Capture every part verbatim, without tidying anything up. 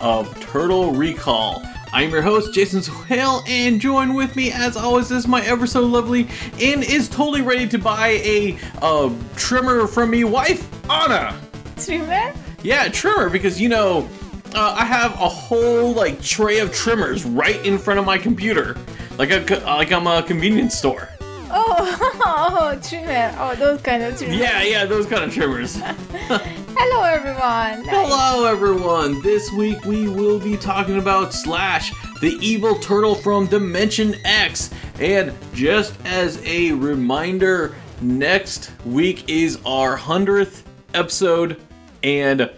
of Turtle Recall. I'm your host, Jason Sohail, and join with me as always is my ever so lovely and is totally ready to buy a uh, trimmer from me wife, Anna. Trimmer? Yeah, trimmer, because you know, uh, I have a whole like tray of trimmers right in front of my computer, like a like I'm a convenience store. Oh, oh, trimmer. Oh, those kind of trimmers. Yeah, yeah, those kind of trimmers. Hello, everyone. Hello, everyone. This week we will be talking about Slash, the evil turtle from Dimension X. And just as a reminder, next week is our hundredth episode, and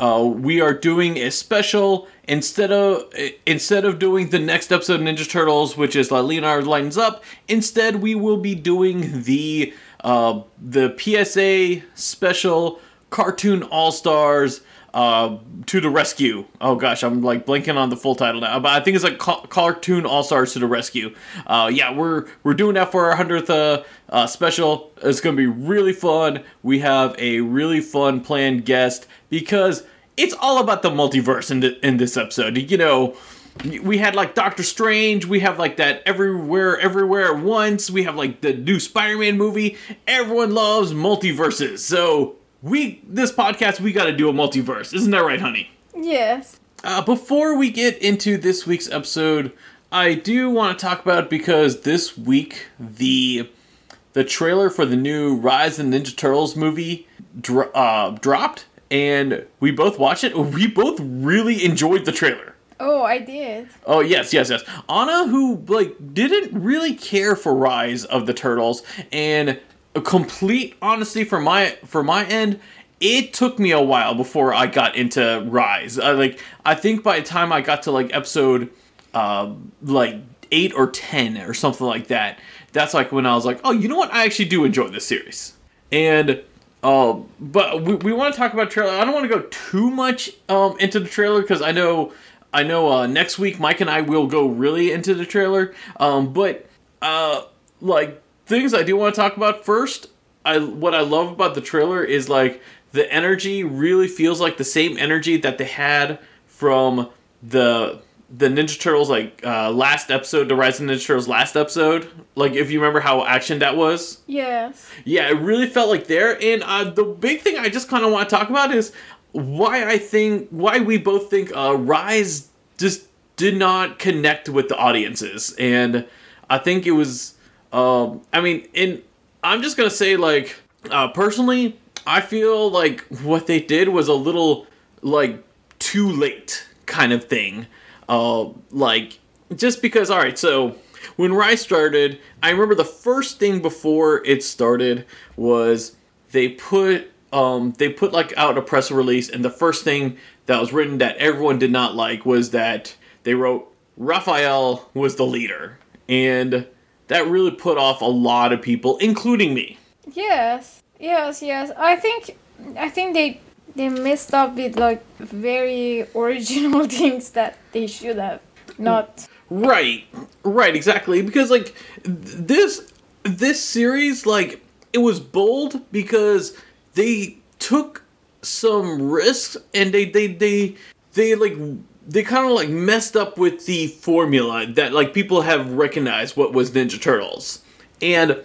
uh, we are doing a special. Instead of instead of doing the next episode of Ninja Turtles, which is Leonardo Lightens Up, instead we will be doing the uh, the P S A special Cartoon All-Stars uh, to the Rescue. Oh gosh, I'm like blanking on the full title now, but I think it's like ca- Cartoon All-Stars to the Rescue. Uh, yeah, we're we're doing that for our hundredth uh, uh, special. It's gonna be really fun. We have a really fun planned guest because it's all about the multiverse in, the, in this episode. You know, we had like Doctor Strange, we have like that everywhere, everywhere at once, we have like the new Spider-Man movie. Everyone loves multiverses. So we, this podcast, we got to do a multiverse. Isn't that right, honey? Yes. Uh, before we get into this week's episode, I do want to talk about it because this week, the the trailer for the new Rise of the Ninja Turtles movie dro- uh, dropped. And we both watched it. We both really enjoyed the trailer. Oh, I did. Oh, yes, yes, yes. Anna, who, like, didn't really care for Rise of the Turtles, and a complete honesty for my, for my end, it took me a while before I got into Rise. I, like, I think by the time I got to, like, episode, uh, like, eight or ten or something like that, that's, like, when I was like, oh, you know what? I actually do enjoy this series. And Uh, but we, we want to talk about trailer. I don't want to go too much um, into the trailer because I know I know uh, next week Mike and I will go really into the trailer. Um, but uh, like things I do want to talk about first. I what I love about the trailer is like the energy really feels like the same energy that they had from the the Ninja Turtles like uh, last episode, the Rise of the Ninja Turtles last episode. Like, if you remember how action that was. Yes. Yeah, it really felt like there. And uh, the big thing I just kind of want to talk about is why I think, why we both think uh, Rise just did not connect with the audiences. And I think it was, um, I mean, and I'm just going to say, like, uh, personally, I feel like what they did was a little, like, too late kind of thing. Uh, like, just because, all right, so when Rise started, I remember the first thing before it started was they put, um, they put, like, out a press release, and the first thing that was written that everyone did not like was that they wrote, Raphael was the leader, and that really put off a lot of people, including me. Yes, yes, yes, I think, I think they... They messed up with, like, very original things that they should have not. Right. Right, exactly. Because, like, this this series, like, it was bold because they took some risks and they, they, they, they like, they kind of, like, messed up with the formula that, like, people have recognized what was Ninja Turtles. And,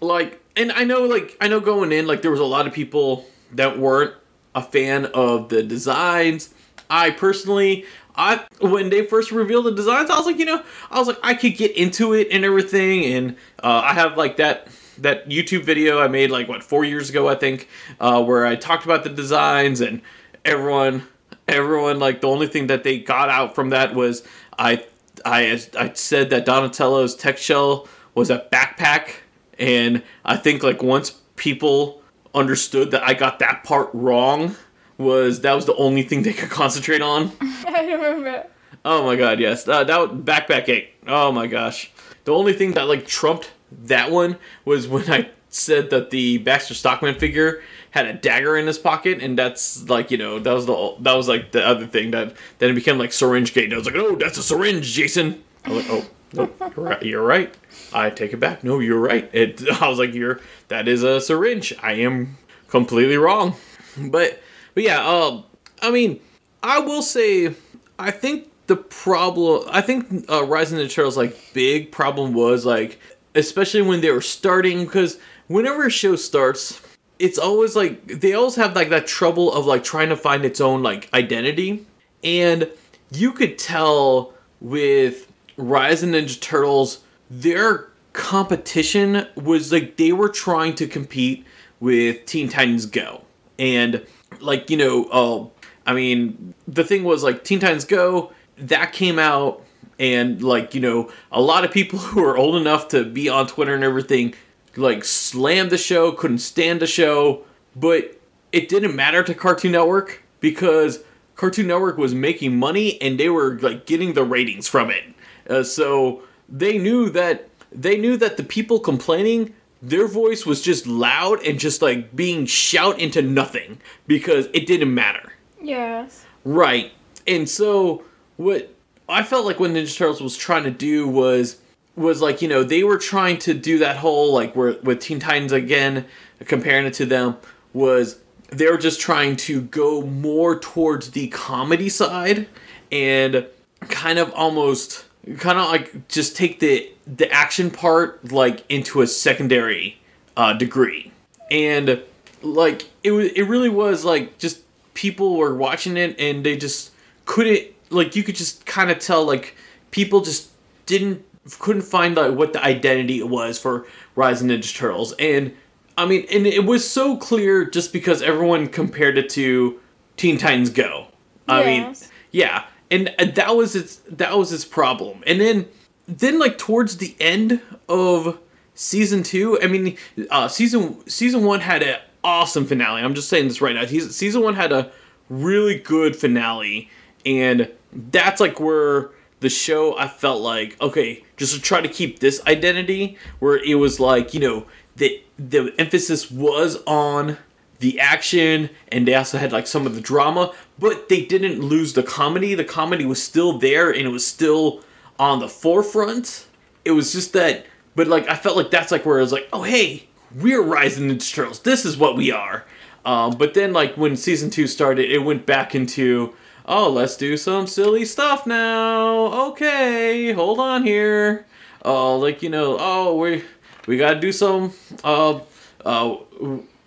like, and I know, like, I know going in, like, there was a lot of people that weren't a fan of the designs. I personally, I when they first revealed the designs, I was like, you know, I was like, I could get into it and everything, and uh, I have like that that YouTube video I made like what four years ago, I think, uh, where I talked about the designs, and everyone, everyone like the only thing that they got out from that was I I I said that Donatello's tech shell was a backpack, and I think like once people understood that I got that part wrong was that was the only thing they could concentrate on. I remember. Oh my god, yes. Uh, that Backpack eight. Oh my gosh. The only thing that like trumped that one was when I said that the Baxter Stockman figure had a dagger in his pocket, and that's like, you know, that was the that was like the other thing that then it became like syringe gate. I was like, oh, that's a syringe, Jason. I was like, oh, no, you're right. You're right. I take it back. No, you're right. It. I was like, you're that is a syringe. I am completely wrong. But but yeah. Uh, I mean, I will say, I think the problem. I think uh, Rise of the Turtles' like big problem was like, especially when they were starting, because whenever a show starts, it's always like they always have like that trouble of like trying to find its own like identity, and you could tell with Rise of the Ninja Turtles, their competition was like they were trying to compete with Teen Titans Go. And like, you know, uh, I mean, the thing was like Teen Titans Go, that came out, and like, you know, a lot of people who are old enough to be on Twitter and everything like slammed the show, couldn't stand the show, but it didn't matter to Cartoon Network because Cartoon Network was making money and they were like getting the ratings from it. Uh, so they knew that they knew that the people complaining, their voice was just loud and just like being shout into nothing because it didn't matter. Yes. Right. And so what I felt like when Ninja Turtles was trying to do was was like, you know, they were trying to do that whole like where with Teen Titans again, comparing it to them, was they were just trying to go more towards the comedy side and kind of almost kind of like just take the the action part like into a secondary uh, degree, and like it was it really was like just people were watching it and they just couldn't like you could just kind of tell like people just didn't couldn't find like what the identity was for Rise of the Ninja Turtles, and I mean and it was so clear just because everyone compared it to Teen Titans Go. I yes. mean, yeah. And that was its that was its problem. And then then like towards the end of season two, I mean, uh, season season one had an awesome finale. I'm just saying this right now. Season one had a really good finale, and that's like where the show I felt like okay, just to try to keep this identity where it was like you know the the emphasis was on the action, and they also had like some of the drama, but they didn't lose the comedy. The comedy was still there, and it was still on the forefront. It was just that, but like I felt like that's like where it was like, oh hey, we're Rise of the Ninja Turtles. This is what we are. Um, but then like when season two started, it went back into oh let's do some silly stuff now. Okay, hold on here. Oh uh, like you know oh we we gotta do some uh uh.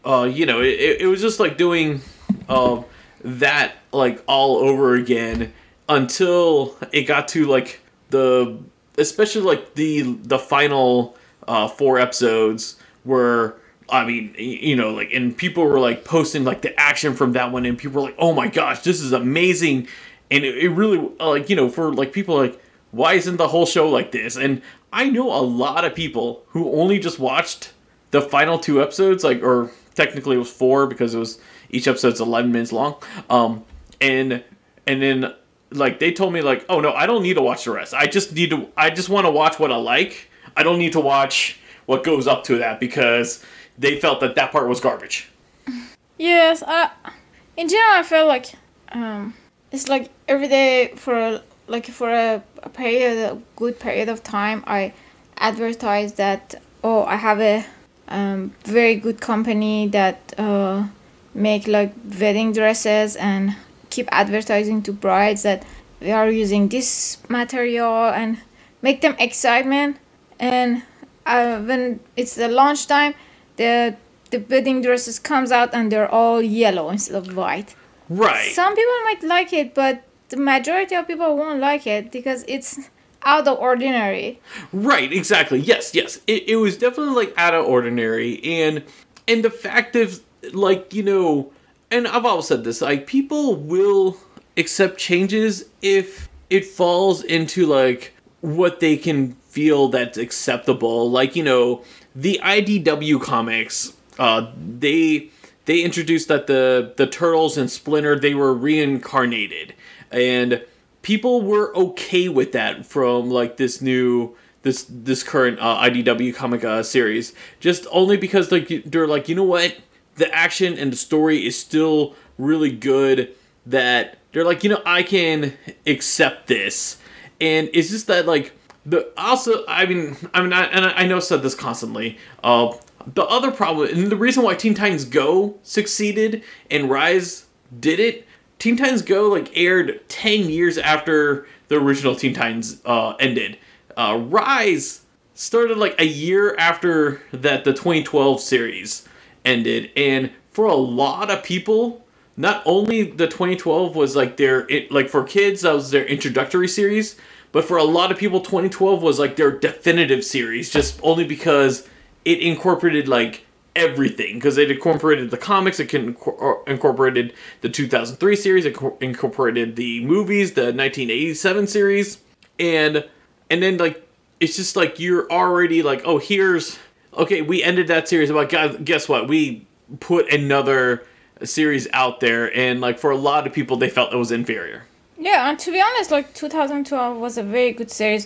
Uh, you know, it, it was just like doing uh, that like all over again until it got to like the especially like the the final uh, four episodes where I mean you know like and people were like posting like the action from that one and people were like oh my gosh this is amazing and it, it really like you know for like people like why isn't the whole show like this, and I know a lot of people who only just watched the final two episodes like or. Technically, it was four because it was each episode's eleven minutes long, um, and and then like they told me like, oh no, I don't need to watch the rest. I just need to. I just want to watch what I like. I don't need to watch what goes up to that because they felt that that part was garbage. Yes, I. In general, I felt like um, it's like every day for a, like for a, a period, a good period of time, I advertised that oh, I have a. Um, very good company that uh, make like wedding dresses and keep advertising to brides that we are using this material and make them excitement. And uh, when it's the launch time, the the wedding dresses comes out and they're all yellow instead of white. Right. Some people might like it, but the majority of people won't like it because it's out of ordinary. Right, exactly. Yes, yes. It, it was definitely like out of ordinary, and and the fact of like you know, and I've always said this, like people will accept changes if it falls into like what they can feel that's acceptable. Like you know, the I D W comics, uh, they they introduced that the the Turtles and Splinter, they were reincarnated, and people were okay with that from like this new this this current uh, I D W comic uh, series, just only because like they're like, you know what, the action and the story is still really good, that they're like, you know, I can accept this. And it's just that like the also I mean I mean I, and I know I said this constantly. Uh, the other problem and the reason why Teen Titans Go succeeded and Rise did it. Teen Titans Go like aired ten years after the original Teen Titans uh, ended. Uh, Rise started like a year after that the twenty twelve series ended, and for a lot of people, not only the twenty twelve was like their it, like for kids that was their introductory series, but for a lot of people twenty twelve was like their definitive series, just only because it incorporated like everything, because it incorporated the comics, it incorporated the two thousand three series, it incorporated the movies, the nineteen eighty-seven series, and and then like it's just like you're already like, oh, here's okay, we ended that series, but guys, guess what, we put another series out there, and like for a lot of people they felt it was inferior. Yeah, and to be honest, like two thousand twelve was a very good series,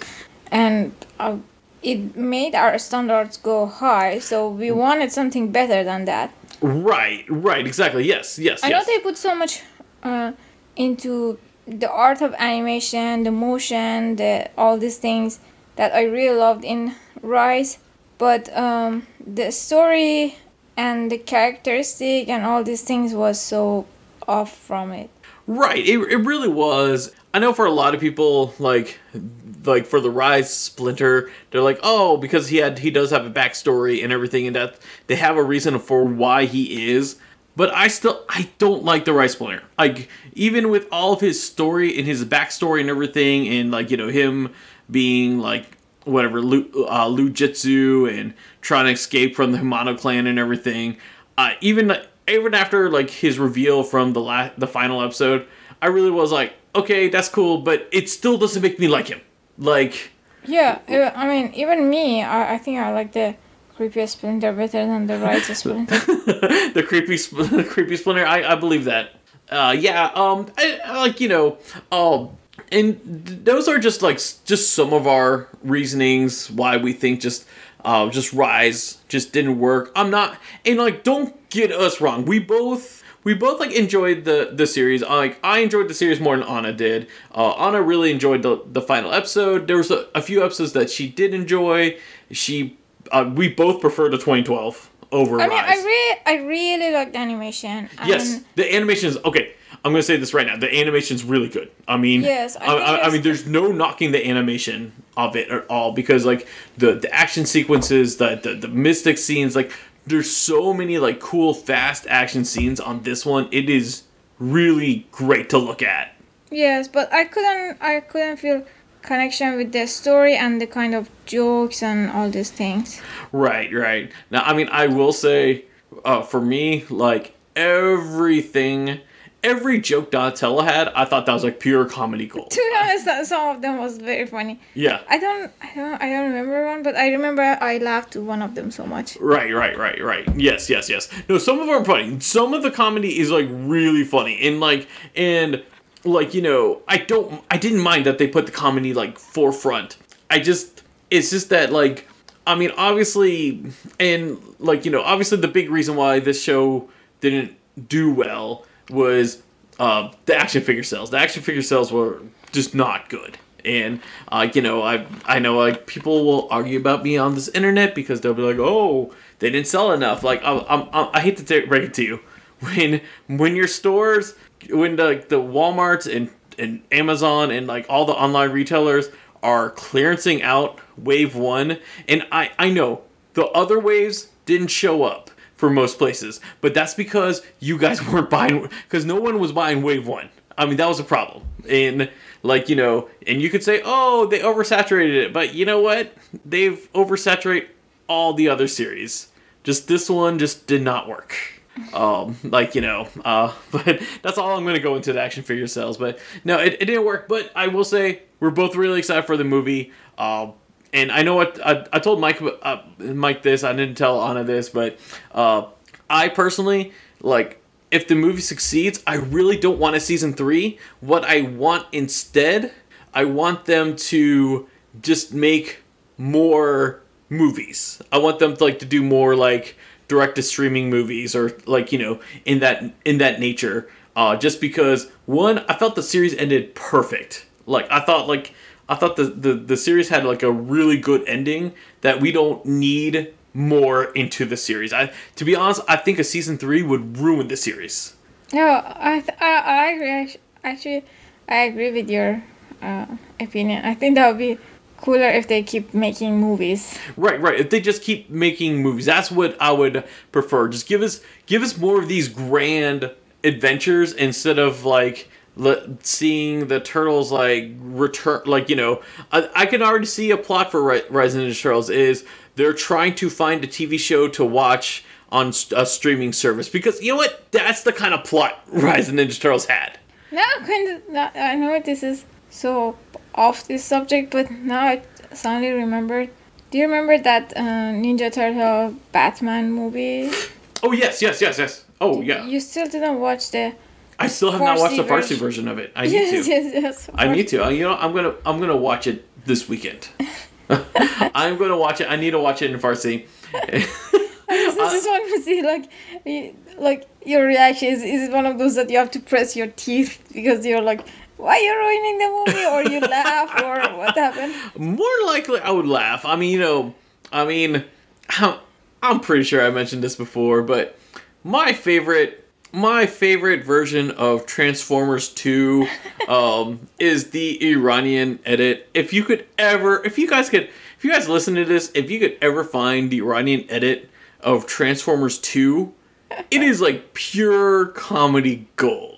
and uh, it made our standards go high, so we wanted something better than that. Right, right, exactly, yes, yes, I yes. know they put so much uh, into the art of animation, the motion, the, all these things that I really loved in Rise, but um, the story and the characteristic and all these things was so off from it. Right, it it really was. I know for a lot of people, like... like for the Rise Splinter, they're like, oh, because he had he does have a backstory and everything, and that they have a reason for why he is. But I still I don't like the Rise Splinter. Like even with all of his story and his backstory and everything, and like you know him being like whatever uh, Lujutsu and trying to escape from the Humano clan and everything. Uh, even even after like his reveal from the la- the final episode, I really was like, okay, that's cool, but it still doesn't make me like him. Like, yeah, I mean, even me, I, I think I like the creepy Splinter better than the Rise Splinter. the creepy, the creepy Splinter. I, I believe that. Uh, yeah. Um, I, I like you know. Um, and th- those are just like just some of our reasonings why we think just, uh, just Rise just didn't work. I'm not, and like, don't get us wrong. We both. We both like enjoyed the, the series. I, like I enjoyed the series more than Anna did. Uh, Anna really enjoyed the, the final episode. There was a, a few episodes that she did enjoy. She uh, we both preferred the twenty twelve over. I mean, Rise. I really I really liked the animation. Yes, um, the animation is okay. I'm gonna say this right now. The animation's really good. I mean, yes, I, I, I, I mean, there's no knocking the animation of it at all, because like the, the action sequences, the, the the mystic scenes, like. There's so many, like, cool, fast action scenes on this one. It is really great to look at. Yes, but I couldn't I couldn't feel connection with the story and the kind of jokes and all these things. Right, right. Now, I mean, I will say, uh, for me, like, everything... Every joke Donatello had, I thought that was like pure comedy gold. To be honest, some of them was very funny. Yeah. I don't, I don't, I don't remember one, but I remember I laughed to one of them so much. Right, right, right, right. Yes, yes, yes. No, some of them are funny. Some of the comedy is like really funny, and like, and like you know, I don't, I didn't mind that they put the comedy like forefront. I just, it's just that like, I mean, obviously, and like you know, obviously the big reason why this show didn't do well. Was uh, the action figure sales. The action figure sales were just not good. And, uh, you know, I I know like people will argue about me on this internet because they'll be like, oh, they didn't sell enough. Like, I I, I hate to t- break it to you. When when your stores, when the, the Walmarts and, and Amazon and, like, all the online retailers are clearancing out Wave one, and I, I know the other waves didn't show up. For most places. But that's because you guys weren't buying... Because no one was buying Wave one. I mean, that was a problem. And, like, you know... And you could say, oh, they oversaturated it. But you know what? They've oversaturated all the other series. Just this one just did not work. Um, like, you know... Uh, but that's all I'm going to go into the action figure sales. But, no, it, it didn't work. But I will say, we're both really excited for the movie. Um... And I know what I, I told Mike uh, Mike this. I didn't tell Anna this, but uh, I personally like if the movie succeeds, I really don't want a season three. What I want instead, I want them to just make more movies. I want them to, like, to do more, like, direct-to-streaming movies or, like, you know, in that in that nature. Uh, just because, one, I felt the series ended perfect. Like, I thought, like, I thought the, the, the series had, like, a really good ending that we don't need more into the series. I, to be honest, I think a season three would ruin the series. No, I th- I, I agree. I sh- actually, I agree with your uh, opinion. I think that would be cooler if they keep making movies. Right, right. If they just keep making movies, that's what I would prefer. Just give us give us more of these grand adventures instead of, like, le- seeing the turtles, like, return. Like, you know, I, I can already see a plot for Ri- Rise of the Ninja Turtles is they're trying to find a T V show to watch on a streaming service. Because, you know what? That's the kind of plot Rise of the Ninja Turtles had. No, I know this is so off this subject, but now I suddenly remembered. Do you remember that uh, Ninja Turtle Batman movie? Oh, yes, yes, yes, yes. Oh, yeah. You still didn't watch the... I still have not watched the Farsi version of it. I need yes, to. Yes, yes, I need to. I, you know, I'm gonna, I'm gonna watch it this weekend. I'm gonna watch it. I need to watch it in Farsi. I just uh, want to see, like, like your reaction is, is one of those that you have to press your teeth because you're like, why are you ruining the movie? Or you laugh, or what happened? More likely, I would laugh. I mean, you know, I mean, I'm, I'm pretty sure I mentioned this before, but my favorite, my favorite version of Transformers two um, is the Iranian edit. If you could ever, if you guys could, if you guys listen to this, if you could ever find the Iranian edit of Transformers two, it is like pure comedy gold.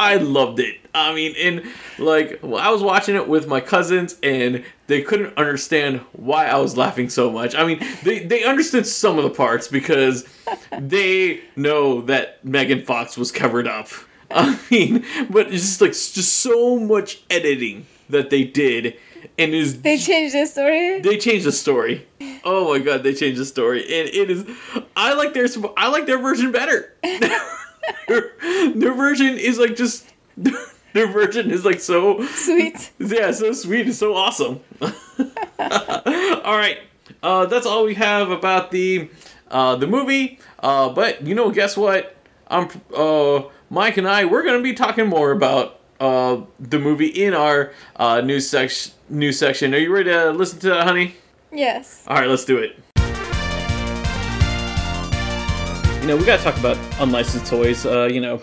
I loved it. I mean, and like, well, I was watching it with my cousins and they couldn't understand why I was laughing so much. I mean, they, they understood some of the parts because they know that Megan Fox was covered up. I mean, but it's just like just so much editing that they did. And is they changed the story? They changed the story. Oh my god, they changed the story. And it is I like their I like their version better. their, their version is like just their, their version is like so sweet. Yeah, so sweet and so awesome. All right. Uh, that's all we have about the uh, the movie. Uh, but you know, guess what? I'm uh, Mike and I we're going to be talking more about uh, the movie in our uh, news section. News section. Are you ready to listen to that, honey? Yes. All right, let's do it. You know, we got to talk about unlicensed toys. Uh, you know,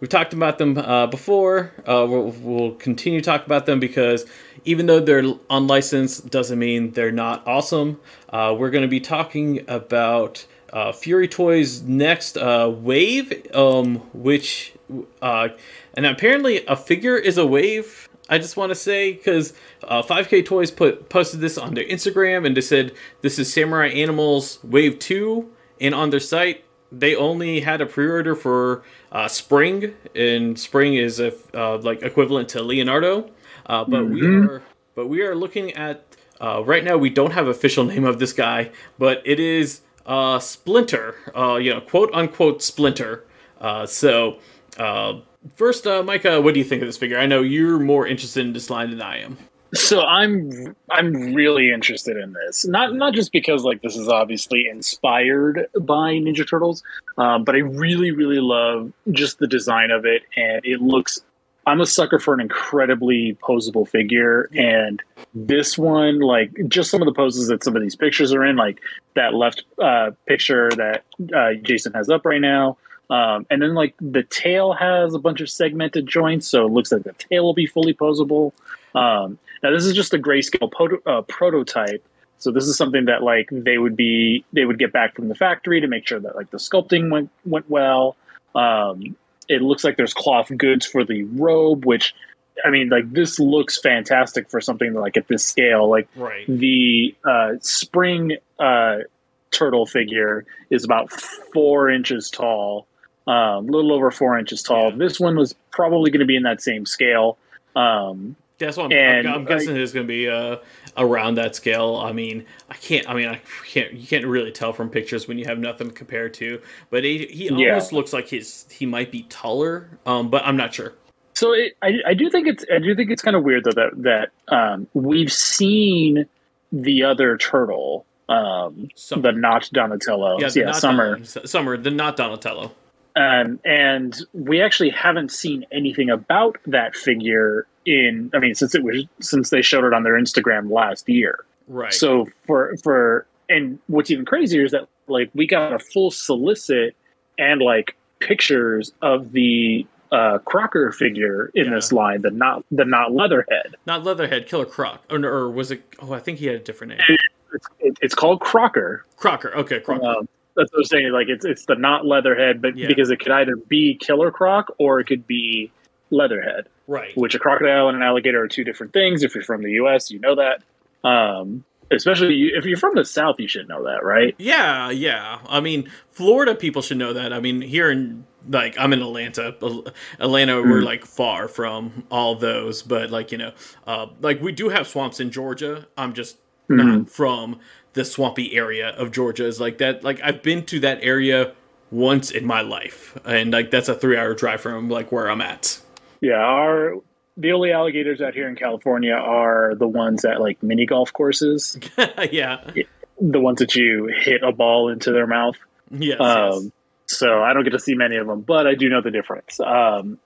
we've talked about them uh, before. Uh, we'll, we'll continue to talk about them because even though they're unlicensed, doesn't mean they're not awesome. Uh, we're going to be talking about uh, Fury Toys' next uh, wave, um, which, uh, and apparently a figure is a wave. I just want to say, because uh, five K Toys put posted this on their Instagram and they said, this is Samurai Animals Wave two. And on their site, they only had a pre-order for uh, Spring. And Spring is a, uh, like equivalent to Leonardo. Uh, but, mm-hmm. we are, but we are looking at, uh, right now we don't have official name of this guy. But it is uh, Splinter, uh, you know, quote unquote Splinter. Uh, so... Uh, First, uh, Micah, what do you think of this figure? I know you're more interested in this line than I am. So I'm, I'm really interested in this. Not, not just because like this is obviously inspired by Ninja Turtles, um, but I really, really love just the design of it, and it looks. I'm a sucker for an incredibly poseable figure, and this one, like just some of the poses that some of these pictures are in, like that left uh, picture that uh, Jason has up right now. Um, and then, like, the tail has a bunch of segmented joints, so it looks like the tail will be fully posable. Um, now, this is just a grayscale proto- uh, prototype, so this is something that, like, they would be they would get back from the factory to make sure that, like, the sculpting went went well. Um, it looks like there's cloth goods for the robe, which, I mean, like, this looks fantastic for something, like, at this scale. Like, right. the uh, Spring uh, turtle figure is about four inches tall. Um, a little over four inches tall. Yeah. This one was probably going to be in that same scale. Um, That's what I'm, and, I'm, I'm guessing. I, it's going to be uh, around that scale. I mean, I can't. I mean, I can't. You can't really tell from pictures when you have nothing to compare to. But he, he yeah. almost looks like he's he might be taller. Um, but I'm not sure. So it, I, I do think it's I do think it's kind of weird though that that um, we've seen the other turtle, um, Summer. the not Donatello. Yeah, the yeah not Summer, Don- Summer, the not Donatello. Um, and we actually haven't seen anything about that figure in, I mean, since it was, since they showed it on their Instagram last year. Right. So for, for, and what's even crazier is that like we got a full solicit and like pictures of the, uh, Crocker figure in yeah. this line, the not, the not Leatherhead. Not Leatherhead, Killer Croc. Or, or was it, oh, I think he had a different name. It, it's, it's called Crocker. Crocker. Okay. Crocker. Um, That's what I'm saying. Like it's it's the not Leatherhead, but yeah. because it could either be Killer Croc or it could be Leatherhead, right? Which a crocodile and an alligator are two different things. If you're from the U S, you know that. Um, especially if you're from the South, you should know that, right? Yeah, yeah. I mean, Florida people should know that. I mean, here in like I'm in Atlanta, Atlanta, mm. we're like far from all those, but like you know, uh, like we do have swamps in Georgia. I'm just not mm. from the swampy area of Georgia. Is like that. Like I've been to that area once in my life, and like that's a three hour drive from like where I'm at. Yeah, our the only alligators out here in California are the ones at like mini golf courses. yeah, the ones that you hit a ball into their mouth. Yes, um, yes. So I don't get to see many of them, but I do know the difference. Um,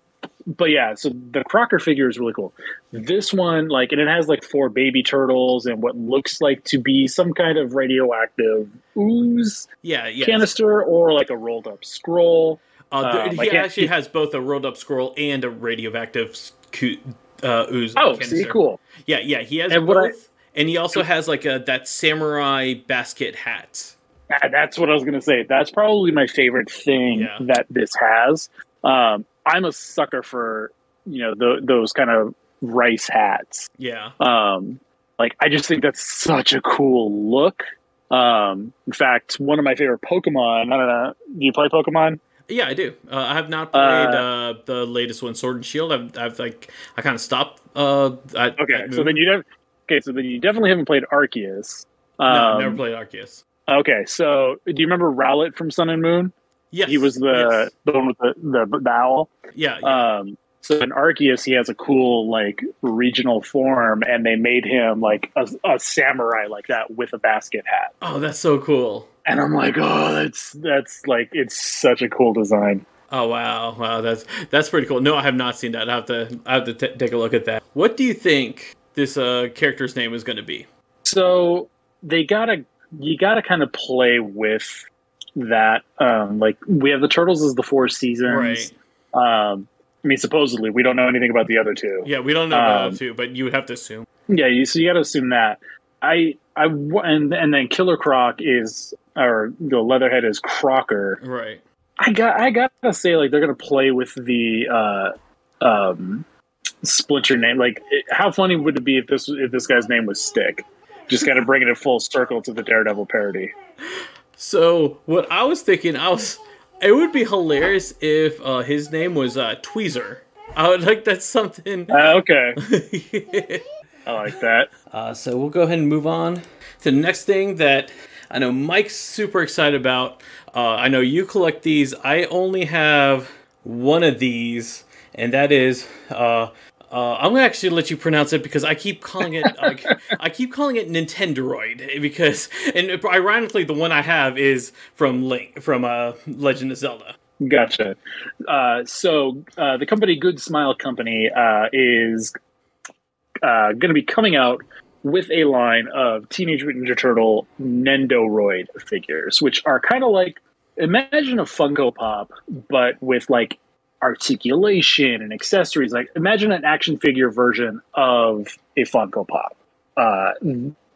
But yeah, so the Crocker figure is really cool. This one, like, and it has like four baby turtles and what looks like to be some kind of radioactive ooze yeah, yeah. canister or like a rolled up scroll. Uh, there, um, he actually he, has both a rolled up scroll and a radioactive uh, ooze. Oh, canister. See, cool. Yeah, yeah, he has and both. I, and he also has like a that samurai basket hat. That's what I was going to say. That's probably my favorite thing yeah. that this has. Um, I'm a sucker for, you know, the, those kind of rice hats. Yeah. Um, like, I just think that's such a cool look. Um, in fact, one of my favorite Pokemon, I don't know, do you play Pokemon? Yeah, I do. Uh, I have not played uh, uh, the latest one, Sword and Shield. I've, I've like, I kind of stopped. Uh, I, okay, I so then you def- okay, so then you definitely haven't played Arceus. Um, no, I've never played Arceus. Okay, so do you remember Rowlet from Sun and Moon? Yes, he was the yes. the one with the, the, the owl. Yeah, yeah. Um, so in Arceus, he has a cool like regional form, and they made him like a, a samurai like that with a basket hat. Oh, that's so cool! And I'm like, oh, that's that's like it's such a cool design. Oh wow, wow, that's that's pretty cool. No, I have not seen that. I have to I have to t- take a look at that. What do you think this uh, character's name is going to be? So they gotta you gotta kind of play with. That um like we have the turtles as the four seasons, right? um I mean supposedly we don't know anything about the other two. Yeah, we don't know um, about the two, but you would have to assume. Yeah, you so you got to assume that i i and and then Killer Croc is or the you know, Leatherhead is Crocker, right? I got i gotta say like they're gonna play with the uh um splinter name. Like it, how funny would it be if this if this guy's name was Stick? Just kind of bring it in full circle to the Daredevil parody. So what I was thinking, I was, it would be hilarious if uh, his name was uh, Tweezer. I would like that's something. Uh, okay. yeah. I like that. Uh, so we'll go ahead and move on to the next thing that I know Mike's super excited about. Uh, I know you collect these. I only have one of these, and that is. Uh, Uh, I'm gonna actually let you pronounce it because I keep calling it like I keep calling it Nendoroid because and ironically the one I have is from Link from uh, Legend of Zelda. Gotcha. Uh, so uh, the company Good Smile Company uh, is uh, going to be coming out with a line of Teenage Mutant Ninja Turtle Nendoroid figures, which are kind of like imagine a Funko Pop, but with like. Articulation and accessories. Like imagine an action figure version of a Funko Pop. Uh,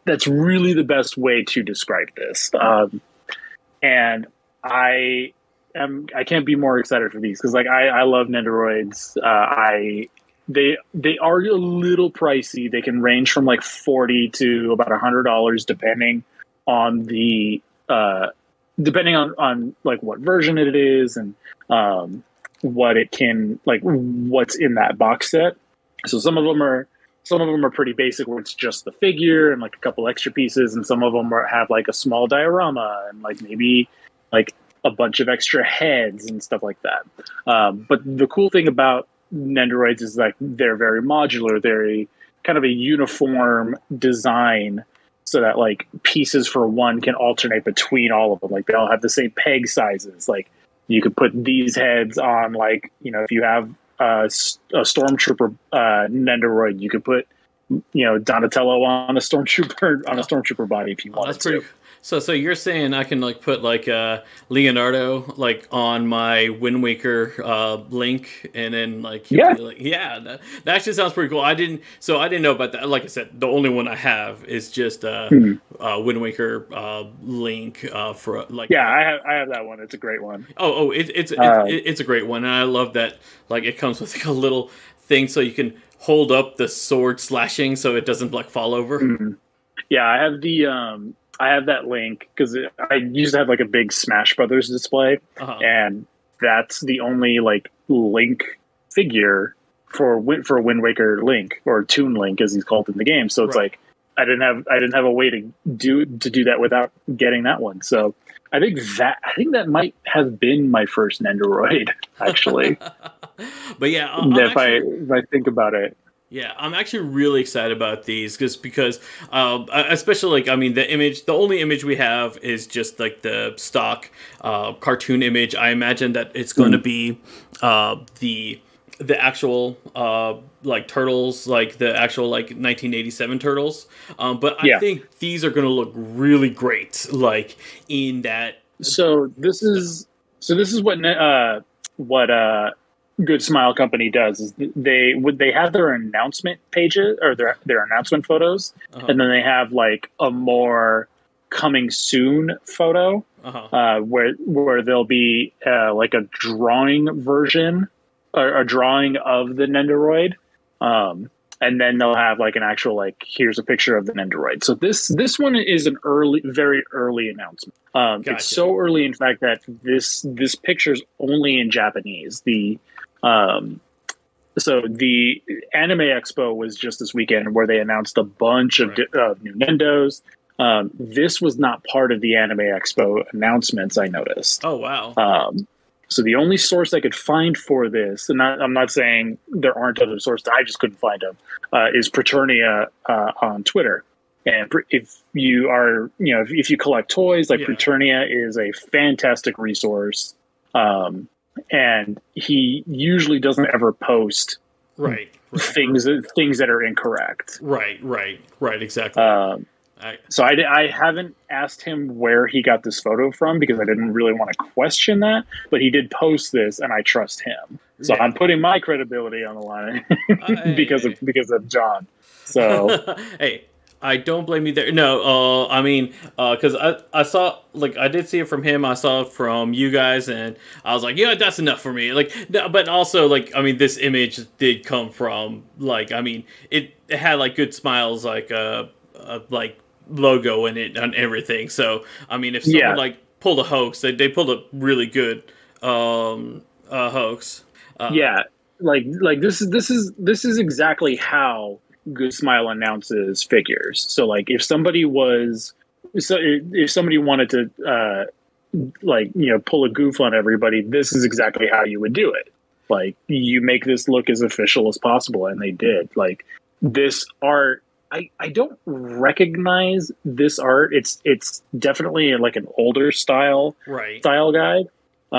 that's really the best way to describe this. Um, and I am I can't be more excited for these because like I, I love Nendoroids. Uh, I they they are a little pricey. They can range from like forty to about a hundred dollars depending on the uh, depending on on like what version it is and. Um, what it can like what's in that box set. So some of them are some of them are pretty basic where it's just the figure and like a couple extra pieces, and some of them are, have like a small diorama and like maybe like a bunch of extra heads and stuff like that. Um, but the cool thing about Nendoroids is like they're very modular. They're a, kind of a uniform design so that like pieces for one can alternate between all of them. Like they all have the same peg sizes. Like you could put these heads on like, you know, if you have Uh, a stormtrooper uh, Nendoroid, you could put, you know, Donatello on a stormtrooper on a stormtrooper body if you oh, wanted that's pretty to. Cool. So, so you're saying I can like put like uh, Leonardo like on my Wind Waker uh, Link, and then like yeah, be, like, yeah, that, that actually sounds pretty cool. I didn't, so I didn't know about that. Like I said, the only one I have is just uh, mm-hmm. uh, Wind Waker uh, Link uh, for like. Yeah, I have, I have that one. It's a great one. Oh, oh, it, it's it's uh, it, it's a great one, and I love that. Like it comes with like a little thing so you can hold up the sword slashing so it doesn't like fall over. Mm-hmm. Yeah, I have the um, I have that Link because I used to have like a big Smash Brothers display, uh-huh. and that's the only like Link figure for for Wind Waker Link or Toon Link as he's called in the game. So it's right. like I didn't have I didn't have a way to do to do that without getting that one. So I think that I think that might have been my first Nendoroid actually. But yeah, I'm if actually, I if I think about it, yeah, I'm actually really excited about these just because, um, especially like I mean, the image, the only image we have is just like the stock uh, cartoon image. I imagine that it's going mm. to be uh, the the actual uh, like turtles, like the actual like nineteen eighty-seven turtles. Um, but I yeah. think these are going to look really great, like in that. So this stuff. is so this is what uh, what. Uh, Good Smile Company does is they would they have their announcement pages or their their announcement photos, uh-huh. and then they have like a more coming soon photo uh-huh. uh, where where there'll be uh, like a drawing version or a drawing of the Nendoroid, um, and then they'll have like an actual like here's a picture of the Nendoroid. So this this one is an early, very early announcement. Um, gotcha. It's so early, in fact, that this this picture's only in Japanese. The Um, so the Anime Expo was just this weekend where they announced a bunch of right. uh, new Nendos. Um, this was not part of the Anime Expo announcements, I noticed. Oh, wow. Um, so the only source I could find for this, and I, I'm not saying there aren't other sources, I just couldn't find them, uh, is Praetornia uh, on Twitter. And if you are, you know, if, if you collect toys, like yeah. Praetornia is a fantastic resource. Um, And he usually doesn't ever post right, right things right. things that are incorrect. Right, right, right, exactly. Um, I, so I, I haven't asked him where he got this photo from because I didn't really want to question that. But he did post this, and I trust him. So yeah. I'm putting my credibility on the line I, because of because of John. So hey. I don't blame you there. No, uh, I mean, because uh, I, I saw, like, I did see it from him. I saw it from you guys, and I was like, yeah, that's enough for me. Like, no, but also, like, I mean, this image did come from, like, I mean, it, it had, like, Good Smiles, like, uh, uh, like logo in it and everything. So, I mean, if someone, yeah. like, pulled a hoax, they, they pulled a really good um, uh, hoax. Uh, yeah, like, like this is this is, this is exactly how Good Smile announces figures. So like if somebody was so if somebody wanted to uh like you know pull a goof on everybody, this is exactly how you would do it. Like you make this look as official as possible, and they did. Like this art, I I don't recognize this art. It's it's definitely like an older style right. style guide.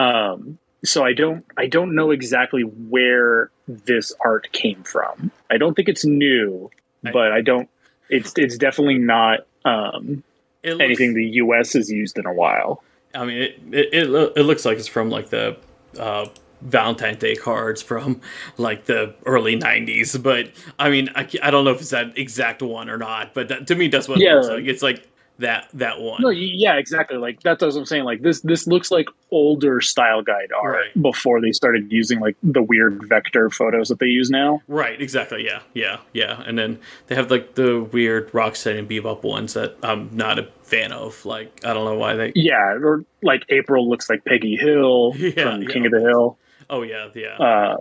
Um So I don't I don't know exactly where this art came from. I don't think it's new, but I don't it's it's definitely not um, it looks, anything the U S has used in a while. I mean it it it, lo- it looks like it's from like the uh, Valentine's Day cards from like the early nineties, but I mean I, I don't know if it's that exact one or not, but that, to me that's what yeah. it looks like. It's like that that one no yeah exactly like that's what I'm saying. Like this this looks like older style guide art right. before they started using like the weird vector photos that they use now right exactly yeah yeah yeah and then they have like the weird Rocksteady and Bebop ones that I'm not a fan of. Like I don't know why they yeah or like April looks like Peggy Hill yeah, from yeah. King of the Hill. oh yeah yeah uh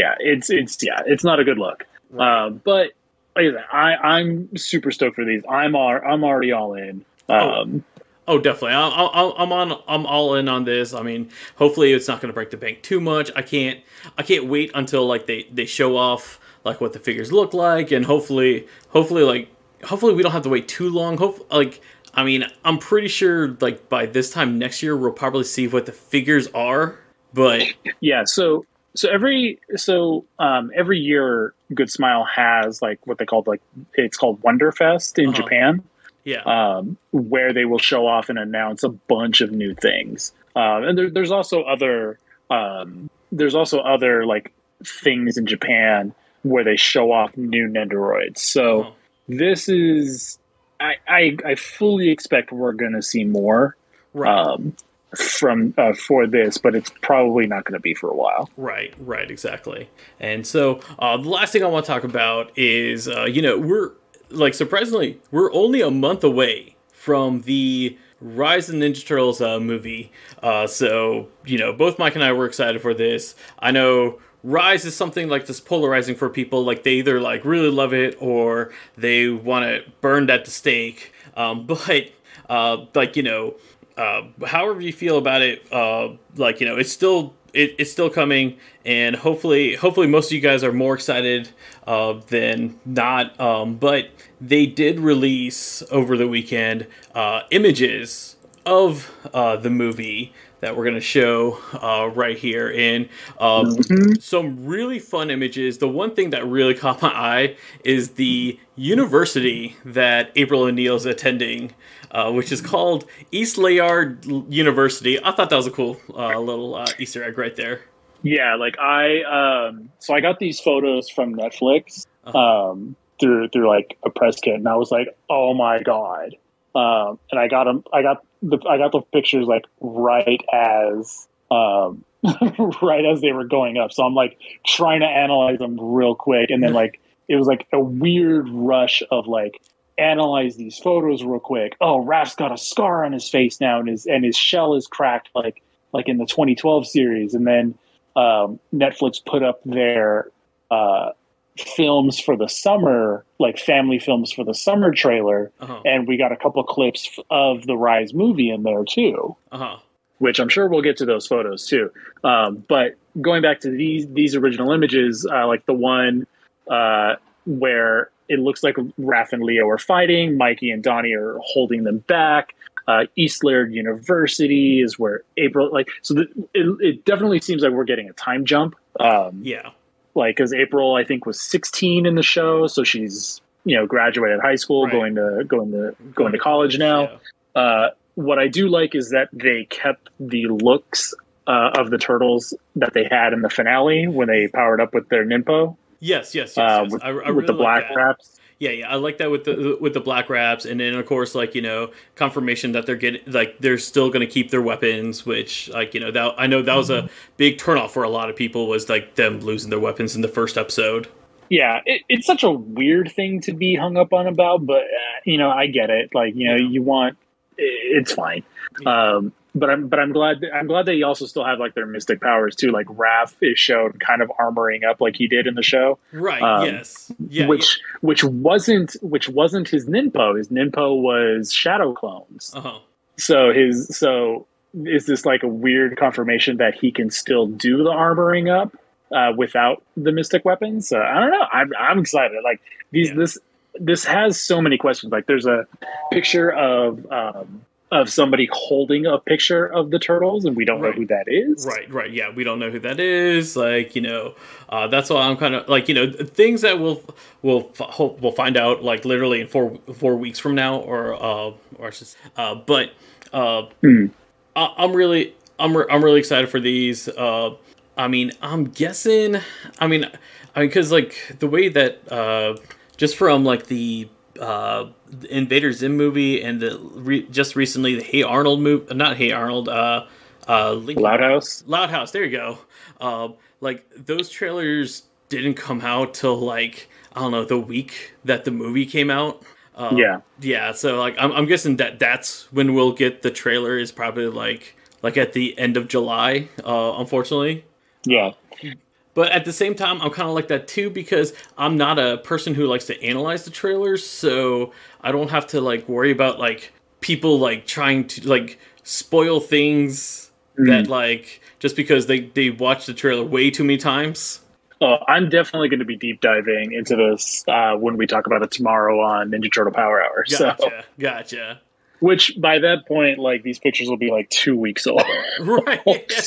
yeah it's it's yeah it's not a good look right. uh but like I said, I, I'm super stoked for these. I'm all, I'm already all in. Um, oh. Oh, definitely. I'll, I'll, I'm on. I'm all in on this. I mean, hopefully it's not going to break the bank too much. I can't. I can't wait until like they, they show off like what the figures look like, and hopefully, hopefully like hopefully we don't have to wait too long. Hope like I mean, I'm pretty sure like by this time next year we'll probably see what the figures are. But yeah, so so every so um, every year, Good Smile has like what they call like it's called Wonderfest in uh-huh. Japan. Yeah, um, where they will show off and announce a bunch of new things, um, and there, there's also other um, there's also other like things in Japan where they show off new Nendoroids. So oh. this is I, I I fully expect we're going to see more right. um, from uh, for this, but it's probably not going to be for a while. Right, right, exactly. And so uh, the last thing I want to talk about is uh, you know we're. Like, surprisingly, we're only a month away from the Rise of the Ninja Turtles uh, movie. Uh, so, you know, both Mike and I were excited for this. I know Rise is something, like, that's polarizing for people. Like, they either, like, really love it or they want it burned at the stake. Um, but, uh, like, you know, uh, however you feel about it, uh, like, you know, it's still... It, it's still coming, and hopefully, hopefully, most of you guys are more excited uh, than not. Um, but they did release over the weekend uh, images of uh, the movie that we're going to show uh, right here, and um, mm-hmm. some really fun images. The one thing that really caught my eye is the university that April O'Neil's attending, uh, which is called East Layard University. I thought that was a cool uh, little uh, Easter egg right there. Yeah, like I, um, so I got these photos from Netflix uh-huh. um, through through like a press kit, and I was like, oh my god. Um, and I got them. I got the. I got the pictures like right as, um, right as they were going up. So I'm like trying to analyze them real quick, and then like it was like a weird rush of like analyze these photos real quick. Oh, Raph's got a scar on his face now, and his and his shell is cracked like like in the twenty twelve series. And then um, Netflix put up their uh, films for the summer. Like family films for the summer trailer, uh-huh. and we got a couple clips of the Rise movie in there too, uh-huh. which I'm sure we'll get to those photos too. Um, but going back to these these original images, uh, like the one uh, where it looks like Raph and Leo are fighting, Mikey and Donnie are holding them back. Uh, East Laird University is where April like so. The, it, it definitely seems like we're getting a time jump. Um, yeah. Like, because April, I think, was sixteen in the show, so she's you know graduated high school, right. going to going to going to college now. Yeah. Uh, what I do like is that they kept the looks uh, of the turtles that they had in the finale when they powered up with their Ninpo. Yes, yes, yes. Uh, yes. With, I, I really with the black like wraps. Yeah, yeah, I like that with the with the black wraps, and then of course, like you know, confirmation that they're getting like they're still going to keep their weapons, which like you know that I know that was a big turnoff for a lot of people was like them losing their weapons in the first episode. Yeah, it, it's such a weird thing to be hung up on about, but uh, you know, I get it. Like you know, yeah. you want it, it's fine, yeah. um, but I'm but I'm glad I'm glad that you also still have like their mystic powers too. Like Raph is shown kind of armoring up like he did in the show, right? Um, yes, yeah, which yeah. which wasn't which wasn't his Ninpo. His Ninpo was shadow clones. Uh-huh. So his so is this like a weird confirmation that he can still do the armoring up uh, without the mystic weapons? So I don't know. I'm I'm excited. Like these yeah. this this has so many questions. Like there's a picture of. Um, Of somebody holding a picture of the turtles, and we don't right. know who that is. Right, right, yeah, we don't know who that is. Like, you know, uh, that's why I'm kind of like, you know, things that we'll we'll f- hope we'll find out like literally in four four weeks from now, or uh, or just, uh, but uh, mm. I- I'm really I'm re- I'm really excited for these. Uh, I mean, I'm guessing. I mean, I mean, because like the way that uh, just from like the. Uh, the Invader Zim movie and the re- just recently the Hey Arnold movie, not Hey Arnold, uh, uh, Lincoln- Loud House, Loud House. There you go. Uh, like those trailers didn't come out till like I don't know the week that the movie came out. Uh, yeah, yeah. So like I'm, I'm guessing that that's when we'll get the trailer is probably like like at the end of July. Uh, unfortunately. Yeah. But at the same time, I'm kind of like that too, because I'm not a person who likes to analyze the trailers, so I don't have to like worry about like people like trying to like spoil things mm. that like just because they they watched the trailer way too many times. Oh, I'm definitely going to be deep diving into this uh, when we talk about it tomorrow on Ninja Turtle Power Hour. Gotcha, so. gotcha. Which by that point, like these pictures will be like two weeks old, right?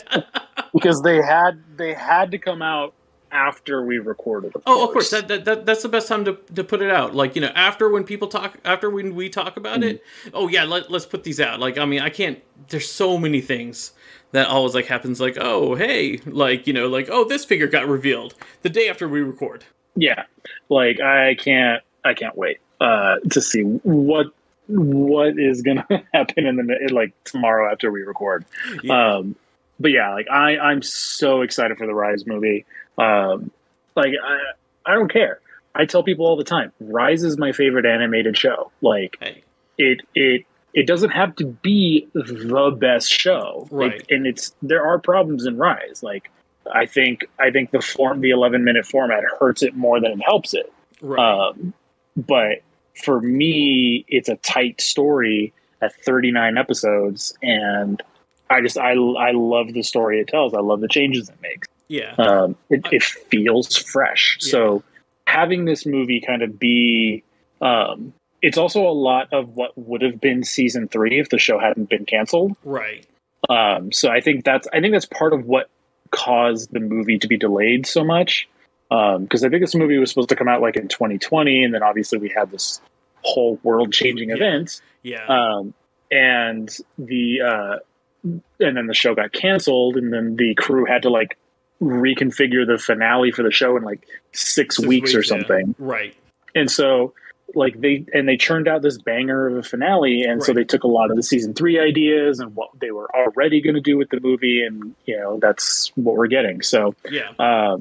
Because they had they had to come out after we recorded. Of oh, course. of course. That, that that that's the best time to, to put it out. Like you know, after when people talk, after when we talk about mm-hmm. it. Oh yeah, let, let's put these out. Like I mean, I can't. There's so many things that always like happens. Like oh hey, like you know, like oh this figure got revealed the day after we record. Yeah, like I can't I can't wait uh, to see what. what is gonna happen in the like tomorrow after we record. Yeah. Um but yeah, like i i'm so excited for the Rise movie. um like i i don't care, I tell people all the time, Rise is my favorite animated show. Like hey. it it it doesn't have to be the best show, right? It, and it's there are problems in Rise. Like i think i think the form the eleven minute format hurts it more than it helps it, right? Um but for me, it's a tight story at thirty-nine episodes, and I just I, I love the story it tells. I love the changes it makes. Yeah, um, it, it feels fresh. Yeah. So having this movie kind of be, um, it's also a lot of what would have been season three if the show hadn't been canceled, right? Um, so I think that's I think that's part of what caused the movie to be delayed so much. Because um, I think this movie was supposed to come out like in twenty twenty, and then obviously we had this whole world-changing yeah. event. Yeah. Um, and the uh, and then the show got canceled, and then the crew had to like reconfigure the finale for the show in like six, six weeks, weeks or something, yeah. right? And so like they and they churned out this banger of a finale, and right. so they took a lot of the season three ideas and what they were already going to do with the movie, and you know that's what we're getting. So yeah. Uh,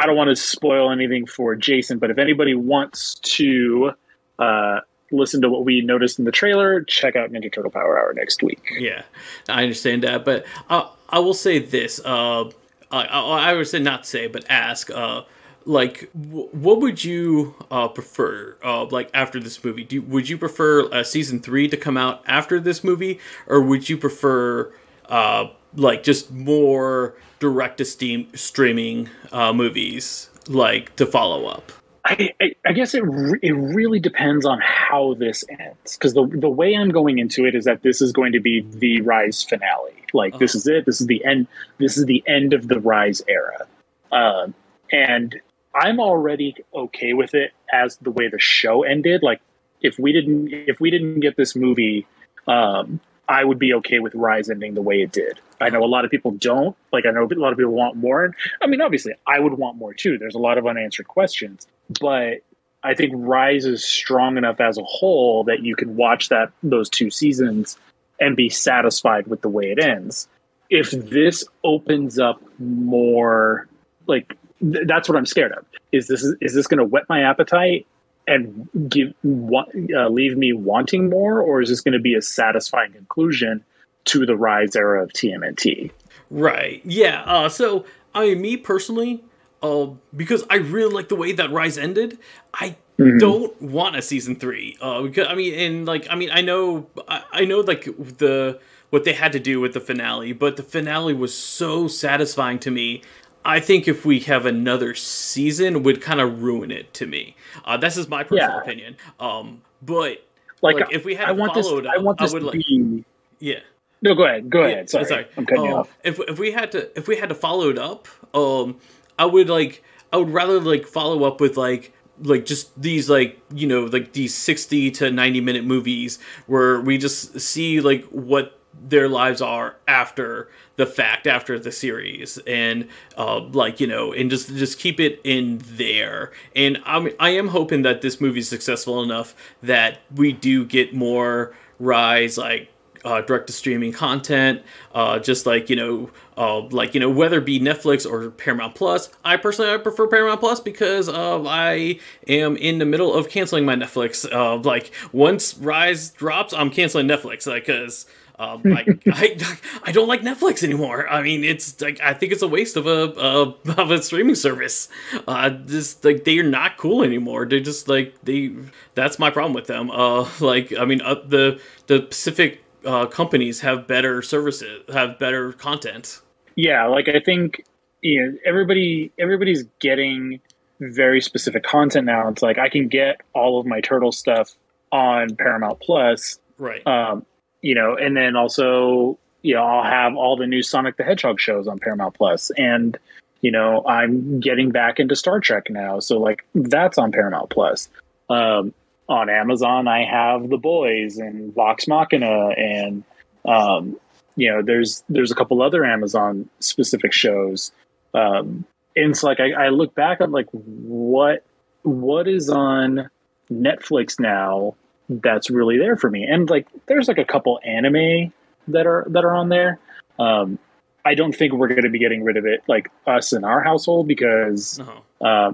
I don't want to spoil anything for Jason, but if anybody wants to uh, listen to what we noticed in the trailer, check out Ninja Turtle Power Hour next week. Yeah, I understand that, but I, I will say this. Uh, I, I, I would say not say, but ask, uh, like, w- what would you uh, prefer, uh, like, after this movie? Do, would you prefer uh, season three to come out after this movie, or would you prefer... Uh, like just more direct to steam streaming uh, movies like to follow up? I, I, I guess it re- it really depends on how this ends, because the the way I'm going into it is that this is going to be the Rise finale. Like oh. this is it. This is the end. This is the end of the Rise era, um, and I'm already okay with it as the way the show ended. Like if we didn't if we didn't get this movie. Um, I would be okay with Rise ending the way it did. I know a lot of people don't. Like, I know a lot of people want more. I mean, obviously, I would want more, too. There's a lot of unanswered questions. But I think Rise is strong enough as a whole that you can watch that those two seasons and be satisfied with the way it ends. If this opens up more... Like, th- that's what I'm scared of. Is this is this going to whet my appetite? And give uh, leave me wanting more, or is this going to be a satisfying conclusion to the Rise era of T M N T? Right. Yeah. Uh, so, I mean, me personally, uh, because I really like the way that Rise ended, I mm-hmm. don't want a season three. Uh, because I mean, and like, I mean, I know, I, I know, like the what they had to do with the finale, but the finale was so satisfying to me. I think if we have another season, would kind of ruin it to me. Uh, this is my personal yeah. opinion. Um, but like, like if we had I want followed, this, I want this I would to like, be... yeah. No, go ahead, go yeah, ahead. Sorry, sorry. I'm cutting um, you off. If if we had to if we had to follow it up, um, I would like I would rather like follow up with like like just these like you know like these sixty to ninety minute movies where we just see like what their lives are after the fact, after the series, and uh, like you know, and just just keep it in there. And I'm I am hoping that this movie is successful enough that we do get more Rise like uh, direct to streaming content. Uh, just like you know, uh, like you know, whether it be Netflix or Paramount Plus. I personally I prefer Paramount Plus because uh, I am in the middle of canceling my Netflix. Uh, like once Rise drops, I'm canceling Netflix because. Like, Um, like I, I don't like Netflix anymore. I mean, it's like I think it's a waste of a uh, of a streaming service. Uh, just like they are not cool anymore. They're just like they. That's my problem with them. Uh, like I mean, uh, the the Pacific uh, companies have better services, have better content. Yeah, like I think you know, everybody everybody's getting very specific content now. It's like I can get all of my turtle stuff on Paramount Plus. Right. Um, you know, and then also, you know, I'll have all the new Sonic the Hedgehog shows on Paramount Plus, and, you know, I'm getting back into Star Trek now. So like that's on Paramount Plus. Um, on Amazon, I have The Boys and Vox Machina. And, um, you know, there's, there's a couple other Amazon specific shows. Um, and it's like, I, I look back at like, what, what is on Netflix now that's really there for me. And like there's like a couple anime that are that are on there. um I don't think we're going to be getting rid of it, like us in our household, because uh-huh. uh,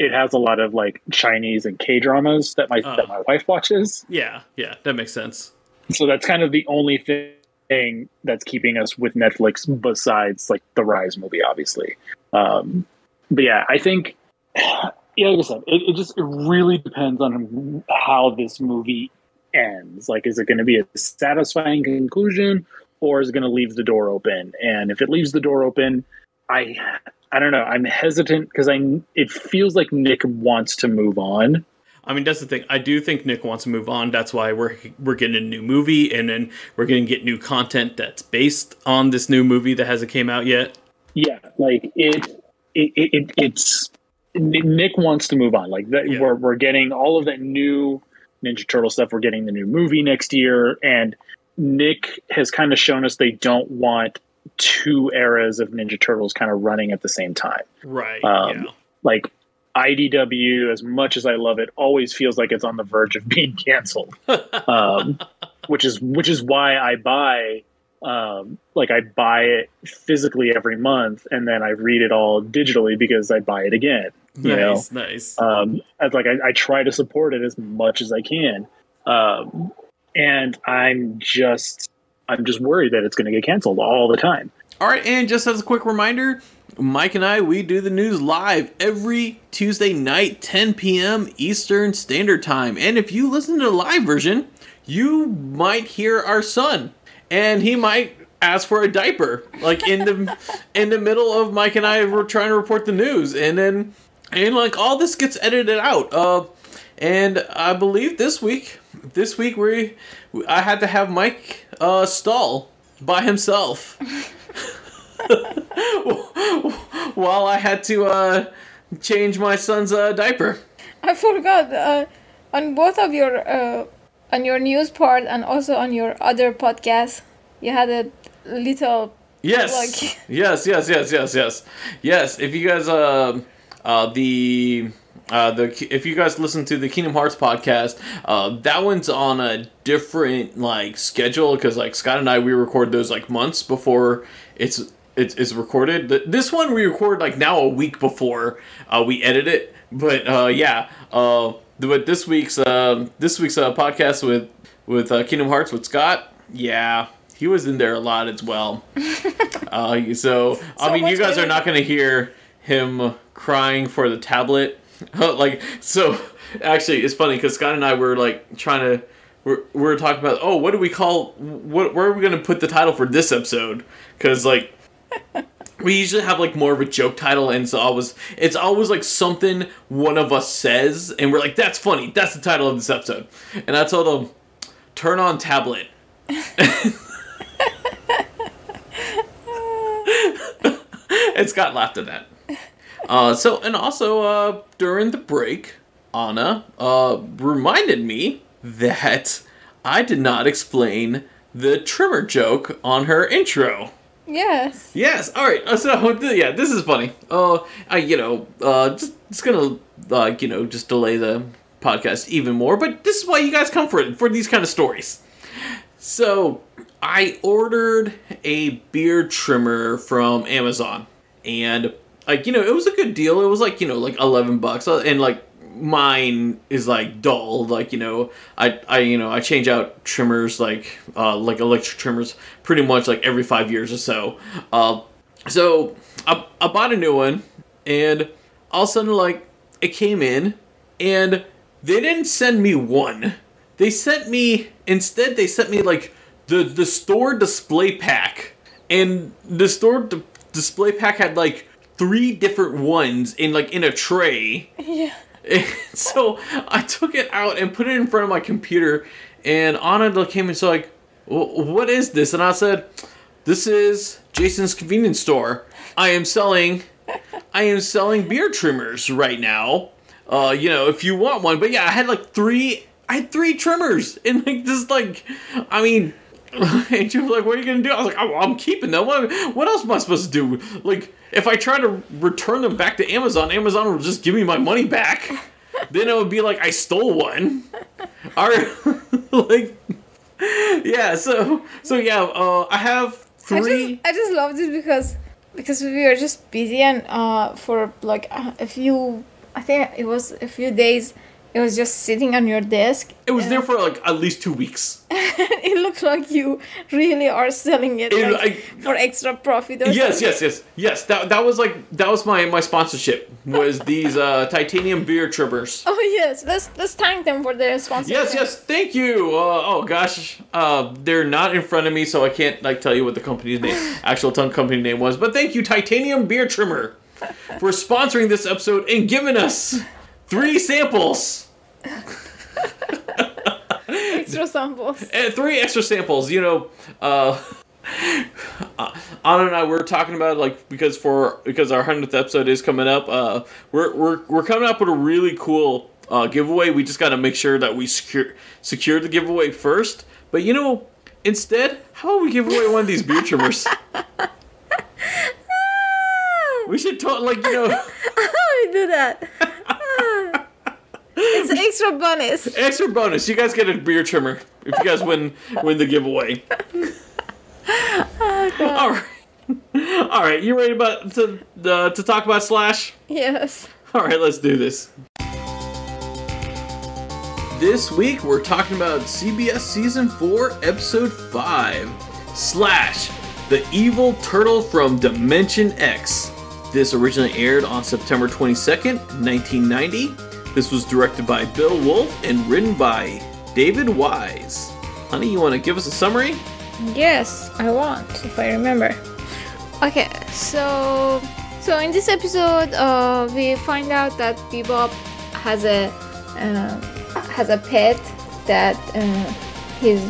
it has a lot of like Chinese and K-dramas that my uh, that my wife watches. Yeah, yeah, that makes sense. So that's kind of the only thing that's keeping us with Netflix besides like the Rise movie, obviously. Um but yeah, I think yeah, like I said, it, it just it really depends on how this movie ends. Like, is it going to be a satisfying conclusion, or is it going to leave the door open? And if it leaves the door open, I I don't know. I'm hesitant because I it feels like Nick wants to move on. I mean, that's the thing. I do think Nick wants to move on. That's why we're we're getting a new movie, and then we're going to get new content that's based on this new movie that hasn't came out yet. Yeah, like it it, it, it it's. Nick wants to move on. Like that, yeah. we're we're getting all of that new Ninja Turtle stuff. We're getting the new movie next year, and Nick has kind of shown us they don't want two eras of Ninja Turtles kind of running at the same time. Right. Um, yeah. Like I D W, as much as I love it, always feels like it's on the verge of being canceled. um, which is which is why I buy. Um, like I buy it physically every month, and then I read it all digitally because I buy it again. You nice, know? nice. Um, I, like I, I try to support it as much as I can, um, and I'm just, I'm just worried that it's going to get canceled all the time. All right, and just as a quick reminder, Mike and I, we do the news live every Tuesday night, ten p.m. Eastern Standard Time, and if you listen to the live version, you might hear our son. And he might ask for a diaper, like in the in the middle of Mike and I were trying to report the news, and then and like all this gets edited out. Uh, and I believe this week, this week we I had to have Mike uh, stall by himself while I had to uh, change my son's uh, diaper. I forgot uh, on both of your. Uh... On your news part and also on your other podcast, you had a little yes, like yes, yes, yes, yes, yes, yes. If you guys, uh, uh, the uh, the if you guys listen to the Kingdom Hearts podcast, uh, that one's on a different like schedule because like Scott and I, we record those like months before it's it's, it's recorded. This one we record like now a week before uh, we edit it, but uh, yeah. Uh, But this week's uh, this week's uh, podcast with with uh, Kingdom Hearts with Scott, yeah, he was in there a lot as well. uh, so, so I mean, you guys better. Are not going to hear him crying for the tablet. like so, actually, it's funny because Scott and I were like trying to we're we're talking about oh, what do we call what where are we going to put the title for this episode? Because like. We usually have like more of a joke title, and it's always it's always like something one of us says, and we're like, "That's funny. That's the title of this episode." And I told him, "Turn on tablet." And Scott laughed at that. Uh, so, and also uh, during the break, Anna uh, reminded me that I did not explain the trimmer joke on her intro. Yes. Yes. All right. So yeah, this is funny. Uh, I you know uh just it's gonna uh you know just delay the podcast even more. But this is why you guys come for it, for these kind of stories. So I ordered a beard trimmer from Amazon, and like you know it was a good deal. It was like you know like eleven bucks, and like mine is like dull. Like, you know, I, I, you know, I change out trimmers, like, uh, like electric trimmers pretty much like every five years or so. Uh, so I, I bought a new one, and all of a sudden, like, it came in, and they didn't send me one. They sent me, instead they sent me like the, the store display pack, and the store d- display pack had like three different ones in like in a tray. Yeah. And so I took it out and put it in front of my computer, and Anna came and said, like, what is this? And I said, this is Jason's convenience store. I am selling, I am selling beard trimmers right now. Uh, you know, if you want one. But yeah, I had like three, I had three trimmers in like this, like, I mean, and she was like, what are you going to do? I was like, oh, I'm keeping them. What, what else am I supposed to do? Like, if I try to return them back to Amazon, Amazon will just give me my money back. Then it would be like, I stole one. Or, like, yeah, so, so yeah, uh, I have three. I just, I just loved it because, because we were just busy, and uh, for like a few, I think it was a few days, it was just sitting on your desk. It was there for like at least two weeks. It looked like you really are selling it, it like, I, for extra profit. Or yes, something. yes, yes, yes. That that was like that was my, my sponsorship was these uh, titanium beer trimmers. Oh yes, let's let's thank them for their sponsorship. Yes, yes, thank you. Uh, oh gosh, uh, they're not in front of me, so I can't like tell you what the company's name, actual tongue company name was. But thank you, Titanium Beer Trimmer, for sponsoring this episode and giving us three samples. Extra samples. And three extra samples. You know, uh, uh, Anna and I were talking about it, like, because for because our hundredth episode is coming up. Uh, we're we're we're coming up with a really cool uh, giveaway. We just got to make sure that we secure secure the giveaway first. But you know, instead, how about we give away one of these beard trimmers? We should talk, like, you know. How do we do that? It's an extra bonus. Extra bonus. You guys get a beer trimmer if you guys win win the giveaway. Oh, God. All right. All right. You ready about to uh, to talk about Slash? Yes. All right. Let's do this. This week we're talking about C B S Season four, Episode five, Slash, the evil turtle from Dimension X. This originally aired on September twenty-second, nineteen ninety. This was directed by Bill Wolfe and written by David Wise. Honey, you want to give us a summary? Yes, I want, if I remember. Okay, so so in this episode, uh, we find out that Bebop has a uh, has a pet that uh, he's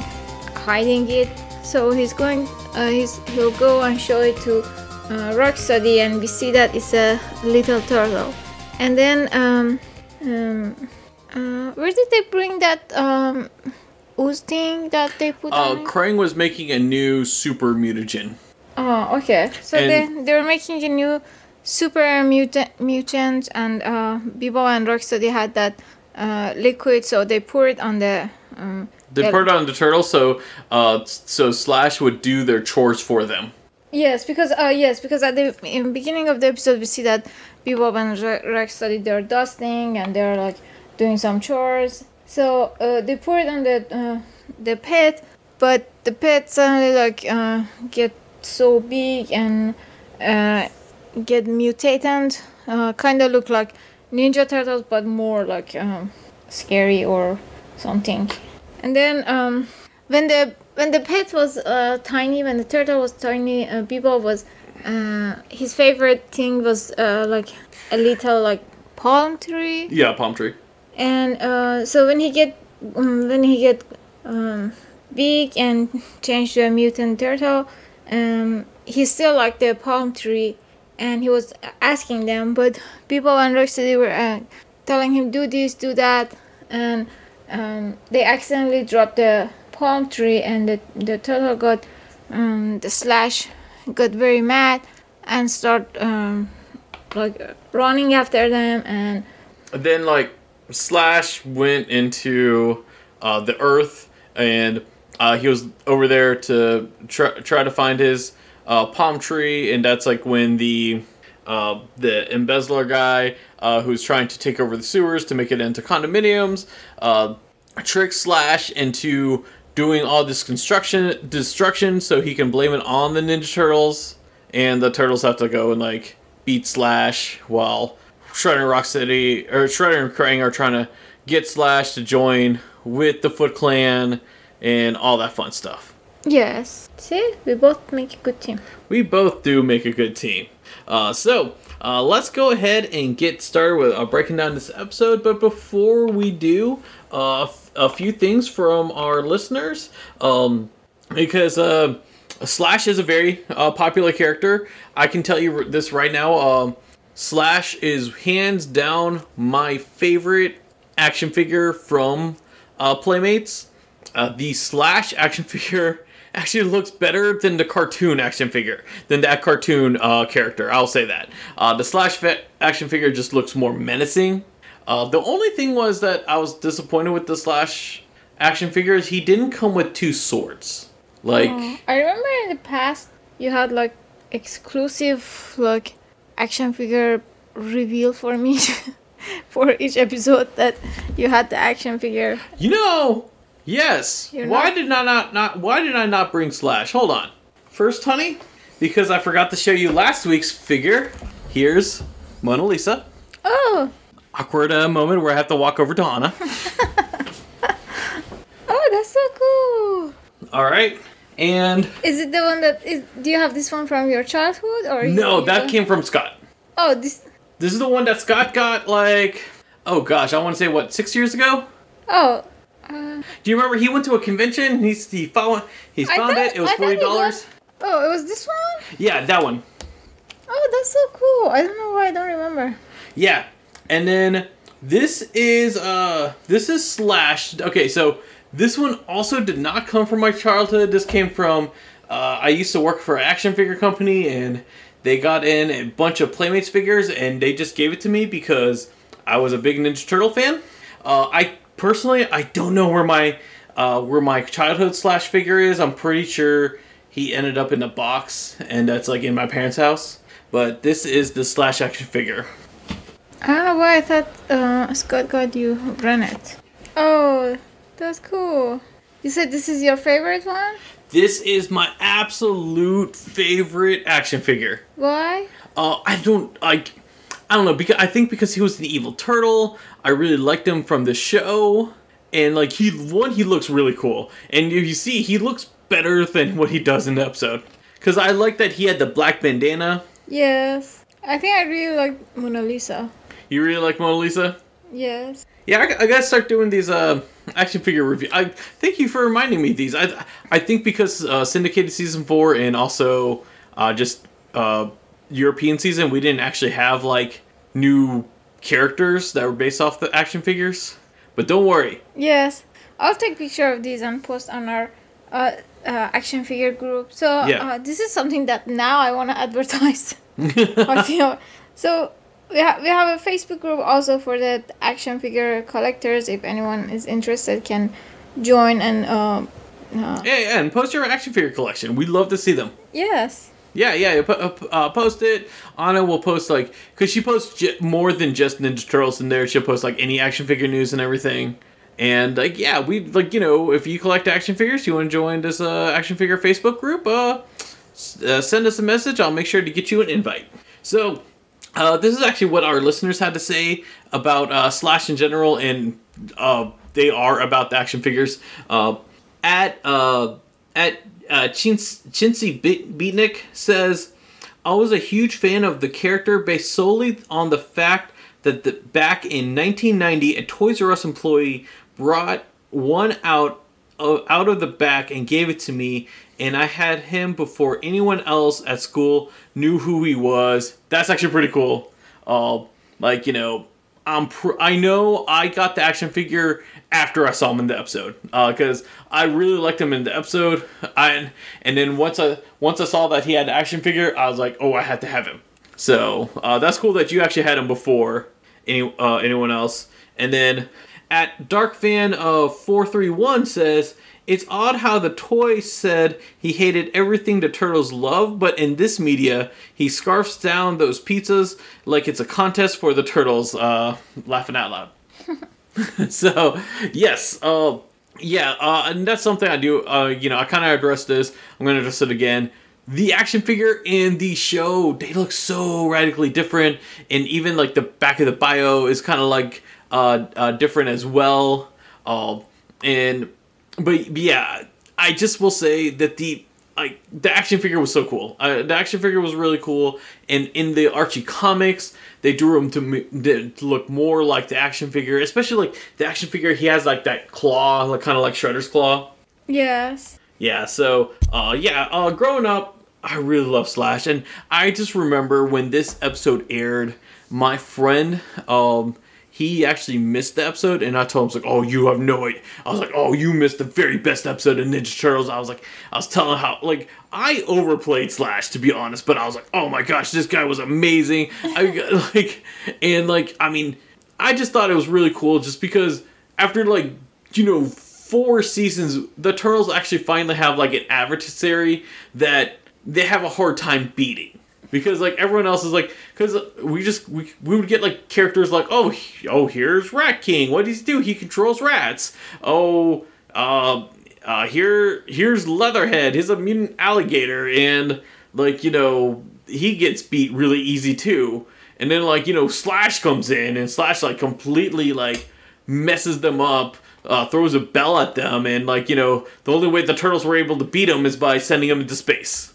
hiding it. So he's going, uh, he's he'll go and show it to uh, Rocksteady, and we see that it's a little turtle. And then. Um, Um, uh, where did they bring that um, ooze thing that they put uh, on? Krang was making a new super mutagen. Oh, okay. So and they they were making a new super mutant, mutant and uh, Bebop and Rocksteady had that uh, liquid, so they poured it on the... Um, they the, poured it on the turtle, so uh, so Slash would do their chores for them. Yes, because uh, yes, because at the in the beginning of the episode, we see that Bebop and Rocksteady, they're dusting and they're like doing some chores. So uh, they pour it on the uh, the pet, but the pet suddenly like uh, get so big and uh, get mutated. Uh, kind of look like Ninja Turtles, but more like um, scary or something. And then um, when the When the pet was uh, tiny, when the turtle was tiny, uh, Bebop was, uh, his favorite thing was uh, like a little like palm tree. Yeah, palm tree. And uh, so when he get um, when he get um, big and changed to a mutant turtle, um, he still liked the palm tree, and he was asking them, but Bebop and Rocksteady were uh, telling him do this, do that, and um, they accidentally dropped the palm tree, and the, the turtle got um, the Slash got very mad and start um, like running after them, and then like Slash went into uh, the earth, and uh, he was over there to try, try to find his uh, palm tree, and that's like when the uh, the embezzler guy uh, who's trying to take over the sewers to make it into condominiums, uh, trick Slash into doing all this construction destruction so he can blame it on the Ninja Turtles, and the Turtles have to go and like beat Slash while Shredder and Rocksteady, or Shredder and Krang are trying to get Slash to join with the Foot Clan and all that fun stuff. Yes. See? We both make a good team. We both do make a good team. Uh, so, uh, let's go ahead and get started with uh, breaking down this episode. But before we do, uh, f- a few things from our listeners. Um, because uh, Slash is a very uh, popular character. I can tell you this right now. Um, Slash is hands down my favorite action figure from uh, Playmates. Uh, the Slash action figure actually looks better than the cartoon action figure, than that cartoon uh, character. I'll say that. Uh, the Slash fa- action figure just looks more menacing. Uh, the only thing was that I was disappointed with the Slash action figure is he didn't come with two swords. Like oh, I remember in the past you had like exclusive like action figure reveal for me for each episode that you had the action figure. You know. Yes. You're why not? did I not, not why did I not bring Slash? Hold on. First, honey, because I forgot to show you last week's figure. Here's Mona Lisa. Oh. Awkward uh, moment where I have to walk over to Anna. Oh, that's so cool. All right. And is it the one that is do you have this one from your childhood or No, that don't... came from Scott. Oh, this This is the one that Scott got like oh gosh, I want to say what, six years ago? Oh. Uh, Do you remember he went to a convention? He's he found he's found thought, it. It was forty dollars. Oh, it was this one? Yeah, that one. Oh, that's so cool. I don't know why I don't remember. Yeah, and then this is uh this is Slash. Okay, so this one also did not come from my childhood. This came from uh, I used to work for an action figure company, and they got in a bunch of Playmates figures, and they just gave it to me because I was a big Ninja Turtle fan. Uh, I. Personally, I don't know where my uh, where my childhood Slash figure is. I'm pretty sure he ended up in a box, and that's like in my parents' house. But this is the Slash action figure. Ah, well, I thought uh, Scott got you run it. Oh, that's cool. You said this is your favorite one? This is my absolute favorite action figure. Why? Uh, I don't like. I don't know, because I think because he was the evil turtle, I really liked him from the show, and like he one he looks really cool, and if you see he looks better than what he does in the episode, because I like that he had the black bandana. Yes, I think I really like Mona Lisa. You really like Mona Lisa? Yes. Yeah, I, I gotta start doing these uh, action figure reviews. I thank you for reminding me of these. I I think because uh, syndicated season four and also uh, just. Uh, European season, we didn't actually have like new characters that were based off the action figures, but don't worry. Yes, I'll take a picture of these and post on our uh, uh, action figure group. So yeah. uh, this is something that now I want to advertise. So we ha- we have a Facebook group also for the action figure collectors. If anyone is interested, can join and uh, uh, yeah, yeah, and post your action figure collection. We love to see them. Yes. Yeah, yeah, uh, post it. Anna will post, like, because she posts j- more than just Ninja Turtles in there. She'll post, like, any action figure news and everything. And, like, yeah, we, like, you know, if you collect action figures, you want to join this uh, action figure Facebook group, uh, uh, send us a message. I'll make sure to get you an invite. So, uh, this is actually what our listeners had to say about uh, Slash in general, and uh, they are about the action figures. Uh, at, uh, at... Uh, Chintzy Beatnik says, I was a huge fan of the character based solely on the fact that the, back in nineteen ninety, a Toys R Us employee brought one out of, out of the back and gave it to me, and I had him before anyone else at school knew who he was. That's actually pretty cool. Uh, like, you know, I'm pr- I know I got the action figure after I saw him in the episode, because uh, I really liked him in the episode. I and then once I once I saw that he had an action figure, I was like, oh, I had to have him. So uh, that's cool that you actually had him before any uh, anyone else. And then at Darkfan of four three one says, it's odd how the toy said he hated everything the Turtles love, but in this media, he scarfs down those pizzas like it's a contest for the Turtles. Uh, laughing out loud. So, yes, uh, yeah, uh, and that's something I do, uh, you know, I kind of addressed this, I'm going to address it again. The action figure in the show, they look so radically different, and even, like, the back of the bio is kind of, like, uh, uh, different as well, uh, and, but, yeah, I just will say that the, like, the action figure was so cool. Uh, the action figure was really cool, and in the Archie comics, they drew him to, to look more like the action figure, especially, like, the action figure, he has, like, that claw, like, kind of like Shredder's claw. Yes. Yeah, so, uh, yeah, uh, growing up, I really love Slash, and I just remember when this episode aired, my friend, um, he actually missed the episode, and I told him, I was like, oh, you have no idea. I was like, oh, you missed the very best episode of Ninja Turtles. I was like, I was telling how, like, I overplayed Slash, to be honest, but I was like, oh my gosh, this guy was amazing. I, like, and, like, I mean, I just thought it was really cool, just because after, like, you know, four seasons, the Turtles actually finally have, like, an adversary that they have a hard time beating, because like everyone else is like, because we just we, we would get like characters like, oh he, oh here's Rat King, what does he do, he controls rats, oh uh, uh here here's Leatherhead, he's a mutant alligator, and like, you know, he gets beat really easy too, and then like, you know, Slash comes in and Slash like completely like messes them up. Uh, throws a bell at them, and like, you know, the only way the Turtles were able to beat them is by sending them into space.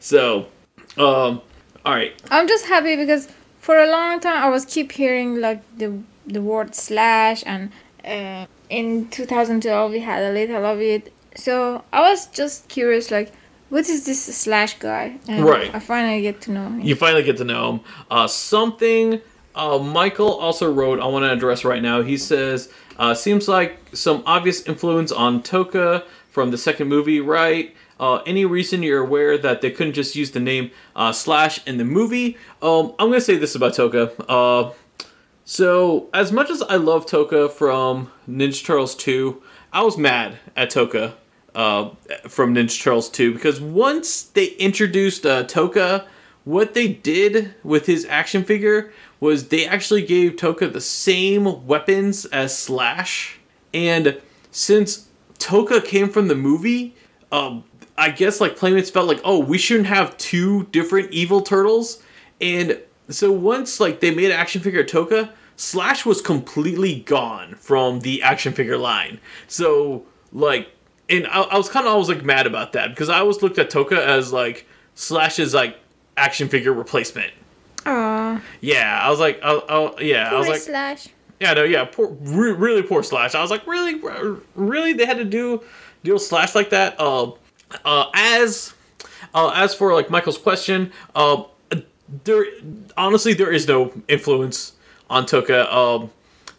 So, um, all right. I'm just happy because for a long time I was keep hearing like the the word Slash, and uh, in two thousand twelve we had a little of it. So I was just curious, like, what is this Slash guy? And right. I finally get to know him. You finally get to know him. Uh, something uh, Michael also wrote, I want to address right now. He says, uh, seems like some obvious influence on Tokka from the second movie, right? Uh, any reason you're aware that they couldn't just use the name uh, Slash in the movie? Um, I'm going to say this about Tokka. Uh, so, as much as I love Tokka from Ninja Turtles two, I was mad at Tokka uh, from Ninja Turtles two. Because once they introduced uh, Tokka, what they did with his action figure was they actually gave Tokka the same weapons as Slash. And since Tokka came from the movie, um... I guess, like, Playmates felt like, oh, we shouldn't have two different evil turtles. And so once, like, they made an action figure of Tokka, Slash was completely gone from the action figure line. So, like, and I, I was kind of always, like, mad about that. Because I always looked at Tokka as, like, Slash's, like, action figure replacement. Aww. Yeah, I was like, oh, oh yeah. Poor I was like, Slash. Yeah, no, yeah, poor, re- really poor Slash. I was like, really? Really? They had to do deal Slash like that? Um. Uh, Uh, as uh, as for like Michael's question, uh, there honestly there is no influence on Tokka, um,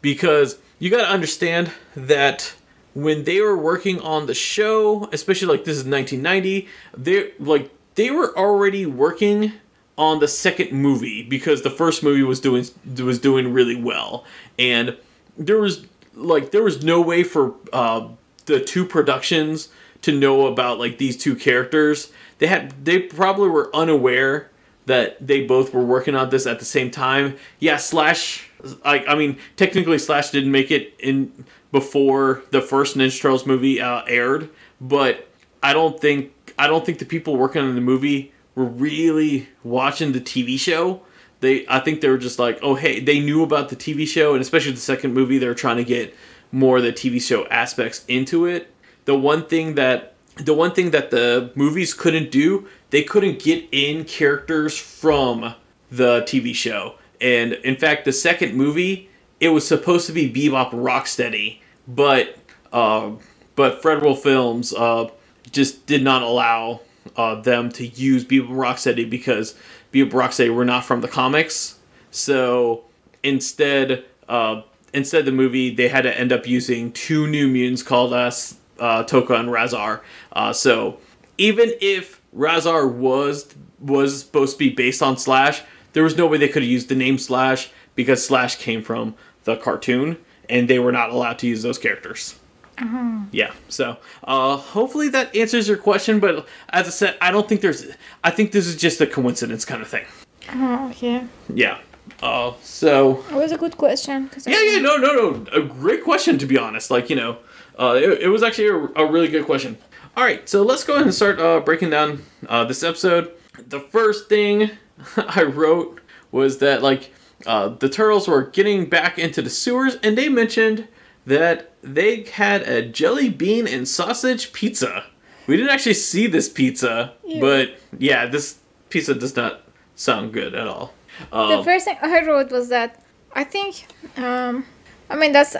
because you got to understand that when they were working on the show, especially like this is nineteen ninety, they like they were already working on the second movie because the first movie was doing was doing really well, and there was like there was no way for uh, the two productions to know about like these two characters. They had they probably were unaware that they both were working on this at the same time. Yeah, Slash I I mean technically Slash didn't make it in before the first Ninja Turtles movie uh, aired, but I don't think I don't think the people working on the movie were really watching the T V show. They I think they were just like, "Oh, hey, they knew about the T V show, and especially the second movie, they were trying to get more of the T V show aspects into it." The one thing that the one thing that the movies couldn't do, they couldn't get in characters from the T V show. And in fact, the second movie, it was supposed to be Bebop Rocksteady, but uh, but Fred Will Films uh, just did not allow uh, them to use Bebop Rocksteady because Bebop Rocksteady were not from the comics. So instead, uh, instead the movie they had to end up using two new mutants called us. Uh, Tokka and Razar. Uh, so even if Razar was was supposed to be based on Slash, there was no way they could have used the name Slash because Slash came from the cartoon. and they were not allowed to use those characters. Uh-huh. Yeah, so uh, hopefully that answers your question, but as I said, I don't think there's... I think this is just a coincidence kind of thing. Oh, uh, yeah. Yeah. Uh, so... It was a good question. Yeah, yeah, no, no, no. A great question, to be honest. Like, you know, uh, it, it was actually a, a really good question. All right, so let's go ahead and start uh, breaking down uh, this episode. The first thing I wrote was that, like, uh, the Turtles were getting back into the sewers, and they mentioned that they had a jelly bean and sausage pizza. We didn't actually see this pizza, yeah. but yeah, this pizza does not sound good at all. Um, the first thing I wrote was that I think, um, I mean, that's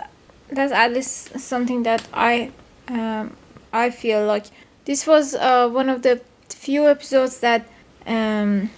that's at least something that I um, I feel like this was uh, one of the few episodes that um,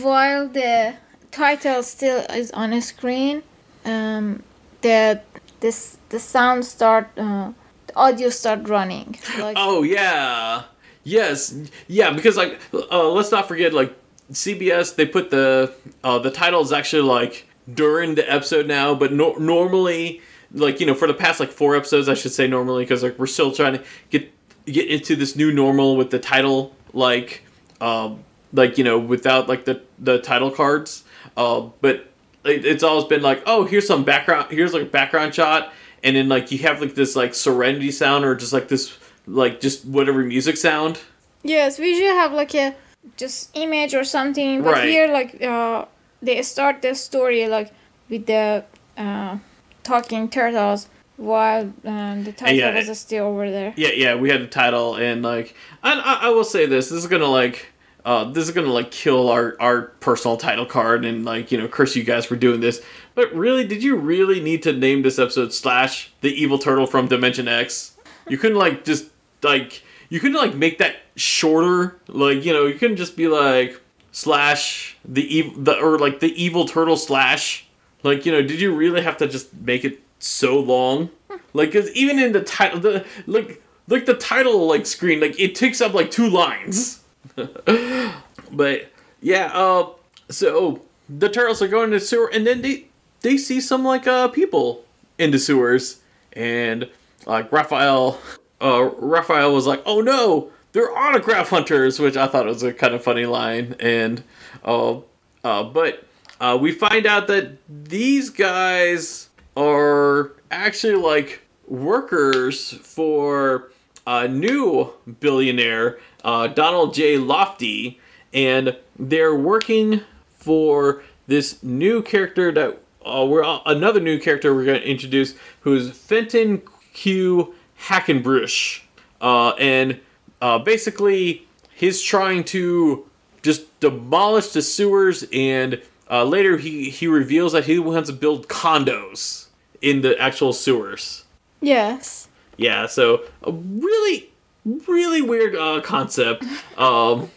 while the title still is on a screen, um, the this. The sound start, uh, the audio start running. Like, oh, yeah. Yes. Yeah, because, like, uh, let's not forget, like, C B S, they put the, uh, the titles actually, like, during the episode now. But no- normally, like, you know, for the past, like, four episodes, I should say normally, because, like, we're still trying to get get into this new normal with the title, like, um, like you know, without, like, the, the title cards. Uh, but it, it's always been, like, oh, here's some background, here's, like, a background shot. And then, like, you have, like, this, like, serenity sound or just, like, this, like, just whatever music sound. Yes, we usually have, like, a just image or something. But right. Here, like, uh, they start the story, like, with the uh, talking turtles while um, the title yeah, was still over there. Yeah, yeah, we had the title. And, like, and I, I will say this. This is going to, like, uh, this is going to, like, kill our, our personal title card and, like, you know, curse you guys for doing this. But really, did you really need to name this episode Slash the Evil Turtle from Dimension X? You couldn't, like, just, like, you couldn't, like, make that shorter? Like, you know, you couldn't just be, like, Slash the Evil, the or, like, the Evil Turtle Slash. Like, you know, did you really have to just make it so long? Like, because even in the title, the, like, like, the title, like, screen, like, it takes up, like, two lines. But, yeah, uh, so, the turtles are going to the sewer, and then they... They see some, like, uh, people in the sewers. And, like, Raphael, uh, Raphael was like, oh, no, they're autograph hunters, which I thought was a kind of funny line. And, uh, uh, but uh, we find out that these guys are actually, like, workers for a new billionaire, uh, Donald J. Lofty. And they're working for this new character that... Uh, we're uh, another new character we're going to introduce, who's Fenton Q. Hackenbrush, uh, and uh, basically he's trying to just demolish the sewers. And uh, later he he reveals that he wants to build condos in the actual sewers. Yes. Yeah. So a really really weird uh, concept, um,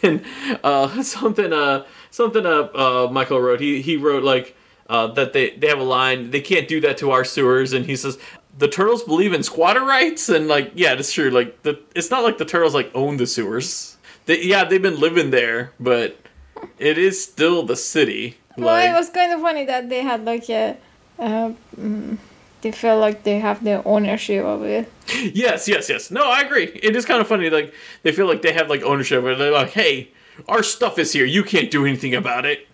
and uh, something uh something uh, uh Michael wrote. He he wrote like. Uh, that they, they have a line, they can't do that to our sewers, and he says, the turtles believe in squatter rights? And, like, yeah, that's true, like, the, it's not like the turtles, like, own the sewers. They, yeah, they've been living there, but it is still the city. Like, well, it was kind of funny that they had, like, a, uh, they felt like they have the ownership of it. Yes, yes, yes. No, I agree. It is kind of funny, like, they feel like they have, like, ownership, but they're like, hey, our stuff is here, you can't do anything about it.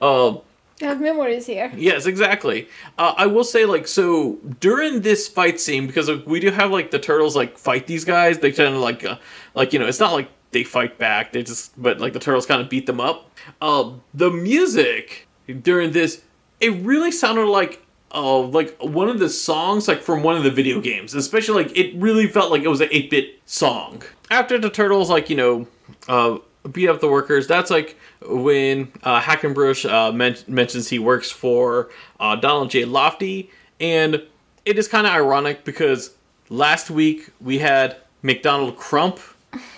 Um... I have memories here. Yes, exactly. Uh, I will say, like, so during this fight scene, because we do have, like, the turtles, like, fight these guys. They kind of, like, uh, like, you know, it's not like they fight back. They just, but, like, the turtles kind of beat them up. Uh, the music during this, it really sounded like, uh, like, one of the songs, like, from one of the video games. Especially, like, it really felt like it was an eight-bit song. After the turtles, like, you know, uh, beat up the workers, that's, like... When uh, Hackenbrush uh, men- mentions he works for uh, Donald J. Lofty. And it is kind of ironic because last week we had McDonald Crump,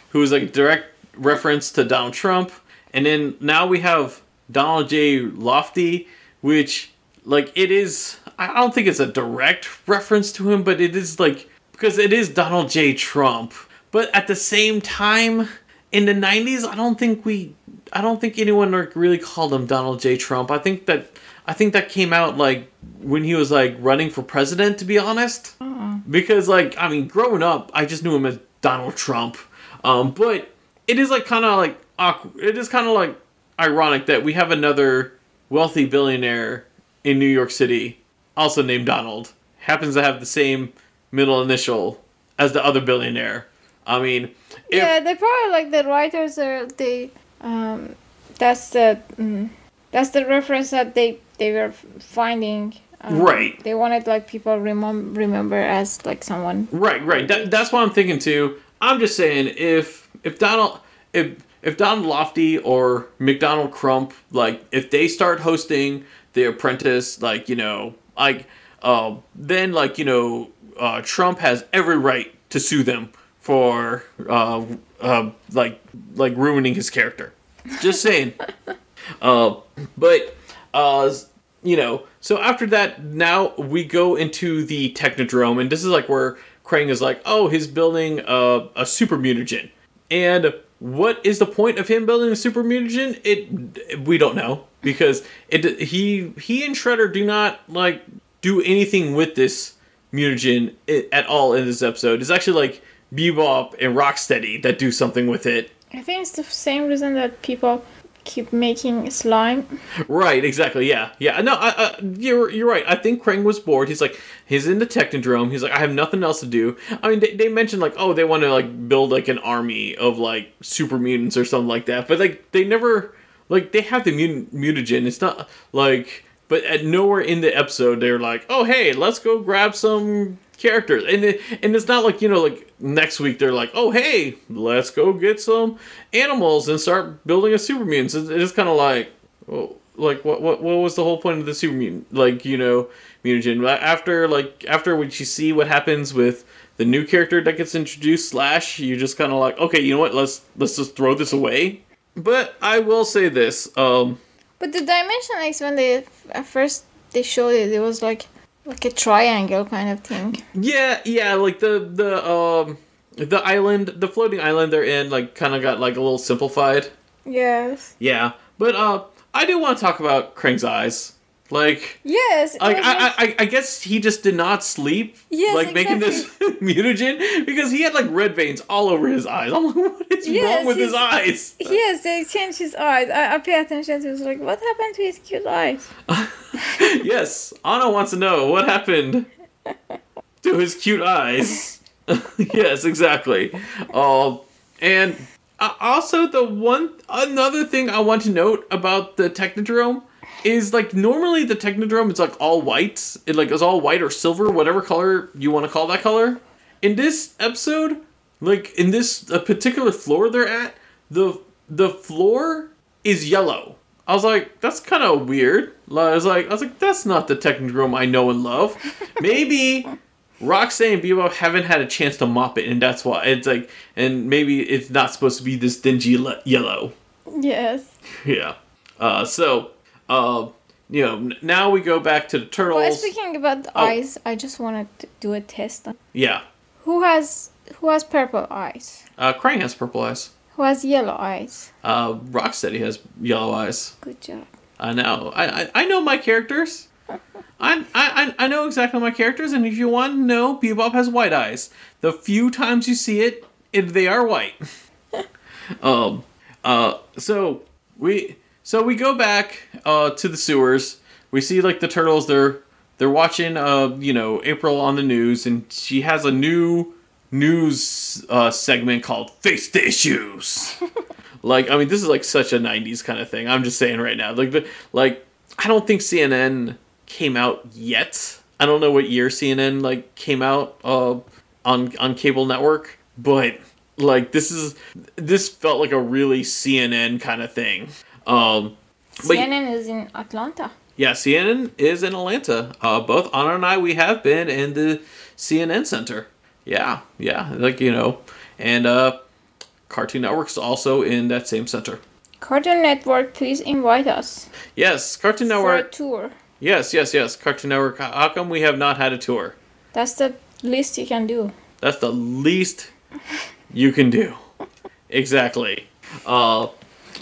who is like a direct reference to Donald Trump. And then now we have Donald J. Lofty, which, like, it is... I don't think it's a direct reference to him, but it is, like... Because it is Donald J. Trump. But at the same time, in the nineties, I don't think we... I don't think anyone really called him Donald J. Trump. I think that I think that came out like when he was like running for president, to be honest. Uh-uh. Because like I mean, growing up, I just knew him as Donald Trump. Um, but it is like kind of like awkward. It is kind of like ironic that we have another wealthy billionaire in New York City, also named Donald, happens to have the same middle initial as the other billionaire. I mean, if, yeah, they probably like the writers are the um, that's the mm, that's the reference that they they were finding. Um, right. They wanted like people remem- remember as like someone. Right, right. That, that's what I'm thinking too. I'm just saying if if Donald if if Donald Lofty or McDonald Crump, like if they start hosting The Apprentice, like you know, like uh, then like you know, uh, Trump has every right to sue them for uh, uh, like like ruining his character. Just saying. uh, but uh, you know, so after that, now we go into the Technodrome, and this is like where Krang is like, oh, he's building a, a super mutagen, and what is the point of him building a super mutagen? It we don't know. Because it he he and Shredder do not like do anything with this mutagen at all in this episode. It's actually like Bebop and Rocksteady that do something with it. I think it's the same reason that people keep making slime. Right, exactly. Yeah, yeah. No, I, I, you're you're right. I think Krang was bored. He's like he's in the Technodrome. He's like I have nothing else to do. I mean, they, they mentioned like oh they want to like build like an army of like super mutants or something like that, but like they never. Like, they have the mut- mutagen. It's not, like... But at nowhere in the episode, they're like, oh, hey, let's go grab some characters. And it, and it's not like, you know, like, next week they're like, oh, hey, let's go get some animals and start building a super mutant. So it's kind of like, oh, like, what what what was the whole point of the super mutant? Like, you know, mutagen. After, like, after when you see what happens with the new character that gets introduced, Slash, you just kind of like, okay, you know what, let's let's just throw this away. But I will say this. Um, but the Dimension X, when they at first they showed it, it was like like a triangle kind of thing. Yeah, yeah, like the the um the island, the floating island they're in, like kind of got like a little simplified. Yes. Yeah, but uh, I do want to talk about Krang's eyes. Like yes, like I, I, I I guess he just did not sleep. Yes, like exactly. Making this mutagen because he had like red veins all over his eyes. I'm like, what is yes, wrong with his eyes? Yes, they changed his eyes. I, I pay attention to. It's like, what happened to his cute eyes? Yes, Anna wants to know what happened to his cute eyes. Yes, exactly. Um, and uh, also the one another thing I want to note about the Technodrome. Is like normally the Technodrome, it's like all white. It like is all white or silver, whatever color you want to call that color. In this episode, like in this a particular floor they're at, the the floor is yellow. I was like, that's kind of weird. I was like, I was like, that's not the Technodrome I know and love. Maybe Roxanne and Bebop haven't had a chance to mop it, and that's why it's like. And maybe it's not supposed to be this dingy le- yellow. Yes. Yeah. Uh. So. Uh, you know, now we go back to the turtles. Well, speaking about the oh. eyes, I just wanted to do a test. On yeah. Who has who has purple eyes? Uh, Krang has purple eyes. Who has yellow eyes? Uh, Rocksteady has yellow eyes. Good job. I know. I I, I know my characters. I I I know exactly my characters, and if you want to know, Bebop has white eyes. The few times you see it, it they are white. um. Uh. So we. So we go back uh, to the sewers. We see like the turtles. They're they're watching uh, you know April on the news, and she has a new news uh, segment called "Face the Issues." Like I mean, this is like such a nineties kind of thing. I'm just saying right now. Like but, like I don't think C N N came out yet. I don't know what year C N N like came out uh, on on cable network, but like this is this felt like a really C N N kind of thing. Um, C N N is in Atlanta. Yeah, C N N is in Atlanta. Uh, both Anna and I, we have been in the C N N Center. Yeah, yeah, like, you know. And uh, Cartoon Network's also in that same center. Cartoon Network, please invite us. Yes, Cartoon Network. For a tour. Yes, yes, yes. Cartoon Network, how come we have not had a tour? That's the least you can do. That's the least you can do. Exactly. Uh,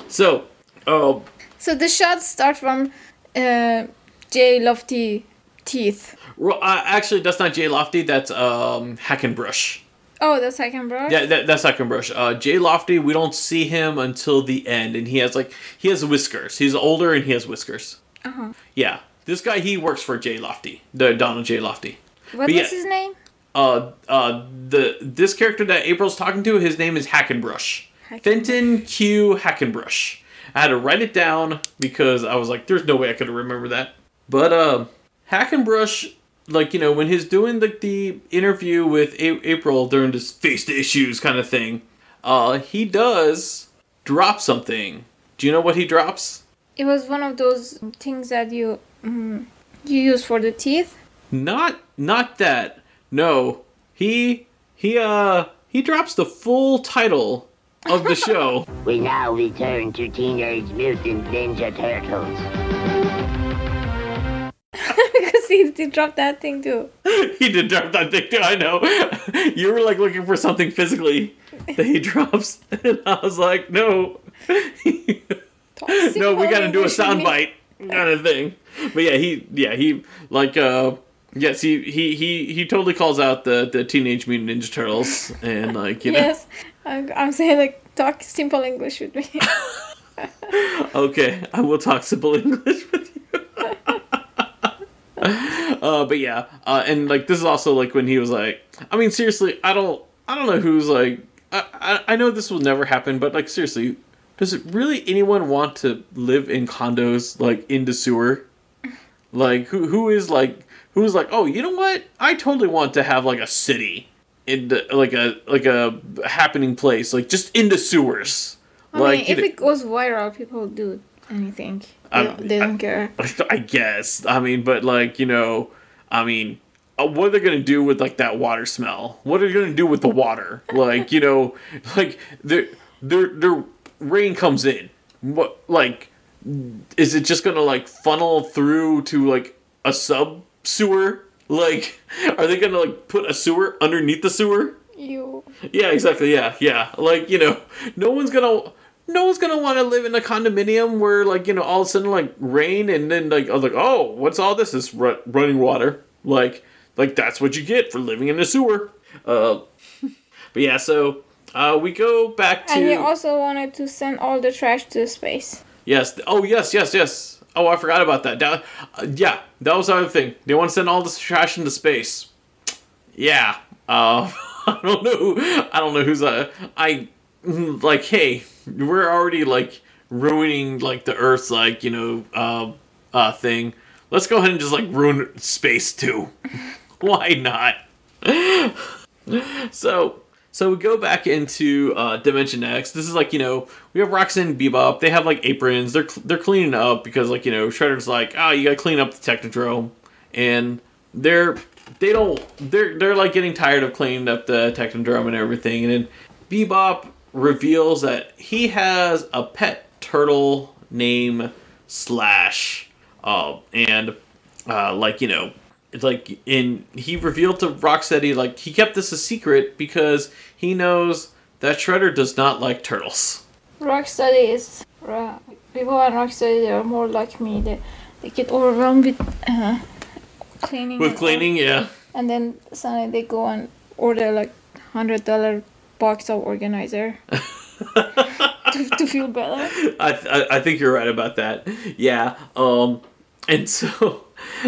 so... Oh. So the shots start from uh, J. Lofty teeth. Well, uh, actually, that's not J. Lofty. That's um, Hackenbrush. Oh, that's Hackenbrush? Yeah, that, that's Hackenbrush. Uh, J. Lofty, we don't see him until the end. And he has, like, he has whiskers. He's older and he has whiskers. Uh-huh. Yeah. This guy, he works for J. Lofty. The Donald J. Lofty. What is his name? Uh, uh, the this character that April's talking to, his name is Hackenbrush. Hackenbrush. Fenton Q. Hackenbrush. I had to write it down because I was like, there's no way I could remember that. But uh, Hackenbrush, like, you know, when he's doing the, the interview with A- April during this face the issues kind of thing, uh, he does drop something. Do you know what he drops? It was one of those things that you mm, you use for the teeth. Not not that. No, he he uh he drops the full title of the show. We now return to Teenage Mutant Ninja Turtles. Because he did drop that thing too. He did drop that thing too, I know. You were like looking for something physically that he drops. And I was like, no. No, we gotta do a soundbite kind of thing. But yeah, he, yeah, he, like, uh, yes, he, he, he, he totally calls out the, the Teenage Mutant Ninja Turtles. And like, you yes. know. I'm saying, like, talk simple English with me. Okay, I will talk simple English with you. uh, but yeah, uh, and like this is also like when he was like, I mean, seriously, I don't, I don't know who's like, I, I, I know this will never happen, but like seriously, does really anyone want to live in condos like in the sewer? Like who, who is like, who's like, oh, you know what? I totally want to have like a city. In the, like a like a happening place, like just in the sewers. I like, mean, if you know, it goes viral, people do anything. They, don't, they I, don't care. I guess. I mean, but like you know, I mean, uh, what are they gonna do with like that water smell? What are they gonna do with the water? Like you know, like the their their rain comes in. What like is it just gonna like funnel through to like a sub sewer? Like, are they gonna, like, put a sewer underneath the sewer? Ew. Yeah, exactly, yeah, yeah. Like, you know, no one's gonna, no one's gonna want to live in a condominium where, like, you know, all of a sudden, like, rain and then, like, I was like, oh, what's all this? It's ru- running water. Like, like, that's what you get for living in a sewer. Uh, but yeah, so, uh, we go back to... And he also wanted to send all the trash to space. Yes, oh, yes, yes, yes. Oh, I forgot about that. that uh, yeah, that was the other thing. They want to send all this trash into space. Yeah. Uh, I don't know. I don't know who's... Uh, I, like, hey, we're already, like, ruining, like, the Earth's, like, you know, uh, uh, thing. Let's go ahead and just, like, ruin space, too. Why not? So... So we go back into uh, Dimension X. This is like, you know, we have Roxanne and Bebop. They have, like, aprons. They're cl- they're cleaning up because, like, you know, Shredder's like, ah, oh, you gotta clean up the Technodrome. And they're, they don't, they're, they're like, getting tired of cleaning up the Technodrome and everything. And then Bebop reveals that he has a pet turtle named Slash. Uh, and, uh, like, you know... It's like, in he revealed to Rocksteady, like, he kept this a secret because he knows that Shredder does not like turtles. Rocksteady is, uh, people at Rocksteady, they are more like me. They, they get overwhelmed with uh, cleaning. With cleaning, all. Yeah. And then suddenly they go and order, like, one hundred dollars box of organizer. to, to feel better. I, th- I I think you're right about that. Yeah. Um, and so...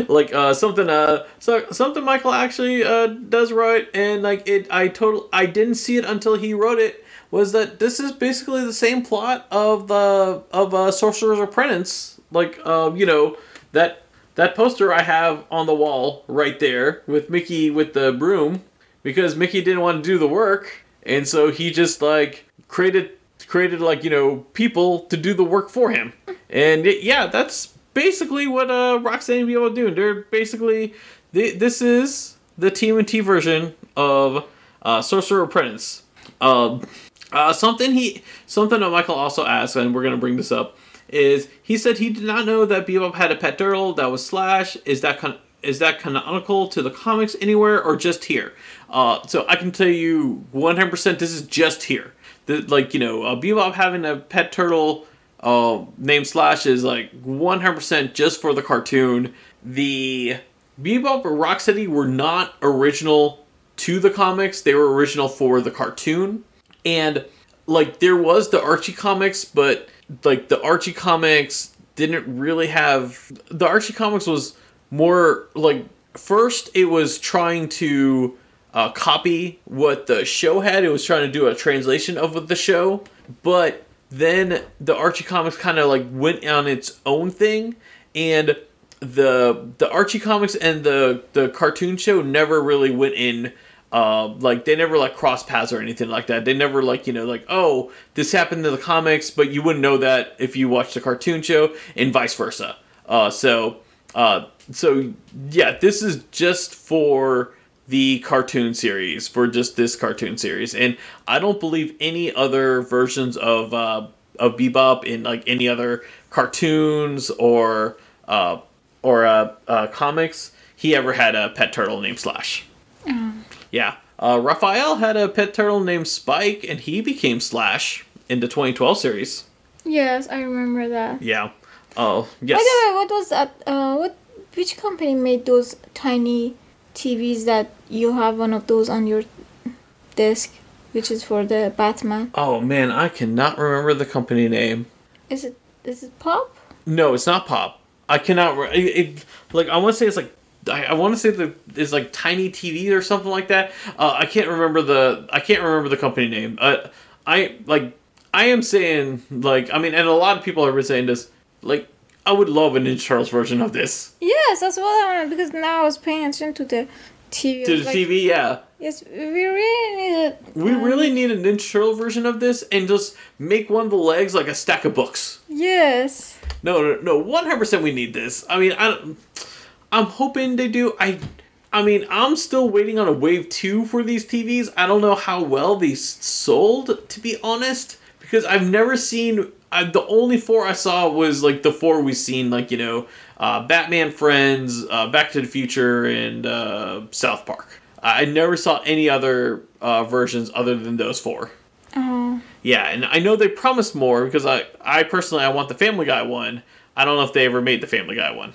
Like uh, something, uh, so, something Michael actually uh, does right, and like it, I total, I didn't see it until he wrote it. Was that this is basically the same plot of the uh, of uh, Sorcerer's Apprentice? Like, uh, you know, that that poster I have on the wall right there with Mickey with the broom, because Mickey didn't want to do the work, and so he just like created created like you know people to do the work for him, and it, yeah, that's. Basically what uh, Roxanne be able to do. They're basically... They, this is the T M N T version of uh, Sorcerer Apprentice. Um, uh, something he... Something that Michael also asked, and we're going to bring this up, is he said he did not know that Bebop had a pet turtle that was Slash. Is that con- is that canonical to the comics anywhere or just here? Uh, so I can tell you one hundred percent this is just here. The, like, you know, uh, Bebop having a pet turtle... Uh, named Slash is like one hundred percent just for the cartoon. The Bebop or Rocksteady were not original to the comics. They were original for the cartoon. And like there was the Archie comics, but like the Archie comics didn't really have... The Archie comics was more like... First, it was trying to uh, copy what the show had. It was trying to do a translation of the show. But then the Archie comics kind of like went on its own thing. And the the Archie comics and the, the cartoon show never really went in. Uh, like they never like crossed paths or anything like that. They never like, you know, like, oh, this happened in the comics, but you wouldn't know that if you watched the cartoon show, and vice versa. Uh, so... Uh, so yeah, this is just for the cartoon series, for just this cartoon series, and I don't believe any other versions of uh, of Bebop in like any other cartoons or uh, or uh, uh, comics. He ever had a pet turtle named Slash. Oh. Yeah, uh, Raphael had a pet turtle named Spike, and he became Slash in the twenty twelve series. Yes, I remember that. Yeah. Oh, yes. By the way, what was that? Uh, what which company made those tiny T Vs that you have one of those on your desk, which is for the Batman? Oh man, I cannot remember the company name. Is it is it Pop? No, it's not Pop. I cannot. Re- it, it, like I want to say it's like I, I want to say that it's like Tiny T V or something like that. Uh, I can't remember the I can't remember the company name. Uh, I like I am saying like I mean, and a lot of people have been saying this. Like, I would love a Ninja Turtles version of this. Yes, that's what I wanted, because now I was paying attention to the T V. To the like, T V, yeah. Yes, we really need a... We um, really need a Ninja Turtle version of this, and just make one of the legs like a stack of books. Yes. No, no, no, one hundred percent we need this. I mean, I, I'm hoping they do. I I mean, I'm still waiting on a Wave two for these T Vs. I don't know how well these sold, to be honest, because I've never seen... I, the only four I saw was, like, the four we've seen, like, you know, uh, Batman Friends, uh, Back to the Future, and uh, South Park. I never saw any other uh, versions other than those four. Oh. Yeah, and I know they promised more, because I, I personally, I want the Family Guy one. I don't know if they ever made the Family Guy one.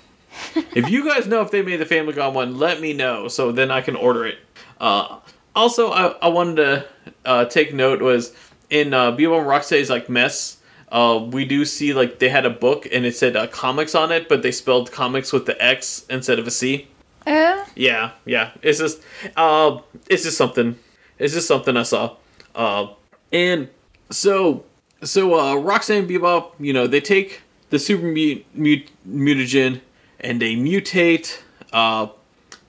If you guys know if they made the Family Guy one, let me know, so then I can order it. Uh, also, I, I wanted to uh, take note was, in uh, Bebop Rocksteady's, like, mess... Uh, we do see, like, they had a book, and it said uh, comics on it, but they spelled comics with the X instead of a C. Uh? Yeah, yeah. It's just, uh, it's just something. It's just something I saw. Uh, and so, so, uh, Roxanne and Bebop, you know, they take the super mut- mut- mutagen, and they mutate, uh,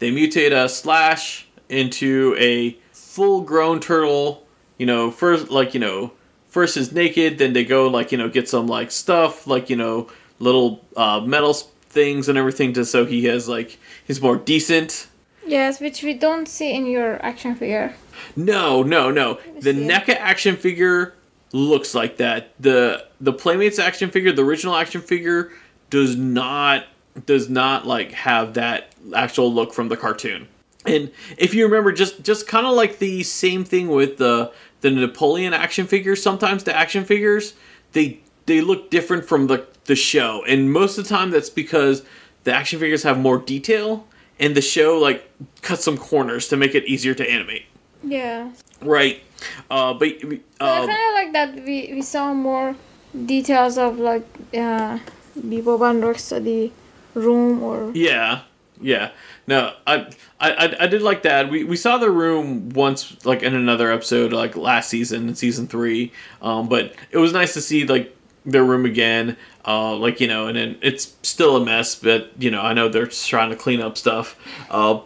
they mutate a Slash into a full-grown turtle, you know, first, like, you know, first is naked, then they go, like, you know, get some, like, stuff, like, you know, little uh, metal things and everything, just so he has, like, he's more decent. Yes, which we don't see in your action figure. No, no, no. The NECA it. action figure looks like that. The the Playmates action figure, the original action figure, does not, does not, like, have that actual look from the cartoon. And if you remember, just, just kind of like the same thing with the... The Napoleon action figures, sometimes the action figures, they they look different from the, the show. And most of the time that's because the action figures have more detail and the show, like, cuts some corners to make it easier to animate. Yeah. Right. Uh, but uh, I kind of like that we, we saw more details of, like, uh, Bebop and Rocksteady room or... Yeah. Yeah. No, I, I I did like that. We we saw the room once, like, in another episode, like, last season, in season three. Um, but it was nice to see, like, their room again. Uh, like, you know, and then it's still a mess, but, you know, I know they're just trying to clean up stuff. Uh,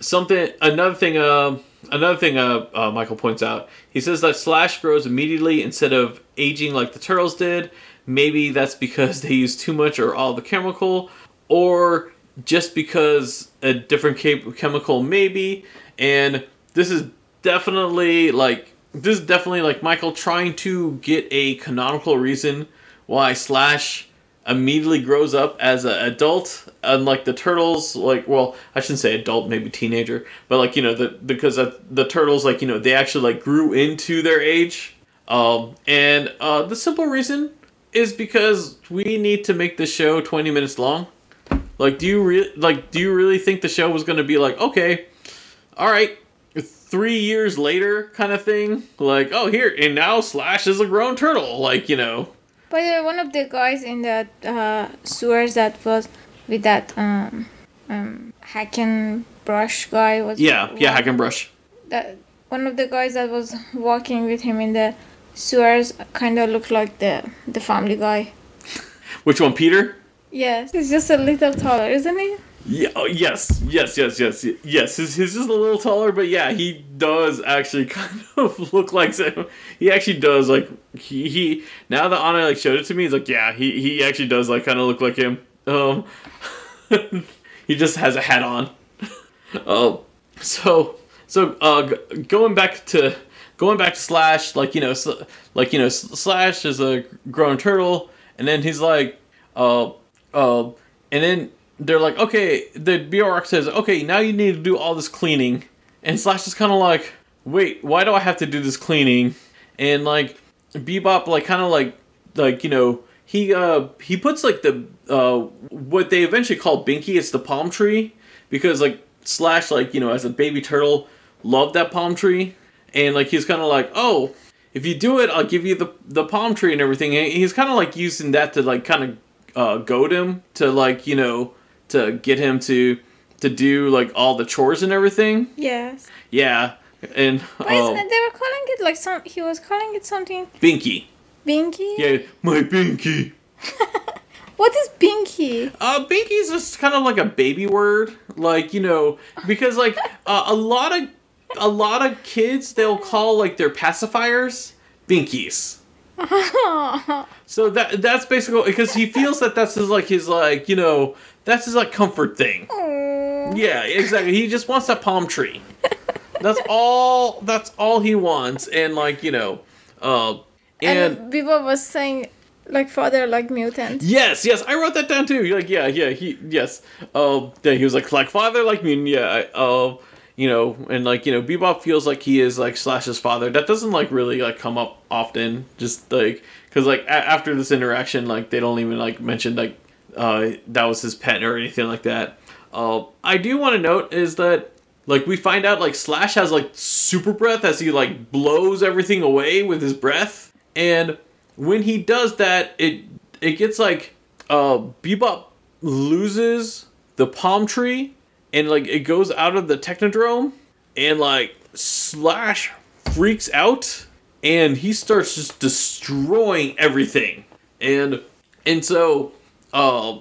something, another thing, uh, another thing uh, uh, Michael points out, he says that Slash grows immediately instead of aging like the Turtles did. Maybe that's because they use too much or all the chemical, or... just because a different chemical, maybe, and this is definitely like this is definitely like Michael trying to get a canonical reason why Slash immediately grows up as an adult, unlike the Turtles. Like, well, I shouldn't say adult, maybe teenager, but like you know, the because the Turtles, like you know, they actually like grew into their age, um, and uh, the simple reason is because we need to make the show twenty minutes long. Like, do you re- like do you really think the show was going to be like, okay, all right, three years later kind of thing? Like, oh, here, and now Slash is a grown turtle. Like, you know. By the way, one of the guys in that uh, sewers that was with that um, um, Hackenbrush guy was... Yeah, one, yeah, Hackenbrush. That, one of the guys that was walking with him in the sewers kind of looked like the, the family guy. Which one, Peter? Yes, he's just a little taller, isn't he? Yeah. Oh, yes, yes, yes, yes, yes. He's, he's just a little taller, but yeah, he does actually kind of look like him. He actually does, like, he, he now that Anna, like, showed it to me, he's like, yeah, he, he actually does, like, kind of look like him. Um, he just has a hat on. Oh, so, so, uh, going back to, going back to Slash, like, you know, sl- like, you know, Slash is a grown turtle, and then he's like, uh, uh, and then... They're like, okay, the B R X says, okay, now you need to do all this cleaning. And Slash is kind of like, wait, why do I have to do this cleaning? And, like, Bebop, like, kind of like, like, you know, he, uh, he puts, like, the, uh, what they eventually call Binky, it's the palm tree. Because, like, Slash, like, you know, as a baby turtle, loved that palm tree. And, like, he's kind of like, oh, if you do it, I'll give you the, the palm tree and everything. And he's kind of, like, using that to, like, kind of, uh, goad him to, like, you know... to get him to to do, like, all the chores and everything. Yes. Yeah. And but uh, they were calling it, like, some... He was calling it something... Binky. Binky? Yeah, my Binky. What is Binky? Uh, Binky is just kind of like a baby word. Like, you know, because, like, uh, a lot of... A lot of kids, they'll call, like, their pacifiers Binkies. So that that's basically... Because he feels that that's his, like, his, like, you know... That's his, like, comfort thing. Aww. Yeah, exactly. He just wants that palm tree. That's all That's all he wants. And, like, you know... Uh, and, and Bebop was saying, like, father, like, mutant. Yes, yes. I wrote that down, too. You're like, yeah, yeah, he... Yes. Uh, then he was like, like, father, like, mutant. Yeah, uh, you know, and, like, you know, Bebop feels like he is, like, Slash's father. That doesn't, like, really, like, come up often. Just, like... Because, like, a- after this interaction, like, they don't even, like, mention, like... Uh, that was his pet or anything like that. Uh, I do want to note is that, like, we find out, like, Slash has, like, super breath as he, like, blows everything away with his breath. And when he does that, it it gets, like, uh, Bebop loses the palm tree and, like, it goes out of the Technodrome and, like, Slash freaks out and he starts just destroying everything. And, and so... Uh,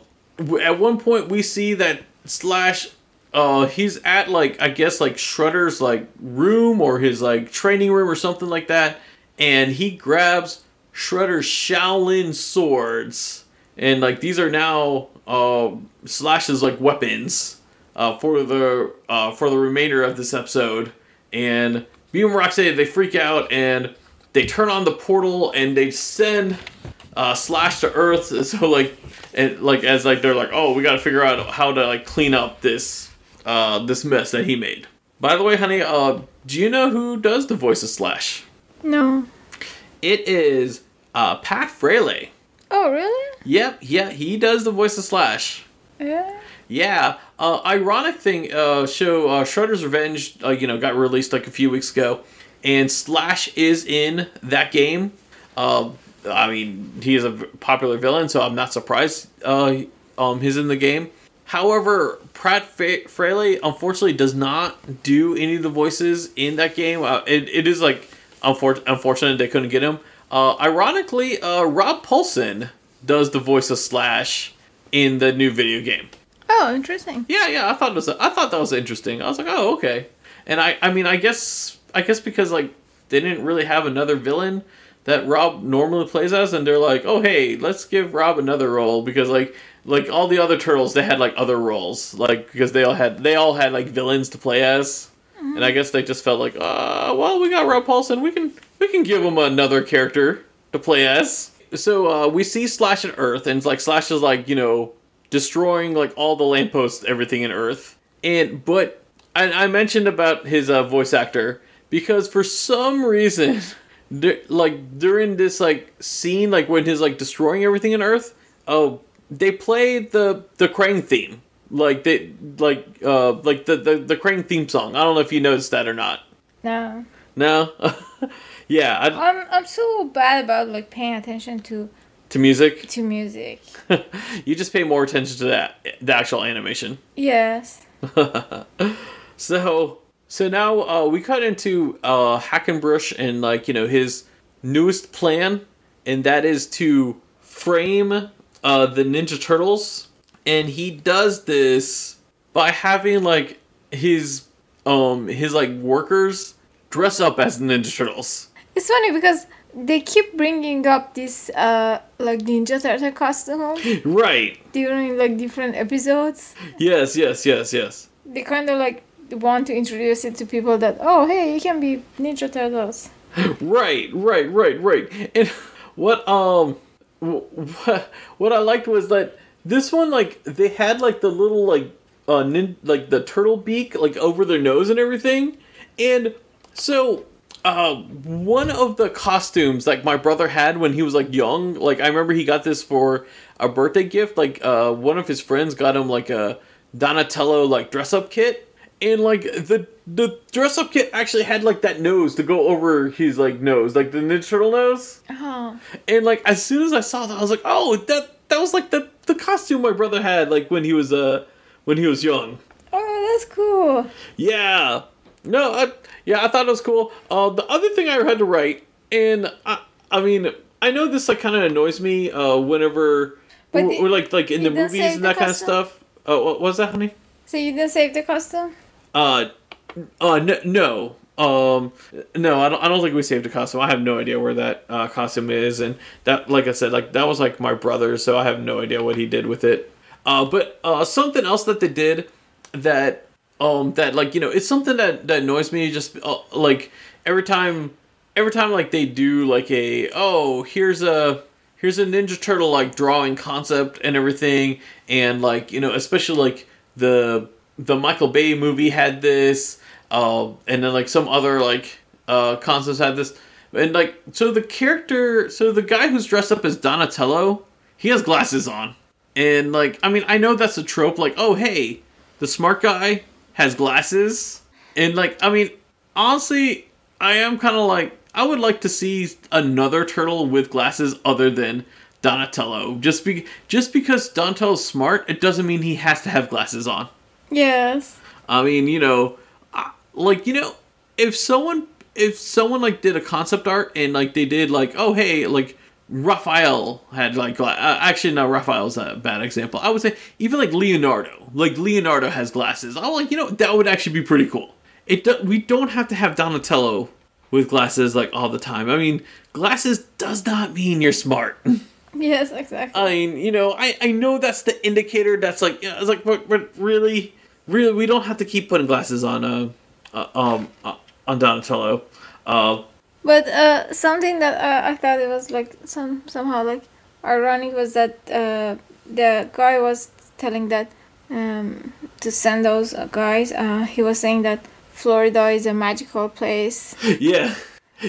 at one point we see that Slash, uh, he's at, like, I guess, like, Shredder's, like, room or his, like, training room or something like that, and he grabs Shredder's Shaolin swords, and, like, these are now, uh, Slash's, like, weapons, uh, for the, uh, for the remainder of this episode, and Beam and Rocksteady, they freak out, and they turn on the portal, and they send... Uh, slash to Earth, so, like, and, like, as, like, they're like, oh, we gotta figure out how to, like, clean up this uh, this mess that he made. By the way, honey, uh, do you know who does the voice of Slash? No. It is uh, Pat Fraley. Oh, really? Yep, yeah, he does the voice of Slash. Yeah? Yeah. Uh, ironic thing, uh, show uh, Shredder's Revenge, uh, you know, got released, like, a few weeks ago, and Slash is in that game. Um... Uh, I mean, he is a popular villain, so I'm not surprised uh, um, he's in the game. However, Pat Fraley, unfortunately, does not do any of the voices in that game. Uh, it, it is, like, unfor- unfortunate they couldn't get him. Uh, ironically, uh, Rob Paulsen does the voice of Slash in the new video game. Oh, interesting. Yeah, yeah, I thought it was, I thought that was interesting. I was like, oh, okay. And I, I mean, I guess, I guess because, like, they didn't really have another villain that Rob normally plays as, and they're like, oh, hey, let's give Rob another role, because, like, like all the other turtles, they had, like, other roles, like, because they all had, they all had, like, villains to play as, mm-hmm. And I guess they just felt like, uh, well, we got Rob Paulsen, we can, we can give him another character to play as. So, uh, we see Slash at Earth, and, like, Slash is, like, you know, destroying, like, all the lampposts, everything in Earth, and, but, I, I mentioned about his, uh, voice actor, because for some reason... They're, like, during this, like, scene, like, when he's, like, destroying everything on Earth, oh, they play the, the Krang theme. Like, they, like, uh, like, the, the, the Krang theme song. I don't know if you noticed that or not. No. No? Yeah. I, I'm, I'm so bad about, like, paying attention to... To music? To music. You just pay more attention to that, the actual animation. Yes. So... So now uh, we cut into uh, Hackenbrush and, like, you know, his newest plan, and that is to frame uh, the Ninja Turtles. And he does this by having, like, his um his like workers dress up as the Ninja Turtles. It's funny because they keep bringing up this uh like Ninja Turtle costume, right? During like different episodes. Yes, yes, yes, yes. They kind of like. Want to introduce it to people that, oh, hey, you can be Ninja Turtles. Right, right, right, right. And what um, what, what I liked was that this one, like, they had, like, the little, like, uh, nin- like the turtle beak, like, over their nose and everything. And so, uh, one of the costumes, like, my brother had when he was, like, young, like, I remember he got this for a birthday gift. Like, uh, one of his friends got him, like, a Donatello, like, dress-up kit. And, like, the the dress-up kit actually had, like, that nose to go over his, like, nose. Like, the Ninja Turtle nose. Oh. And, like, as soon as I saw that, I was like, oh, that that was, like, the, the costume my brother had, like, when he was uh when he was young. Oh, that's cool. Yeah. No, I, yeah, I thought it was cool. Uh, the other thing I had to write, and, I I mean, I know this, like, kind of annoys me uh, whenever but we're, it, we're, like, like in the movies and that kind of stuff. Oh, what was that, honey? So you didn't save the costume? Uh, uh, no, no, um, no, I don't, I don't think we saved a costume. I have no idea where that, uh, costume is. And that, like I said, like, that was, like, my brother's, so I have no idea what he did with it. Uh, but, uh, something else that they did that, um, that, like, you know, it's something that, that annoys me just, uh, like, every time, every time, like, they do, like, a, oh, here's a, here's a Ninja Turtle, like, drawing concept and everything. And, like, you know, especially, like, the... The Michael Bay movie had this, uh, and then, like, some other, like, uh, concepts had this. And, like, so the character, so the guy who's dressed up as Donatello, he has glasses on. And, like, I mean, I know that's a trope, like, oh, hey, the smart guy has glasses. And, like, I mean, honestly, I am kind of like, I would like to see another turtle with glasses other than Donatello. Just, be- just because Donatello's smart, it doesn't mean he has to have glasses on. Yes. I mean, you know, like, you know, if someone, if someone, like, did a concept art and, like, they did, like, oh, hey, like, Raphael had, like, gla- actually, no, Raphael's a bad example. I would say even, like, Leonardo. Like, Leonardo has glasses. I'm like, you know, that would actually be pretty cool. It do- We don't have to have Donatello with glasses, like, all the time. I mean, glasses does not mean you're smart. Yes, exactly. I mean, you know, I, I know that's the indicator that's, like, you know, it's like, but, but really... Really, we don't have to keep putting glasses on, uh, uh um, uh, on Donatello. Uh, but uh, something that uh, I thought it was like some somehow like ironic was that uh, the guy was telling that um, to send those uh, guys. Uh, he was saying that Florida is a magical place. Yeah.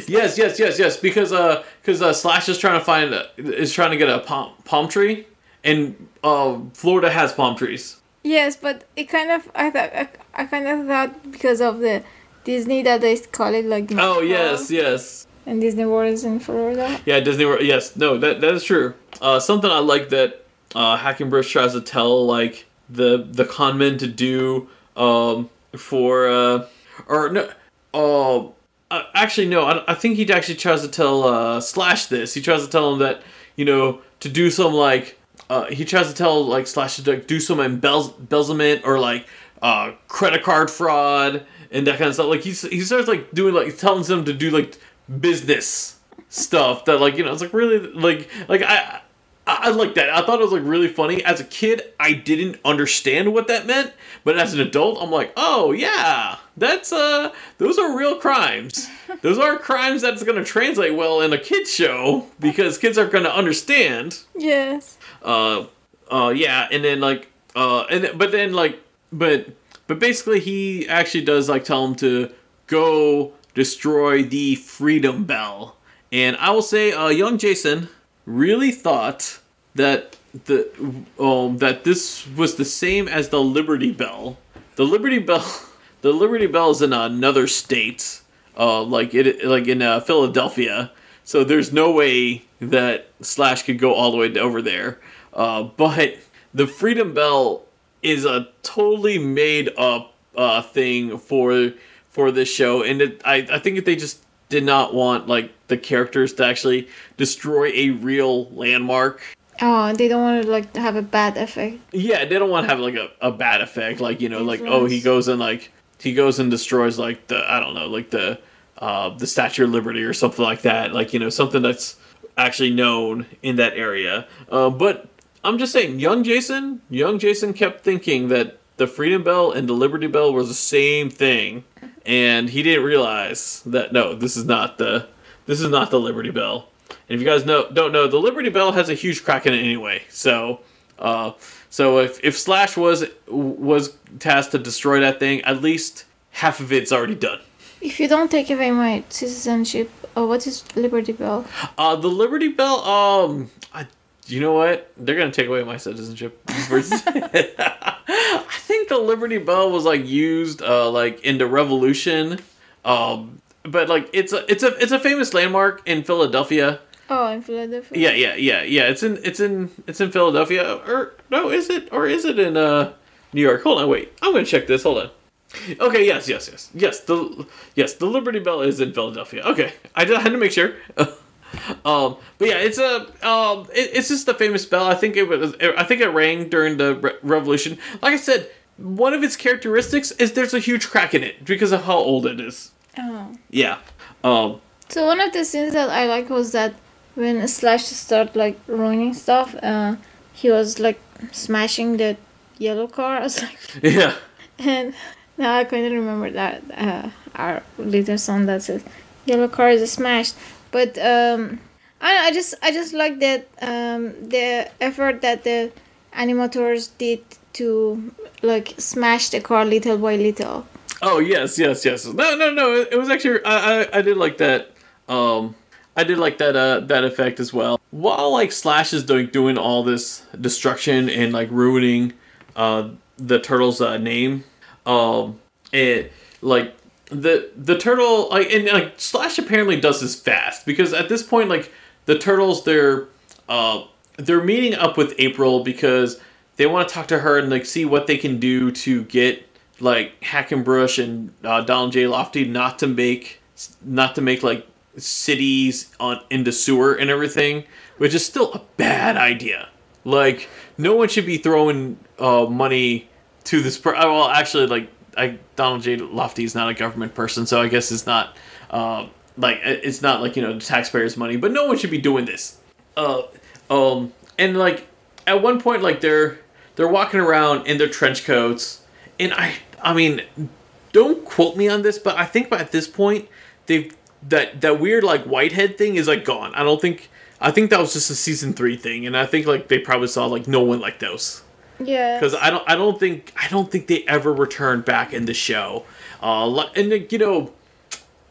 Yes, yes, yes, yes. Because uh, because uh, Slash is trying to find a, is trying to get a palm palm tree, and uh, Florida has palm trees. Yes, but it kind of I thought I, I kind of thought because of the Disney that they call it like. Oh yes, yes. And Disney World is in Florida. Yeah, Disney World. Yes, no, that that is true. Uh, something I like that uh, Hackenbrush tries to tell like the the con men to do um, for uh, or no, oh uh, actually no, I, I think he actually tries to tell uh, Slash this. He tries to tell him that you know to do some like. Uh, he tries to tell, like, Slash to like, do some embezzlement or, like, uh, credit card fraud and that kind of stuff. Like, he he starts, like, doing, like, telling them to do, like, business stuff that, like, you know, it's, like, really, like, like I, I, I like that. I thought it was, like, really funny. As a kid, I didn't understand what that meant. But as an adult, I'm like, oh, yeah, that's, uh, those are real crimes. Those are crimes that's going to translate well in a kid's show because kids are going to understand. Yes. Uh, uh, yeah, and then, like, uh, and, th- but then, like, but, but basically he actually does, like, tell him to go destroy the Freedom Bell. And I will say, uh, young Jason really thought that the um, that this was the same as the Liberty Bell. The Liberty Bell, the Liberty Bell is in another state, uh, like it, like in uh, Philadelphia. So there's no way that Slash could go all the way over there. Uh, but the Freedom Bell is a totally made up uh, thing for for this show, and it, I I think that they just did not want like the characters to actually destroy a real landmark. Oh, they don't want to like have a bad effect. Yeah, they don't want to have like a, a bad effect, like, you know, influence. Like, oh, he goes and like he goes and destroys like the I don't know like the uh, the Statue of Liberty or something like that, like, you know, something that's actually known in that area. Uh, but I'm just saying, young Jason, young Jason kept thinking that the Freedom Bell and the Liberty Bell were the same thing, and he didn't realize that no, this is not the this is not the Liberty Bell. And if you guys know don't know, the Liberty Bell has a huge crack in it anyway. So, uh, so if if Slash was was tasked to destroy that thing, at least half of it's already done. If you don't take away my citizenship, oh, what is Liberty Bell? Uh, the Liberty Bell. Um, I, you know what? They're gonna take away my citizenship. I think the Liberty Bell was like used uh, like in the Revolution, um, but like it's a it's a it's a famous landmark in Philadelphia. Oh, in Philadelphia. Yeah, yeah, yeah, yeah. It's in it's in it's in Philadelphia, or no? Is it or is it in uh, New York? Hold on, wait. I'm gonna check this. Hold on. Okay. Yes. Yes. Yes. Yes. The yes the Liberty Bell is in Philadelphia. Okay, I had to make sure. Um, but yeah, it's a um, it, it's just the famous bell. I think it was. It, I think it rang during the re- revolution. Like I said, one of its characteristics is there's a huge crack in it because of how old it is. Oh. Yeah. Um. So one of the things that I like was that when Slash started like ruining stuff, uh, he was like smashing the yellow car. I was like, yeah. And now I couldn't remember that uh, our little song that says "Yellow car is smashed." But um, I, I just I just like that um, the effort that the animators did to like smash the car little by little. Oh yes, yes, yes. No, no, no. It was actually I I, I did like that. Um, I did like that uh, that effect as well. While like Slash is doing doing all this destruction and like ruining uh, the turtle's uh, name, um, it like. The the turtle like and like Slash apparently does this fast because at this point like the turtles they're uh they're meeting up with April because they want to talk to her and like see what they can do to get like Hackenbrush and uh, Donald J. Lofty not to make not to make like cities on in the sewer and everything, which is still a bad idea. Like no one should be throwing uh money to this. Per- well, actually, like. I, Donald J. Lofty is not a government person, so I guess it's not uh, like it's not like you know the taxpayers' money. But no one should be doing this. Uh, um, and like at one point, like they're they're walking around in their trench coats, and I I mean, don't quote me on this, but I think by at this point they've that that weird like whitehead thing is like gone. I don't think I think that was just a season three thing, and I think like they probably saw like no one like those. Yeah, because I don't, I don't think, I don't think they ever returned back in the show, uh, and you know,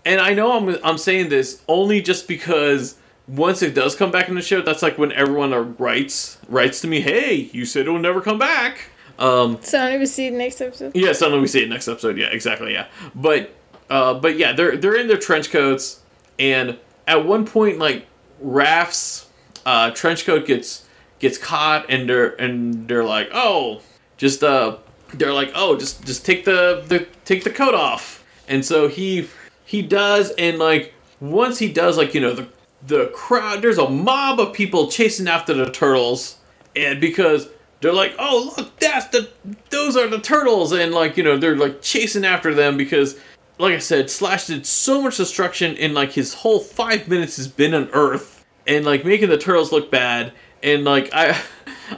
and I know I'm, I'm saying this only just because once it does come back in the show, that's like when everyone writes, writes to me, hey, you said it will never come back. Um, so only we see it next episode. Yeah, so only we see it next episode. Yeah, exactly. Yeah, but, uh, but yeah, they're they're in their trench coats, and at one point, like Raph's uh, trench coat gets. gets caught and they're and they're like oh just uh they're like oh just just take the, the take the coat off, and so he he does, and like once he does like you know the the crowd, there's a mob of people chasing after the turtles, and because they're like oh look that's the those are the turtles, and like you know they're like chasing after them because like I said Slash did so much destruction in like his whole five minutes has been on Earth and like making the turtles look bad. And like I,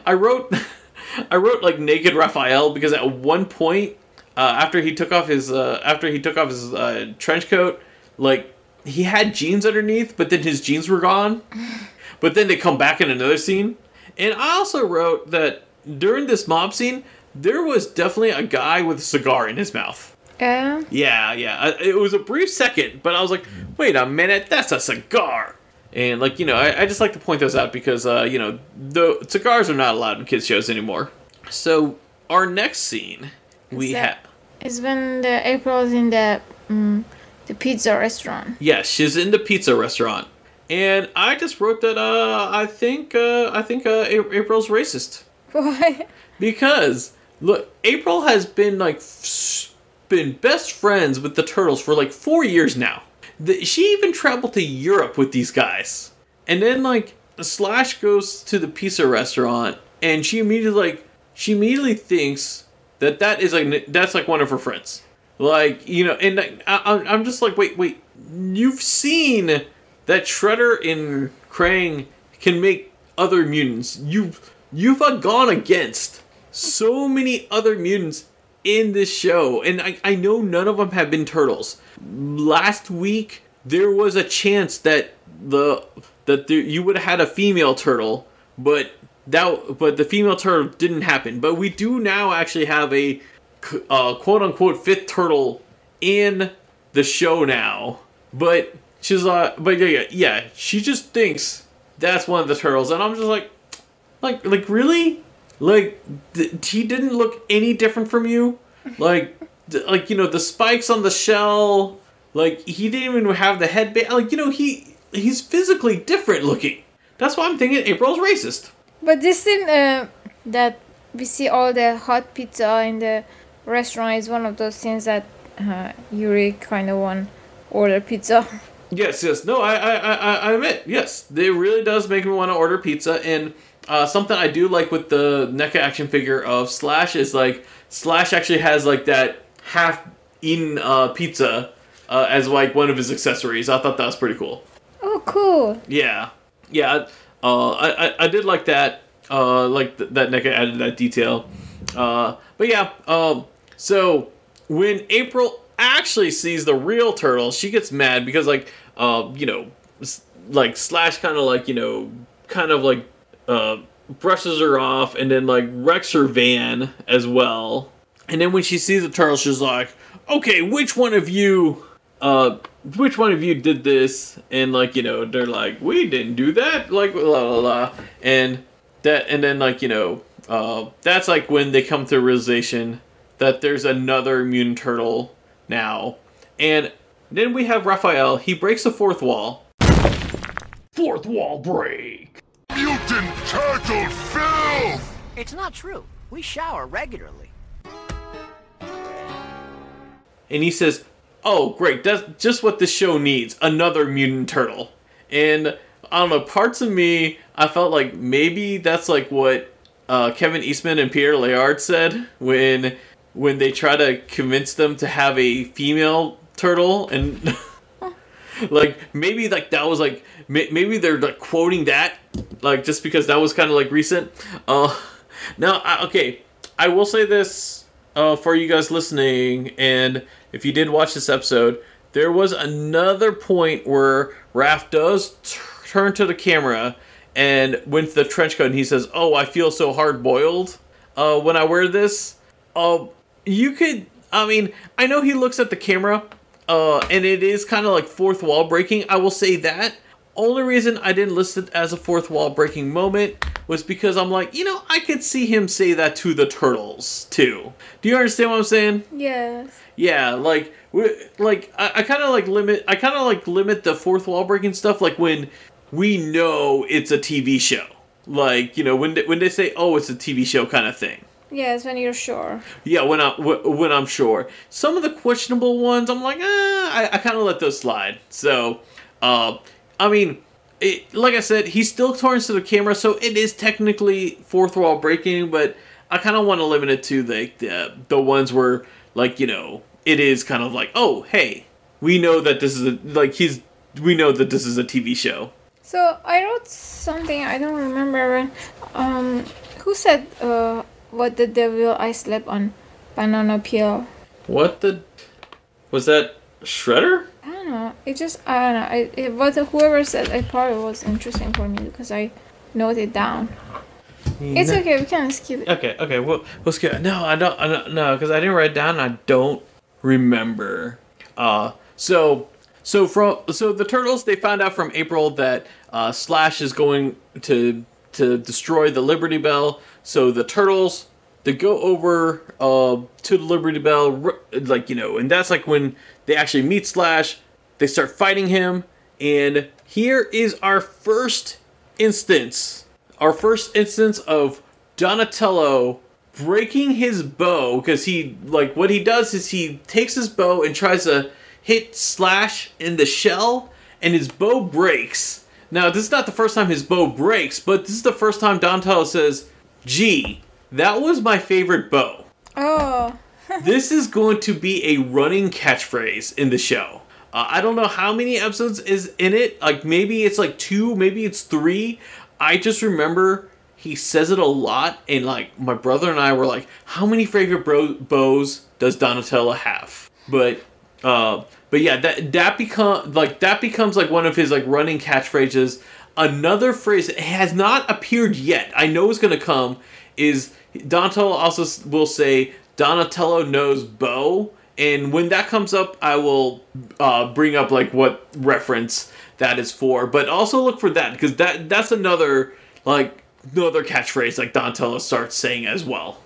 I wrote, I wrote like naked Raphael because at one point, uh, after he took off his uh, after he took off his uh, trench coat, like he had jeans underneath, but then his jeans were gone. But then they come back in another scene. And I also wrote that during this mob scene, there was definitely a guy with a cigar in his mouth. Uh? Yeah, yeah. It was a brief second, but I was like, wait a minute, that's a cigar. And, like, you know, I, I just like to point those out because, uh, you know, the cigars are not allowed in kids' shows anymore. So, our next scene, we have... It's when the April's in the um, the pizza restaurant. Yeah, she's in the pizza restaurant. And I just wrote that, uh, I think, uh, I think uh, April's racist. Why? Because, look, April has been, like, f- been best friends with the Turtles for, like, four years now. The, she even traveled to Europe with these guys. And then, like, Slash goes to the pizza restaurant, and she immediately, like, she immediately thinks that that is, like, that's, like, one of her friends. Like, you know, and I, I, I'm just like, wait, wait, you've seen that Shredder and Krang can make other mutants. You've, you've gone against so many other mutants in this show, and I, I know none of them have been turtles. Last week, there was a chance that the that there, you would have had a female turtle, but that but the female turtle didn't happen. But we do now actually have a uh, quote unquote fifth turtle in the show now. But she's uh, but yeah, yeah, yeah, she just thinks that's one of the turtles, and I'm just like, like, like really. Like, th- he didn't look any different from you. Like, th- like you know, the spikes on the shell. Like, he didn't even have the headband. Like, you know, he he's physically different looking. That's why I'm thinking April's racist. But this thing uh, that we see all the hot pizza in the restaurant is one of those things that uh, Yuri kind of won order pizza. Yes, yes. No, I, I, I, I admit, yes. It really does make me want to order pizza, and... Uh, something I do like with the NECA action figure of Slash is, like, Slash actually has, like, that half-eaten uh, pizza uh, as, like, one of his accessories. I thought that was pretty cool. Oh, cool. Yeah. Yeah. Uh, I, I I did like that. Uh, like, th- that NECA added that detail. Uh, but, yeah. Um, so, when April actually sees the real turtle, she gets mad because, like, uh, you know, like, Slash kind of, like, you know, kind of, like, Uh, brushes her off and then, like, wrecks her van as well. And then when she sees the turtle, she's like, okay, which one of you, uh, which one of you did this? And, like, you know, they're like, we didn't do that. Like, la la la. And that, and then, like, you know, uh, that's, like, when they come to realization that there's another mutant turtle now. And then we have Raphael. He breaks the fourth wall. Fourth wall break. Mutant turtle filth! It's not true. We shower regularly. And he says, oh, great. That's just what this show needs. Another mutant turtle. And, I don't know, parts of me, I felt like maybe that's like what uh, Kevin Eastman and Pierre Layard said when when they try to convince them to have a female turtle. And, like, maybe like that was like, maybe they're like quoting that. Like, just because that was kind of, like, recent. Uh, now, I, okay, I will say this uh, for you guys listening, and if you did watch this episode, there was another point where Raph does t- turn to the camera and went to the trench coat, and he says, oh, I feel so hard-boiled uh, when I wear this. Uh, you could, I mean, I know he looks at the camera, uh, and it is kind of, like, fourth wall breaking. I will say that. Only reason I didn't list it as a fourth wall breaking moment was because I'm like, you know, I could see him say that to the turtles too. Do you understand what I'm saying? Yes. Yeah, like, like I, I kind of like limit, I kind of like limit the fourth wall breaking stuff, like when we know it's a T V show, like, you know, when they, when they say, oh, it's a T V show kind of thing. Yes, when you're sure. Yeah, when I when I'm sure. Some of the questionable ones, I'm like, eh, I, I kind of let those slide. So, uh. I mean, it, like I said, he still turns to the camera, so it is technically fourth wall breaking, but I kind of want to limit it to the, the the ones where, like, you know, it is kind of like, oh, hey, we know that this is a, like, he's, we know that this is a T V show. So I wrote something, I don't remember, when, um, who said, uh, what the devil I slept on banana peel? What the, was that Shredder? I don't know. It just I don't know. I it, but whoever said it probably was interesting for me because I noted it down. No. It's okay. We can skip it. Okay. Okay. We'll we'll skip it. No, I don't. I don't no, because I didn't write it down. I don't remember. Uh. So So from so the Turtles, they found out from April that uh, Slash is going to to destroy the Liberty Bell. So the Turtles, they go over uh, to the Liberty Bell, like, you know, and that's like when they actually meet Slash. They start fighting him, and here is our first instance, our first instance of Donatello breaking his bow, because he, like, what he does is he takes his bow and tries to hit Slash in the shell, and his bow breaks. Now, this is not the first time his bow breaks, but this is the first time Donatello says, gee, that was my favorite bow. Oh. This is going to be a running catchphrase in the show. Uh, I don't know how many episodes is in it. Like, maybe it's like two, maybe it's three. I just remember he says it a lot, and like my brother and I were like, how many favorite bro- bows does Donatello have? But uh, but yeah, that that become like that becomes like one of his like running catchphrases. Another phrase that has not appeared yet, I know is going to come, is Donatello also will say, Donatello knows bow. And when that comes up, I will uh, bring up like what reference that is for. But also look for that, because that that's another like another catchphrase like Donatello starts saying as well.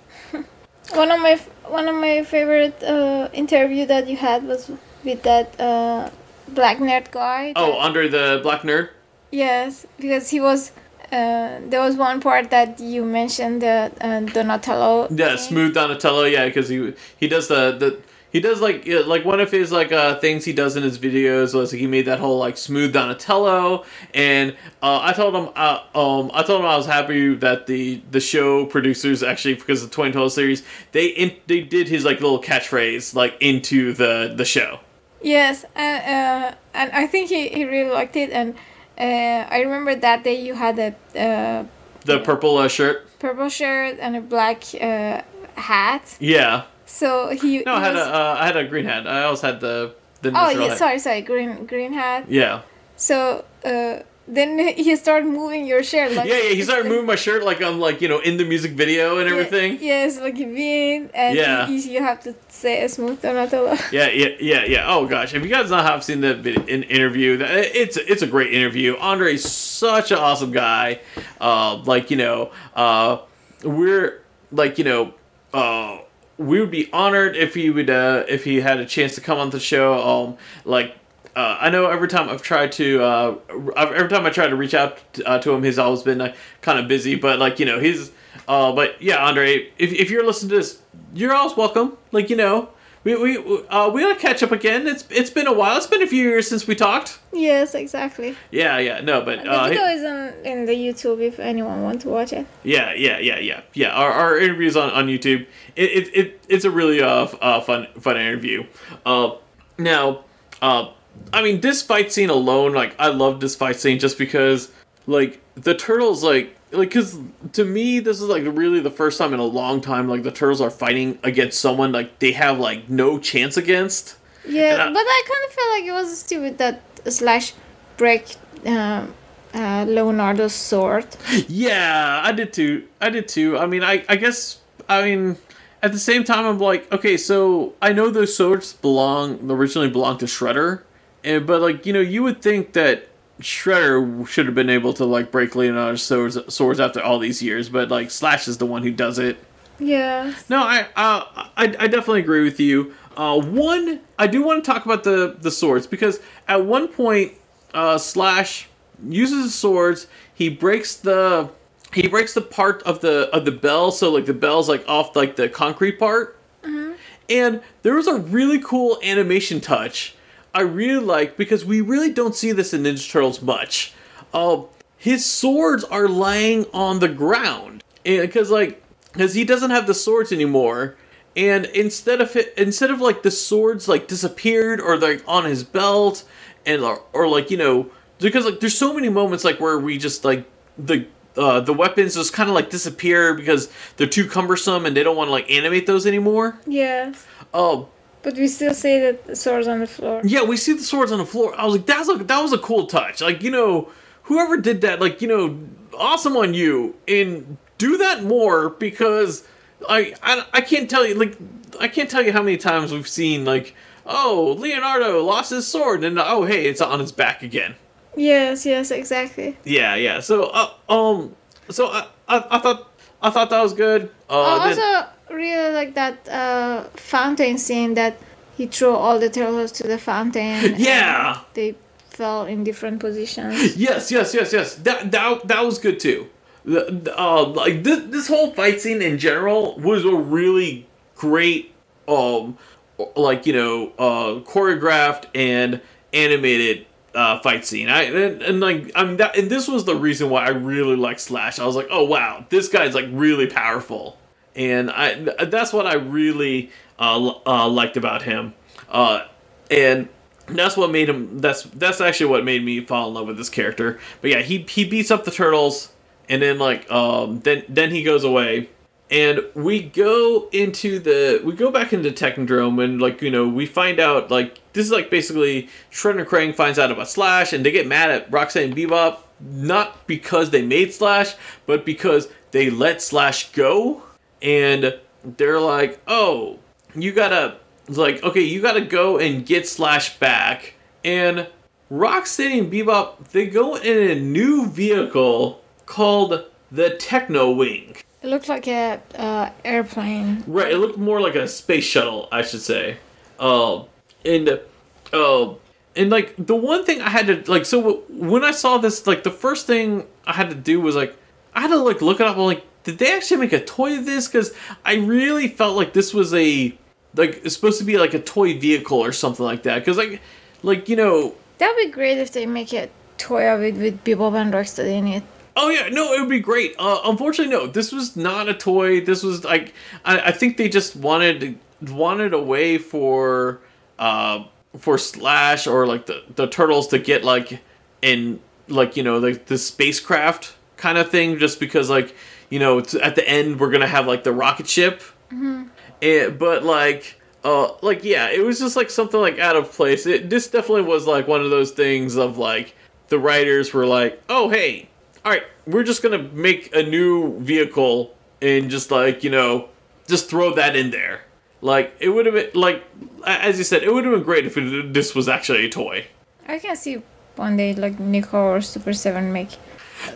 One of my one of my favorite uh, interview that you had was with that uh, black nerd guy. That, oh, under the black nerd. Yes, because he was. Uh, there was one part that you mentioned the uh, Donatello. Yeah, thing. Smooth Donatello. Yeah, because he he does the the. He does, like, like one of his, like, uh, things he does in his videos was he made that whole, like, smooth Donatello, and uh, I told him, uh, um, I told him I was happy that the, the show producers, actually, because of the twenty twelve series, they in, they did his, like, little catchphrase, like, into the, the show. Yes, and, uh, and I think he, he really liked it, and uh, I remember that day you had a... Uh, the purple uh, shirt. Purple shirt and a black uh, hat. Yeah. So he no, he I had was, a uh, I had a green hat. I always had the the oh yeah, hat. sorry, sorry, green green hat. Yeah. So uh, then he started moving your shirt. Like, yeah, yeah, he started moving my shirt like I'm like you know in the music video and yeah, everything. Yes, like you mean, and yeah. you, you have to say a smooth Donatello. Yeah, yeah, yeah, yeah. Oh gosh, if you guys not have seen the video, an interview, it's it's a great interview. Andre's such an awesome guy. Uh, like you know, uh, we're like you know, uh. we would be honored if he would, uh, if he had a chance to come on the show. Um, like, uh, I know every time I've tried to, uh, every time I try to reach out to, uh, to him, he's always been uh, kind of busy. But like, you know, he's, uh, but yeah, Andre, if if you're listening to this, you're always welcome. Like, you know, we we uh, we gotta catch up again. It's it's been a while. It's been a few years since we talked. Yes, exactly. Yeah, yeah, no, but the uh, video is on in the YouTube if anyone wants to watch it. Yeah, yeah, yeah, yeah, yeah. Our our interview is on, on YouTube. It, it it it's a really uh, uh fun fun interview. Uh, now, uh, I mean this fight scene alone, like I love this fight scene just because like the Turtles like. Like, because to me, this is, like, really the first time in a long time, like, the Turtles are fighting against someone, like, they have, like, no chance against. Yeah, I, but I kind of felt like it was stupid that Slash break um, uh, Leonardo's sword. Yeah, I did, too. I did, too. I mean, I, I guess, I mean, at the same time, I'm like, okay, so I know those swords belong, originally belonged to Shredder, and but, like, you know, you would think that Shredder should have been able to like break Leonardo's swords, swords after all these years, but like Slash is the one who does it. Yeah. No, I uh, I I definitely agree with you. Uh, one, I do want to talk about the the swords because at one point, uh, Slash uses his swords. He breaks the he breaks the part of the of the bell, so like the bell's like off like the concrete part. Mm-hmm. And there was a really cool animation touch I really like, because we really don't see this in Ninja Turtles much. Uh, his swords are laying on the ground, and because like, because he doesn't have the swords anymore, and instead of it, instead of like the swords like disappeared or like on his belt, and or, or like you know, because like there's so many moments like where we just like the uh, the weapons just kind of like disappear because they're too cumbersome and they don't want to like animate those anymore. Yeah. Oh. Uh, But we still see the swords on the floor. Yeah, we see the swords on the floor. I was like, that's a, that was a cool touch. Like, you know, whoever did that, like, you know, awesome on you. And do that more because I I, I can't tell you, like, I can't tell you how many times we've seen, like, oh, Leonardo lost his sword, and oh, hey, it's on his back again. Yes, yes, exactly. Yeah, yeah. So, uh, um, so I, I, I thought, I thought that was good. Uh, I also then... really like that uh, fountain scene that he threw all the turtles to the fountain. Yeah. They fell in different positions. Yes, yes, yes, yes. That that that was good too. The, uh, like this this whole fight scene in general was a really great, um, like you know, uh, choreographed and animated. Uh, fight scene. I and, and like I mean that, and this was the reason why I really liked Slash. I was like, oh wow, this guy's like really powerful, and I th- that's what I really uh, uh, liked about him, uh, and that's what made him. That's that's actually what made me fall in love with this character. But yeah, he he beats up the turtles, and then like um then then he goes away, and we go into the we go back into Technodrome, and like you know we find out like. This is like basically Shredder and Krang finds out about Slash, and they get mad at Rocksteady and Bebop, not because they made Slash, but because they let Slash go, and they're like, "Oh, you gotta like okay, you gotta go and get Slash back." And Rocksteady and Bebop, they go in a new vehicle called the Techno Wing. It looked like a uh, airplane. Right. It looked more like a space shuttle, I should say. Um. Uh, And, uh, and like the one thing I had to like, so w- when I saw this, like the first thing I had to do was like, I had to like look it up. I'm like, did they actually make a toy of this? Because I really felt like this was a like it's supposed to be like a toy vehicle or something like that. Because like, like you know, that would be great if they make a toy of it with Bebop and Rocksteady in it. Oh yeah, no, it would be great. Uh, unfortunately, no, this was not a toy. This was like, I, I think they just wanted wanted a way for. Uh, for Slash or like the, the turtles to get like in like you know like the spacecraft kind of thing, just because like you know it's, at the end we're gonna have like the rocket ship, mm-hmm. and, but like uh like yeah it was just like something like out of place. It this definitely was like one of those things of like the writers were like, oh hey, all right, we're just gonna make a new vehicle and just like you know just throw that in there. Like, it would have been, like, as you said, it would have been great if it, this was actually a toy. I can see one day, like, Nico or Super seven make...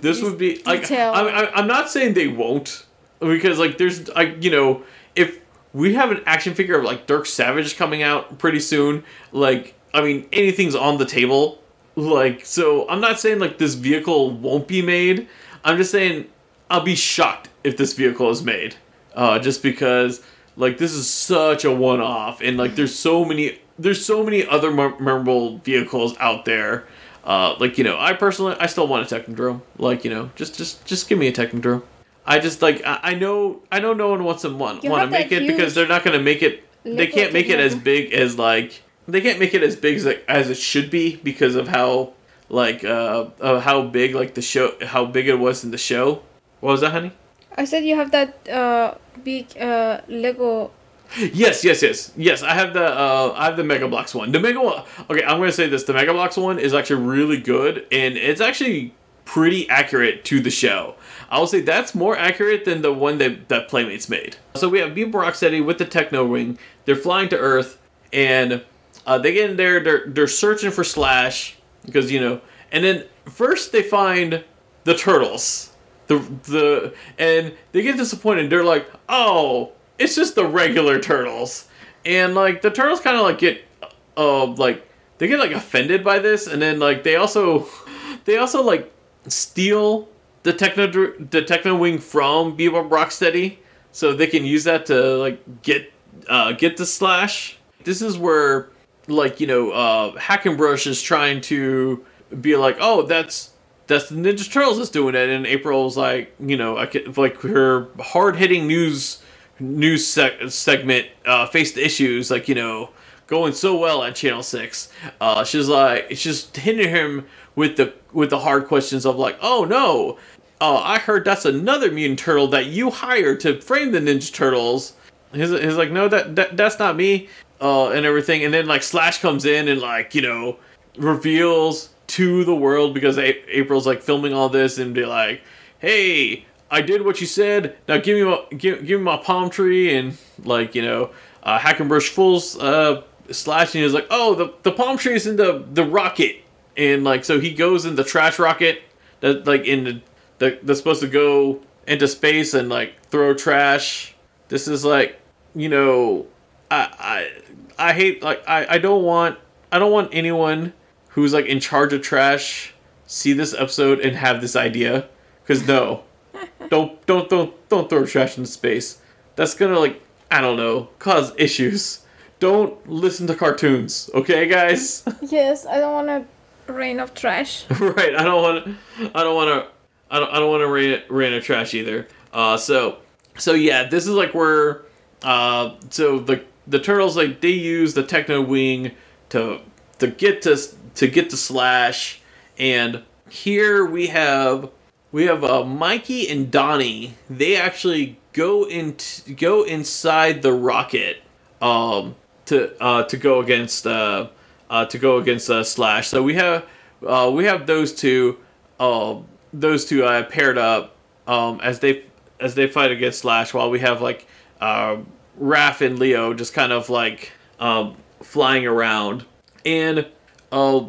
This would be, like, I'm, I'm not saying they won't, because, like, there's, like, you know, if we have an action figure of, like, Dirk Savage coming out pretty soon, like, I mean, anything's on the table. Like, so, I'm not saying, like, this vehicle won't be made. I'm just saying I'll be shocked if this vehicle is made. Uh, just because... Like, this is such a one-off, and, like, there's so many, there's so many other memorable vehicles out there. Uh, like, you know, I personally, I still want a Technodrome. Like, you know, just, just, just give me a Technodrome. I just, like, I, I know, I know no one wants to want, want to make it, because they're not going to make it, they can't make it as big as, like, they can't make it as big as, like, as it should be, because of how, like, uh, uh, how big, like, the show, how big it was in the show. What was that, honey? I said you have that, uh... big uh, Lego. Yes, yes, yes, yes. I have the uh, I have the Mega Bloks one. The Mega one. Okay, I'm gonna say this. The Mega Bloks one is actually really good, and it's actually pretty accurate to the show. I will say that's more accurate than the one that that Playmates made. So we have Bebop Rocksteady with the Techno Wing. They're flying to Earth, and uh, they get in there. They're they're searching for Slash because you know. And then first they find the turtles. The the and they get disappointed. They're like, oh, it's just the regular turtles, and like the turtles kind of like get, uh, like they get like offended by this, and then like they also, they also like steal the techno the Techno Wing from Bebop Rocksteady, so they can use that to like get uh get the Slash. This is where like you know uh Hackenbrush is trying to be like, oh, that's. That's the Ninja Turtles is doing it, and April's like, you know, like her hard-hitting news news seg- segment uh, faced issues, like you know, going so well at Channel Six. Uh, she's like, it's just hitting him with the with the hard questions of like, oh no, uh, I heard that's another mutant turtle that you hired to frame the Ninja Turtles. He's, he's like, no, that, that that's not me, uh, and everything. And then like Slash comes in and like you know reveals. To the world, because April's like filming all this and be like, "Hey, I did what you said. Now give me my give, give me my palm tree." And like you know, uh, Hackenbrush fools uh, Slash, and he's like, oh, the, the palm tree's in the, the rocket. And, like, so he goes in the trash rocket that, like, in the, the that's supposed to go into space and, like, throw trash. This is, like, you know, I I, I hate, like, I, I don't want, I don't want anyone who's, like, in charge of trash see this episode and have this idea. Because, no. don't, don't, don't, don't throw trash into space. That's gonna, like, I don't know, cause issues. Don't listen to cartoons, okay, guys? Yes, I don't want to... rain of trash. Right. I don't want to, I don't want to, I don't, I don't want to rain, rain of trash either. Uh, so, so yeah, this is like where, uh, so the, the turtles, like, they use the Techno Wing to, to get to, to get to Slash. And here we have, we have, uh, Mikey and Donnie. They actually go in, t- go inside the rocket, um, to, uh, to go against, uh, Uh, to go against uh, Slash. So we have uh, we have those two uh, those two uh, paired up um, as they as they fight against Slash, while we have like uh, Raph and Leo just kind of like um, flying around. And uh,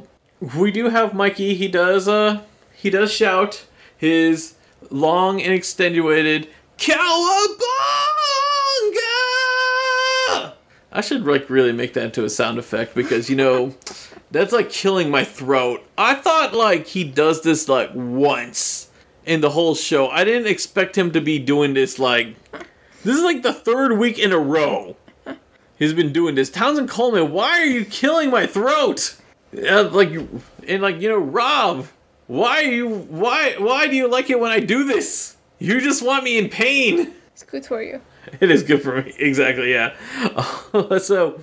we do have Mikey. He does uh, he does shout his long and extenuated "Cowabunga!" I should, like, really make that into a sound effect, because, you know, that's, like, killing my throat. I thought, like, he does this, like, once in the whole show. I didn't expect him to be doing this, like... This is, like, the third week in a row he's been doing this. Townsend Coleman, why are you killing my throat? And, like, and, like, you know, Rob, why are you... Why, why do you like it when I do this? You just want me in pain. It's good for you. It is good for me. Exactly, yeah. Uh, so,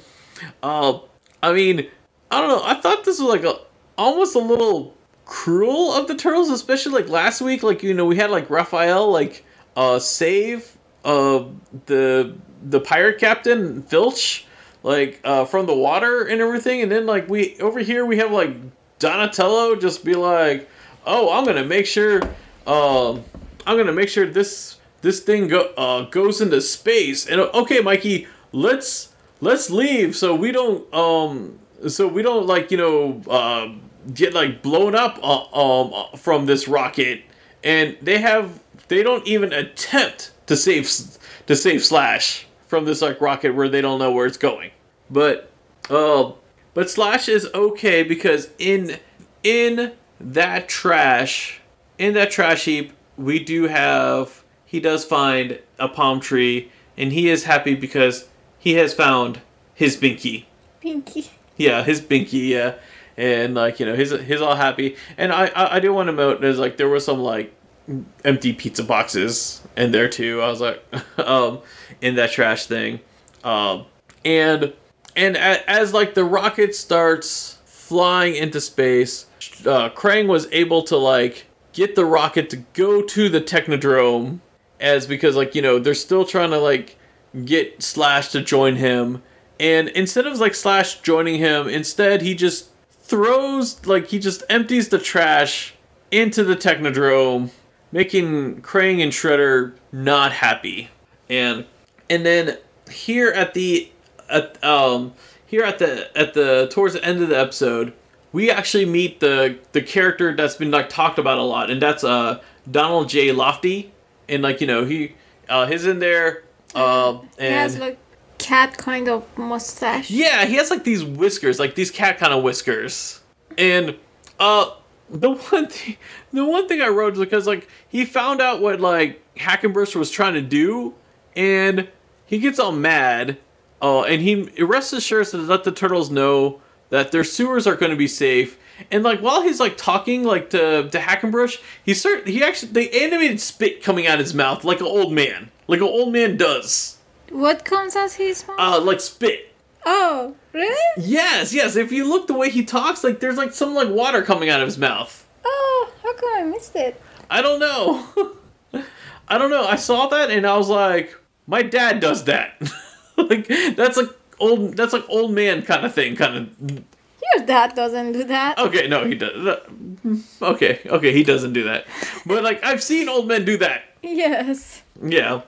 uh, I mean, I don't know. I thought this was, like, a, almost a little cruel of the Turtles, especially, like, last week. Like, you know, we had, like, Raphael, like, uh, save uh, the the pirate captain, Filch, like, uh, from the water and everything. And then, like, we over here we have, like, Donatello just be like, oh, I'm going to make sure, uh, I'm going to make sure this... This thing go, uh, goes into space, and okay, Mikey, let's let's leave so we don't um so we don't like you know uh, get like blown up uh, um from this rocket. And they have they don't even attempt to save to save Slash from this like rocket where they don't know where it's going. But uh, but Slash is okay because in in that trash in that trash heap we do have. He does find a palm tree, and he is happy because he has found his binky. Binky. Yeah, his binky. Yeah, and like you know, he's he's all happy. And I I, I do want to note there's like there were some like empty pizza boxes in there too. I was like, um, in that trash thing, um, and and as, as like the rocket starts flying into space, uh, Krang was able to like get the rocket to go to the Technodrome. As because, like, you know, they're still trying to, like, get Slash to join him. And instead of, like, Slash joining him, instead he just throws, like, he just empties the trash into the Technodrome, making Krang and Shredder not happy. And and then here at the, at, um, here at the, at the, towards the end of the episode, we actually meet the, the character that's been, like, talked about a lot. And that's, uh, Donald J. Lofty. And, like, you know, he, uh, he's in there, uh, and... He has, like, cat kind of mustache. Yeah, he has, like, these whiskers, like, these cat kind of whiskers. And, uh, the one thing, the one thing I wrote is because, like, he found out what, like, Hackenbrush was trying to do, and he gets all mad, uh, and he rests assured to let the turtles know that their sewers are going to be safe. And, like, while he's, like, talking, like, to, to Hackenbrush, he cert- he actually... They animated spit coming out of his mouth like an old man. Like an old man does. What comes out of his mouth? Uh, like, spit. Oh, really? Yes, yes. If you look the way he talks, like, there's, like, some, like, water coming out of his mouth. Oh, how come I missed it? I don't know. I don't know. I saw that, and I was like, my dad does that. Like, that's, like, old... That's, like, old man kind of thing, kind of... Your dad doesn't do that. Okay, no, he does. Okay, okay, he doesn't do that. But, like, I've seen old men do that. Yes. Yeah.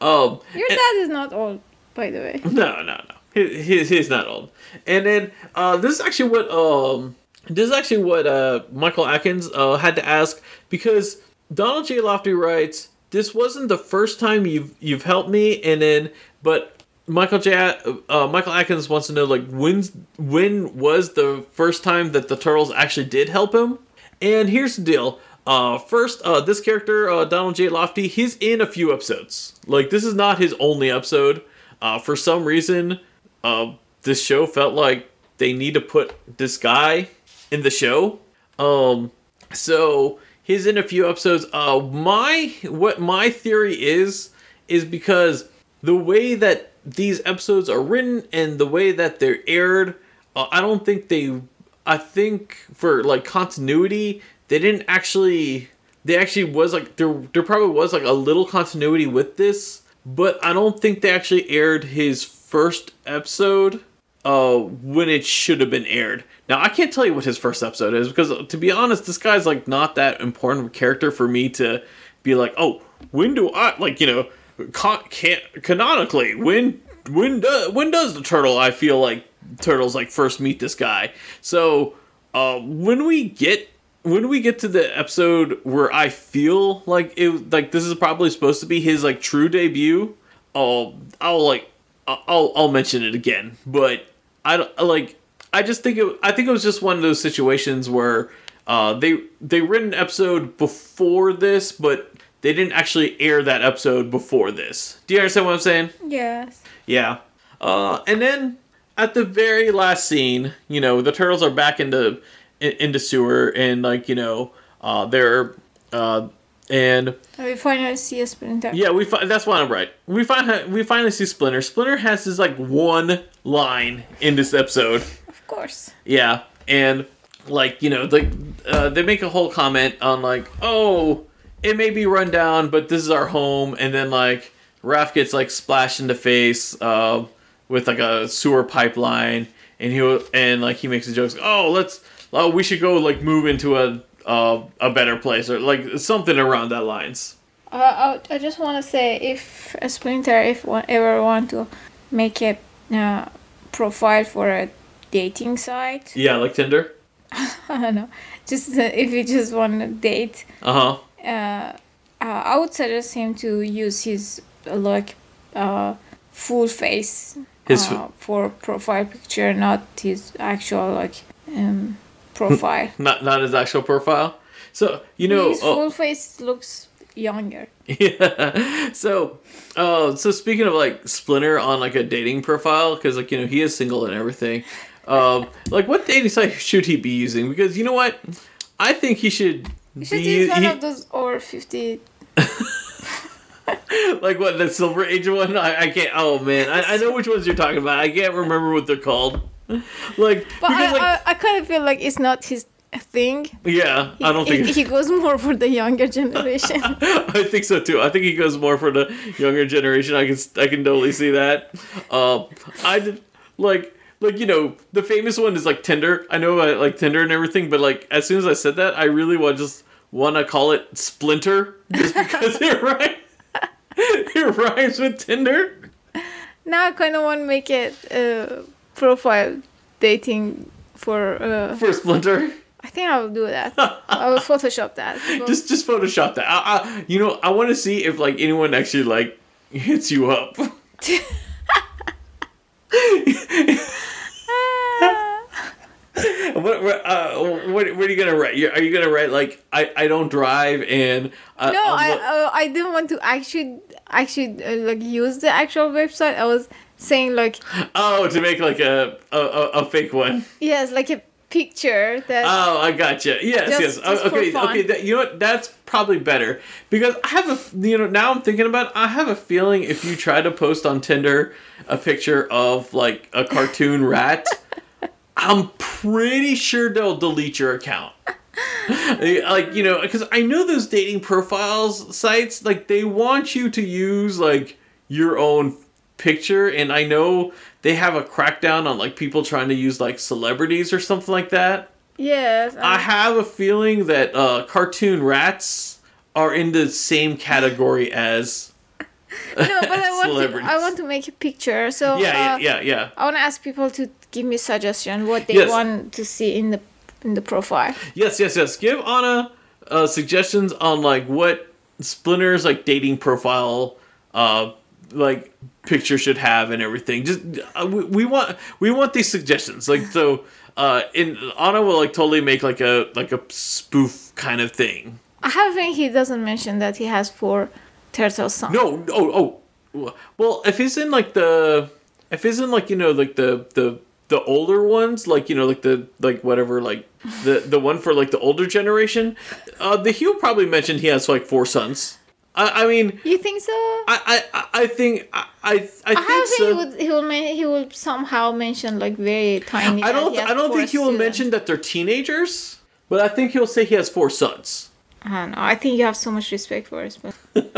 Um, Your and, dad is not old, by the way. No, no, no. He, he, he's not old. And then uh, this is actually what um, this is actually what uh, Michael Atkins uh, had to ask, because Donald J. Lofty writes, "This wasn't the first time you've you've helped me." And then, but Michael J. Uh, Michael Atkins wants to know, like, when's when was the first time that the Turtles actually did help him? And here's the deal. Uh, first, uh, this character, uh, Donald J. Lofty, he's in a few episodes. Like, this is not his only episode. Uh, for some reason, uh, this show felt like they need to put this guy in the show. Um, so he's in a few episodes. Uh, my, what my theory is, is because the way that these episodes are written and the way that they're aired, uh, I don't think they, I think for, like, continuity, they didn't actually, they actually was like, there, there probably was like a little continuity with this, but I don't think they actually aired his first episode uh, when it should have been aired. Now, I can't tell you what his first episode is, because, to be honest, this guy's, like, not that important of a character for me to be like, oh, when do I, like, you know, con- can't, canonically, when, when, do, when does the turtle, I feel like, Turtles, like, first meet this guy? So, uh, when we get, when we get to the episode where I feel like it, like, this is probably supposed to be his, like, true debut, I'll, I'll like, I'll, I'll mention it again. But I don't, like, I just think it, I think it was just one of those situations where, uh, they, they wrote an episode before this, but they didn't actually air that episode before this. Do you understand what I'm saying? Yes. Yeah. Uh, and then at the very last scene, you know, the Turtles are back into, into sewer, and, like, you know, uh, they're, uh, and... We finally see a Splinter. Yeah, we fi- that's why I'm right. We, fi- we finally see Splinter. Splinter has his, like, one line in this episode. Of course. Yeah, and, like, you know, like, uh, they make a whole comment on, like, oh, it may be run down, but this is our home, and then, like, Raph gets, like, splashed in the face, uh, with, like, a sewer pipeline, and he, and, like, he makes the jokes, oh, let's... oh, we should go, like, move into a uh, a better place, or, like, something around that lines. Uh, I just want to say, if a Splinter, if one ever want to make a uh, profile for a dating site. Yeah, like Tinder? I don't know. Just uh, if you just want to date. Uh-huh. Uh, uh, I would suggest him to use his, like, uh, full face his f- uh, for profile picture, not his actual, like, um... profile. Not not his actual profile. So, you know, his full uh, face looks younger. Yeah. So, uh, so speaking of, like, Splinter on, like, a dating profile, because, like, you know, he is single and everything. Um, like, what dating site should he be using? Because, you know what, I think he should. He should be, use one he, of those over fifty. Like, what, the Silver Age one? I, I can't. Oh man, I, I know which ones you're talking about. I can't remember what they're called. Like, but because, I, like, I, I kind of feel like it's not his thing. Yeah, he, I don't think he, he goes more for the younger generation. I think so too. I think he goes more for the younger generation. I can I can totally see that. Um, I did, like like you know, the famous one is, like, Tinder. I know I like Tinder and everything, but, like, as soon as I said that, I really want just want to call it Splinter, just because it rhymes. It rhymes with Tinder. Now I kind of want to make it. Uh, Profile dating for uh, for Splinter. I think I will do that. I will Photoshop that. But... Just just Photoshop that. I, I, you know, I want to see if, like, anyone actually, like, hits you up. What, what, uh, what, what are you gonna write? Are you gonna write, like, I, I don't drive and uh, no, I lo- uh, I didn't want to actually actually uh, like, use the actual website. I was. Saying, like... Oh, to make, like, a, a, a fake one. Yes, like a picture that... Oh, I gotcha. Yes, just, yes. Just okay, okay. That, you know what? That's probably better. Because I have a... You know, now I'm thinking about it, I have a feeling if you try to post on Tinder a picture of, like, a cartoon rat, I'm pretty sure they'll delete your account. Like, you know, because I know those dating profiles sites, like, they want you to use, like, your own... picture, and I know they have a crackdown on, like, people trying to use, like, celebrities or something like that. Yes. I, I have a feeling that uh, cartoon rats are in the same category as No, but I want to, I want to make a picture. So yeah, uh, yeah, yeah, yeah. I want to ask people to give me suggestion what they yes. want to see in the in the profile. Yes, yes, yes. Give Anna uh, suggestions on like what Splinter's like dating profile uh like picture should have and everything. Just uh, we, we want we want these suggestions. Like so, uh, in Anna will like totally make like a like a spoof kind of thing. I have a feeling he doesn't mention that he has four. Turtles song. No, oh, oh, well, if he's in like the, if he's in like you know like the the the older ones, like you know like the like whatever like the the one for like the older generation, uh, the Hugh probably mentioned he has like four sons. I, I mean, you think so? I I, I think I I, I think, I think so. he would he will man, he will somehow mention like very tiny. I don't I don't think he will students. mention that they're teenagers, but I think he'll say he has four sons. I don't know. I think you have so much respect for Splinter.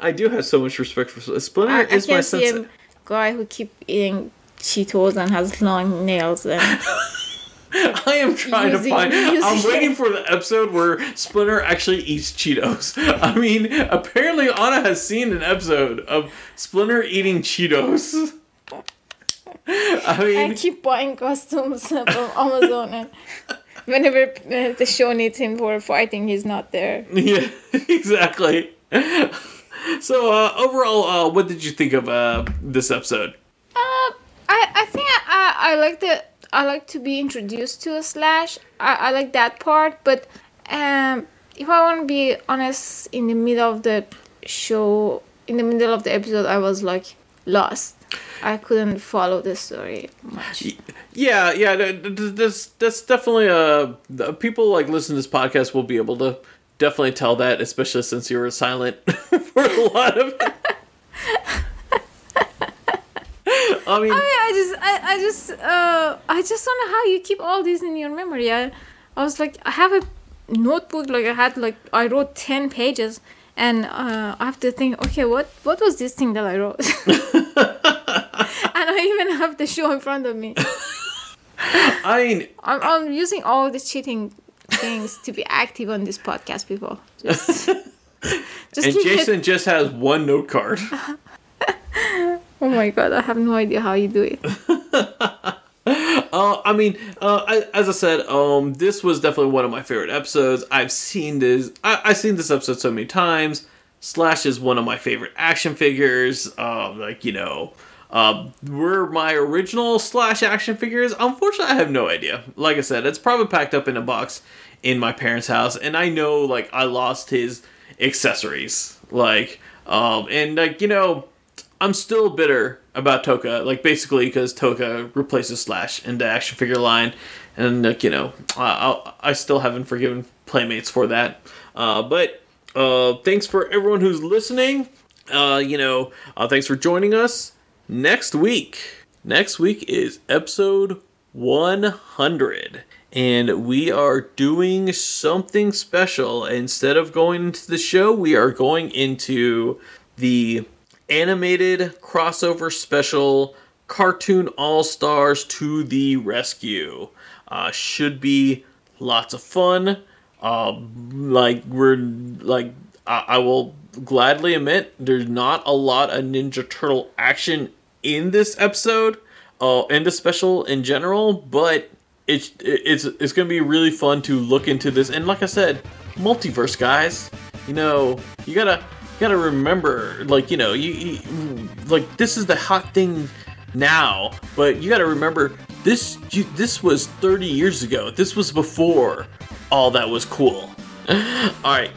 I do have so much respect for Splinter. I, I is my sense. A guy who keep eating Cheetos and has long nails. And I am trying using, to find. I'm waiting for the episode where Splinter actually eats Cheetos. I mean, apparently Anna has seen an episode of Splinter eating Cheetos. I mean, I keep buying costumes from Amazon and. Whenever uh, the show needs him for fighting, he's not there. Yeah, exactly. So, uh, overall, uh, what did you think of uh, this episode? Uh, I, I think I, I like the I like to be introduced to a Slash. I, I like that part, but um, if I want to be honest, in the middle of the show, in the middle of the episode, I was like lost. I couldn't follow the story much. Yeah, yeah, that's that's definitely a uh, people like listen to this podcast will be able to definitely tell that, especially since you were silent for a lot of it. I mean, I mean, I just, I, I just, uh, I just don't know how you keep all these in your memory. I, I was like, I have a notebook, like I had, like I wrote ten pages, and uh, I have to think, okay, what, what was this thing that I wrote? And I even have the show in front of me. I mean, I'm, I'm using all the cheating things to be active on this podcast, people. Just, just and Jason it. just has one note card. Oh my god, I have no idea how you do it. uh, I mean, uh, I, as I said, um, this was definitely one of my favorite episodes. I've seen this. I, I've seen this episode so many times. Slash is one of my favorite action figures. Uh, like you know. Uh, were my original Slash action figures? Unfortunately, I have no idea. Like I said, it's probably packed up in a box in my parents' house, and I know, like, I lost his accessories. Like, um, and, like, you know, I'm still bitter about Tokka, like, basically because Tokka replaces Slash in the action figure line, and, like, you know, I, I, I still haven't forgiven Playmates for that. Uh, but, uh, thanks for everyone who's listening. Uh, you know, uh, thanks for joining us. Next week, next week is episode one hundred, and we are doing something special. Instead of going into the show, we are going into the animated crossover special, Cartoon All-Stars to the Rescue. Uh, should be lots of fun. Uh, like, we're, like, I, I will gladly admit, there's not a lot of Ninja Turtle action in this episode, uh, and the special in general, but it's it's it's gonna be really fun to look into this. And like I said, multiverse, guys, you know, you gotta you gotta remember, like, you know, you, you like this is the hot thing now, but you gotta remember this. You, this was thirty years ago. This was before all that was cool. All right.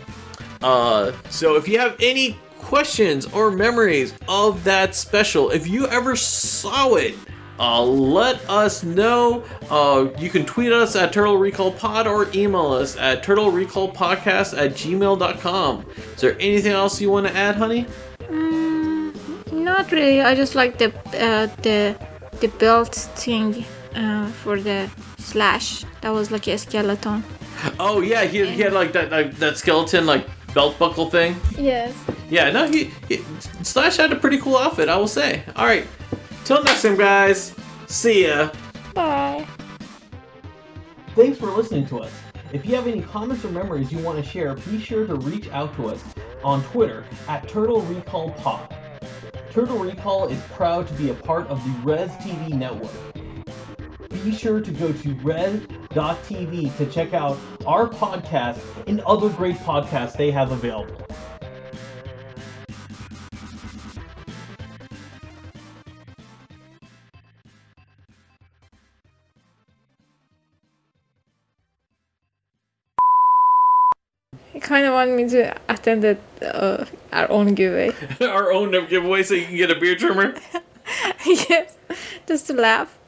Uh, so if you have any questions or memories of that special, if you ever saw it, uh, let us know. Uh, you can tweet us at Turtle Recall Pod or email us at turtlerecallpodcast at gmail dot com. Is there anything else you want to add, honey? Mm, not really. I just like the uh, the the belt thing uh, for the Slash. That was like a skeleton. Oh yeah, he, he had like that like, that skeleton like. belt buckle thing? Yes. Yeah, no, he, he... Slash had a pretty cool outfit, I will say. Alright, till next time, guys. See ya. Bye. Thanks for listening to us. If you have any comments or memories you want to share, be sure to reach out to us. on Twitter at Turtle Recall Pod. Turtle Recall is proud to be a part of the Res T V network. Be sure to go to res dot t v to check out our podcast and other great podcasts they have available. He kind of wanted me to attend the, uh, our own giveaway. Our own giveaway so you can get a beard trimmer? Yes, just to laugh.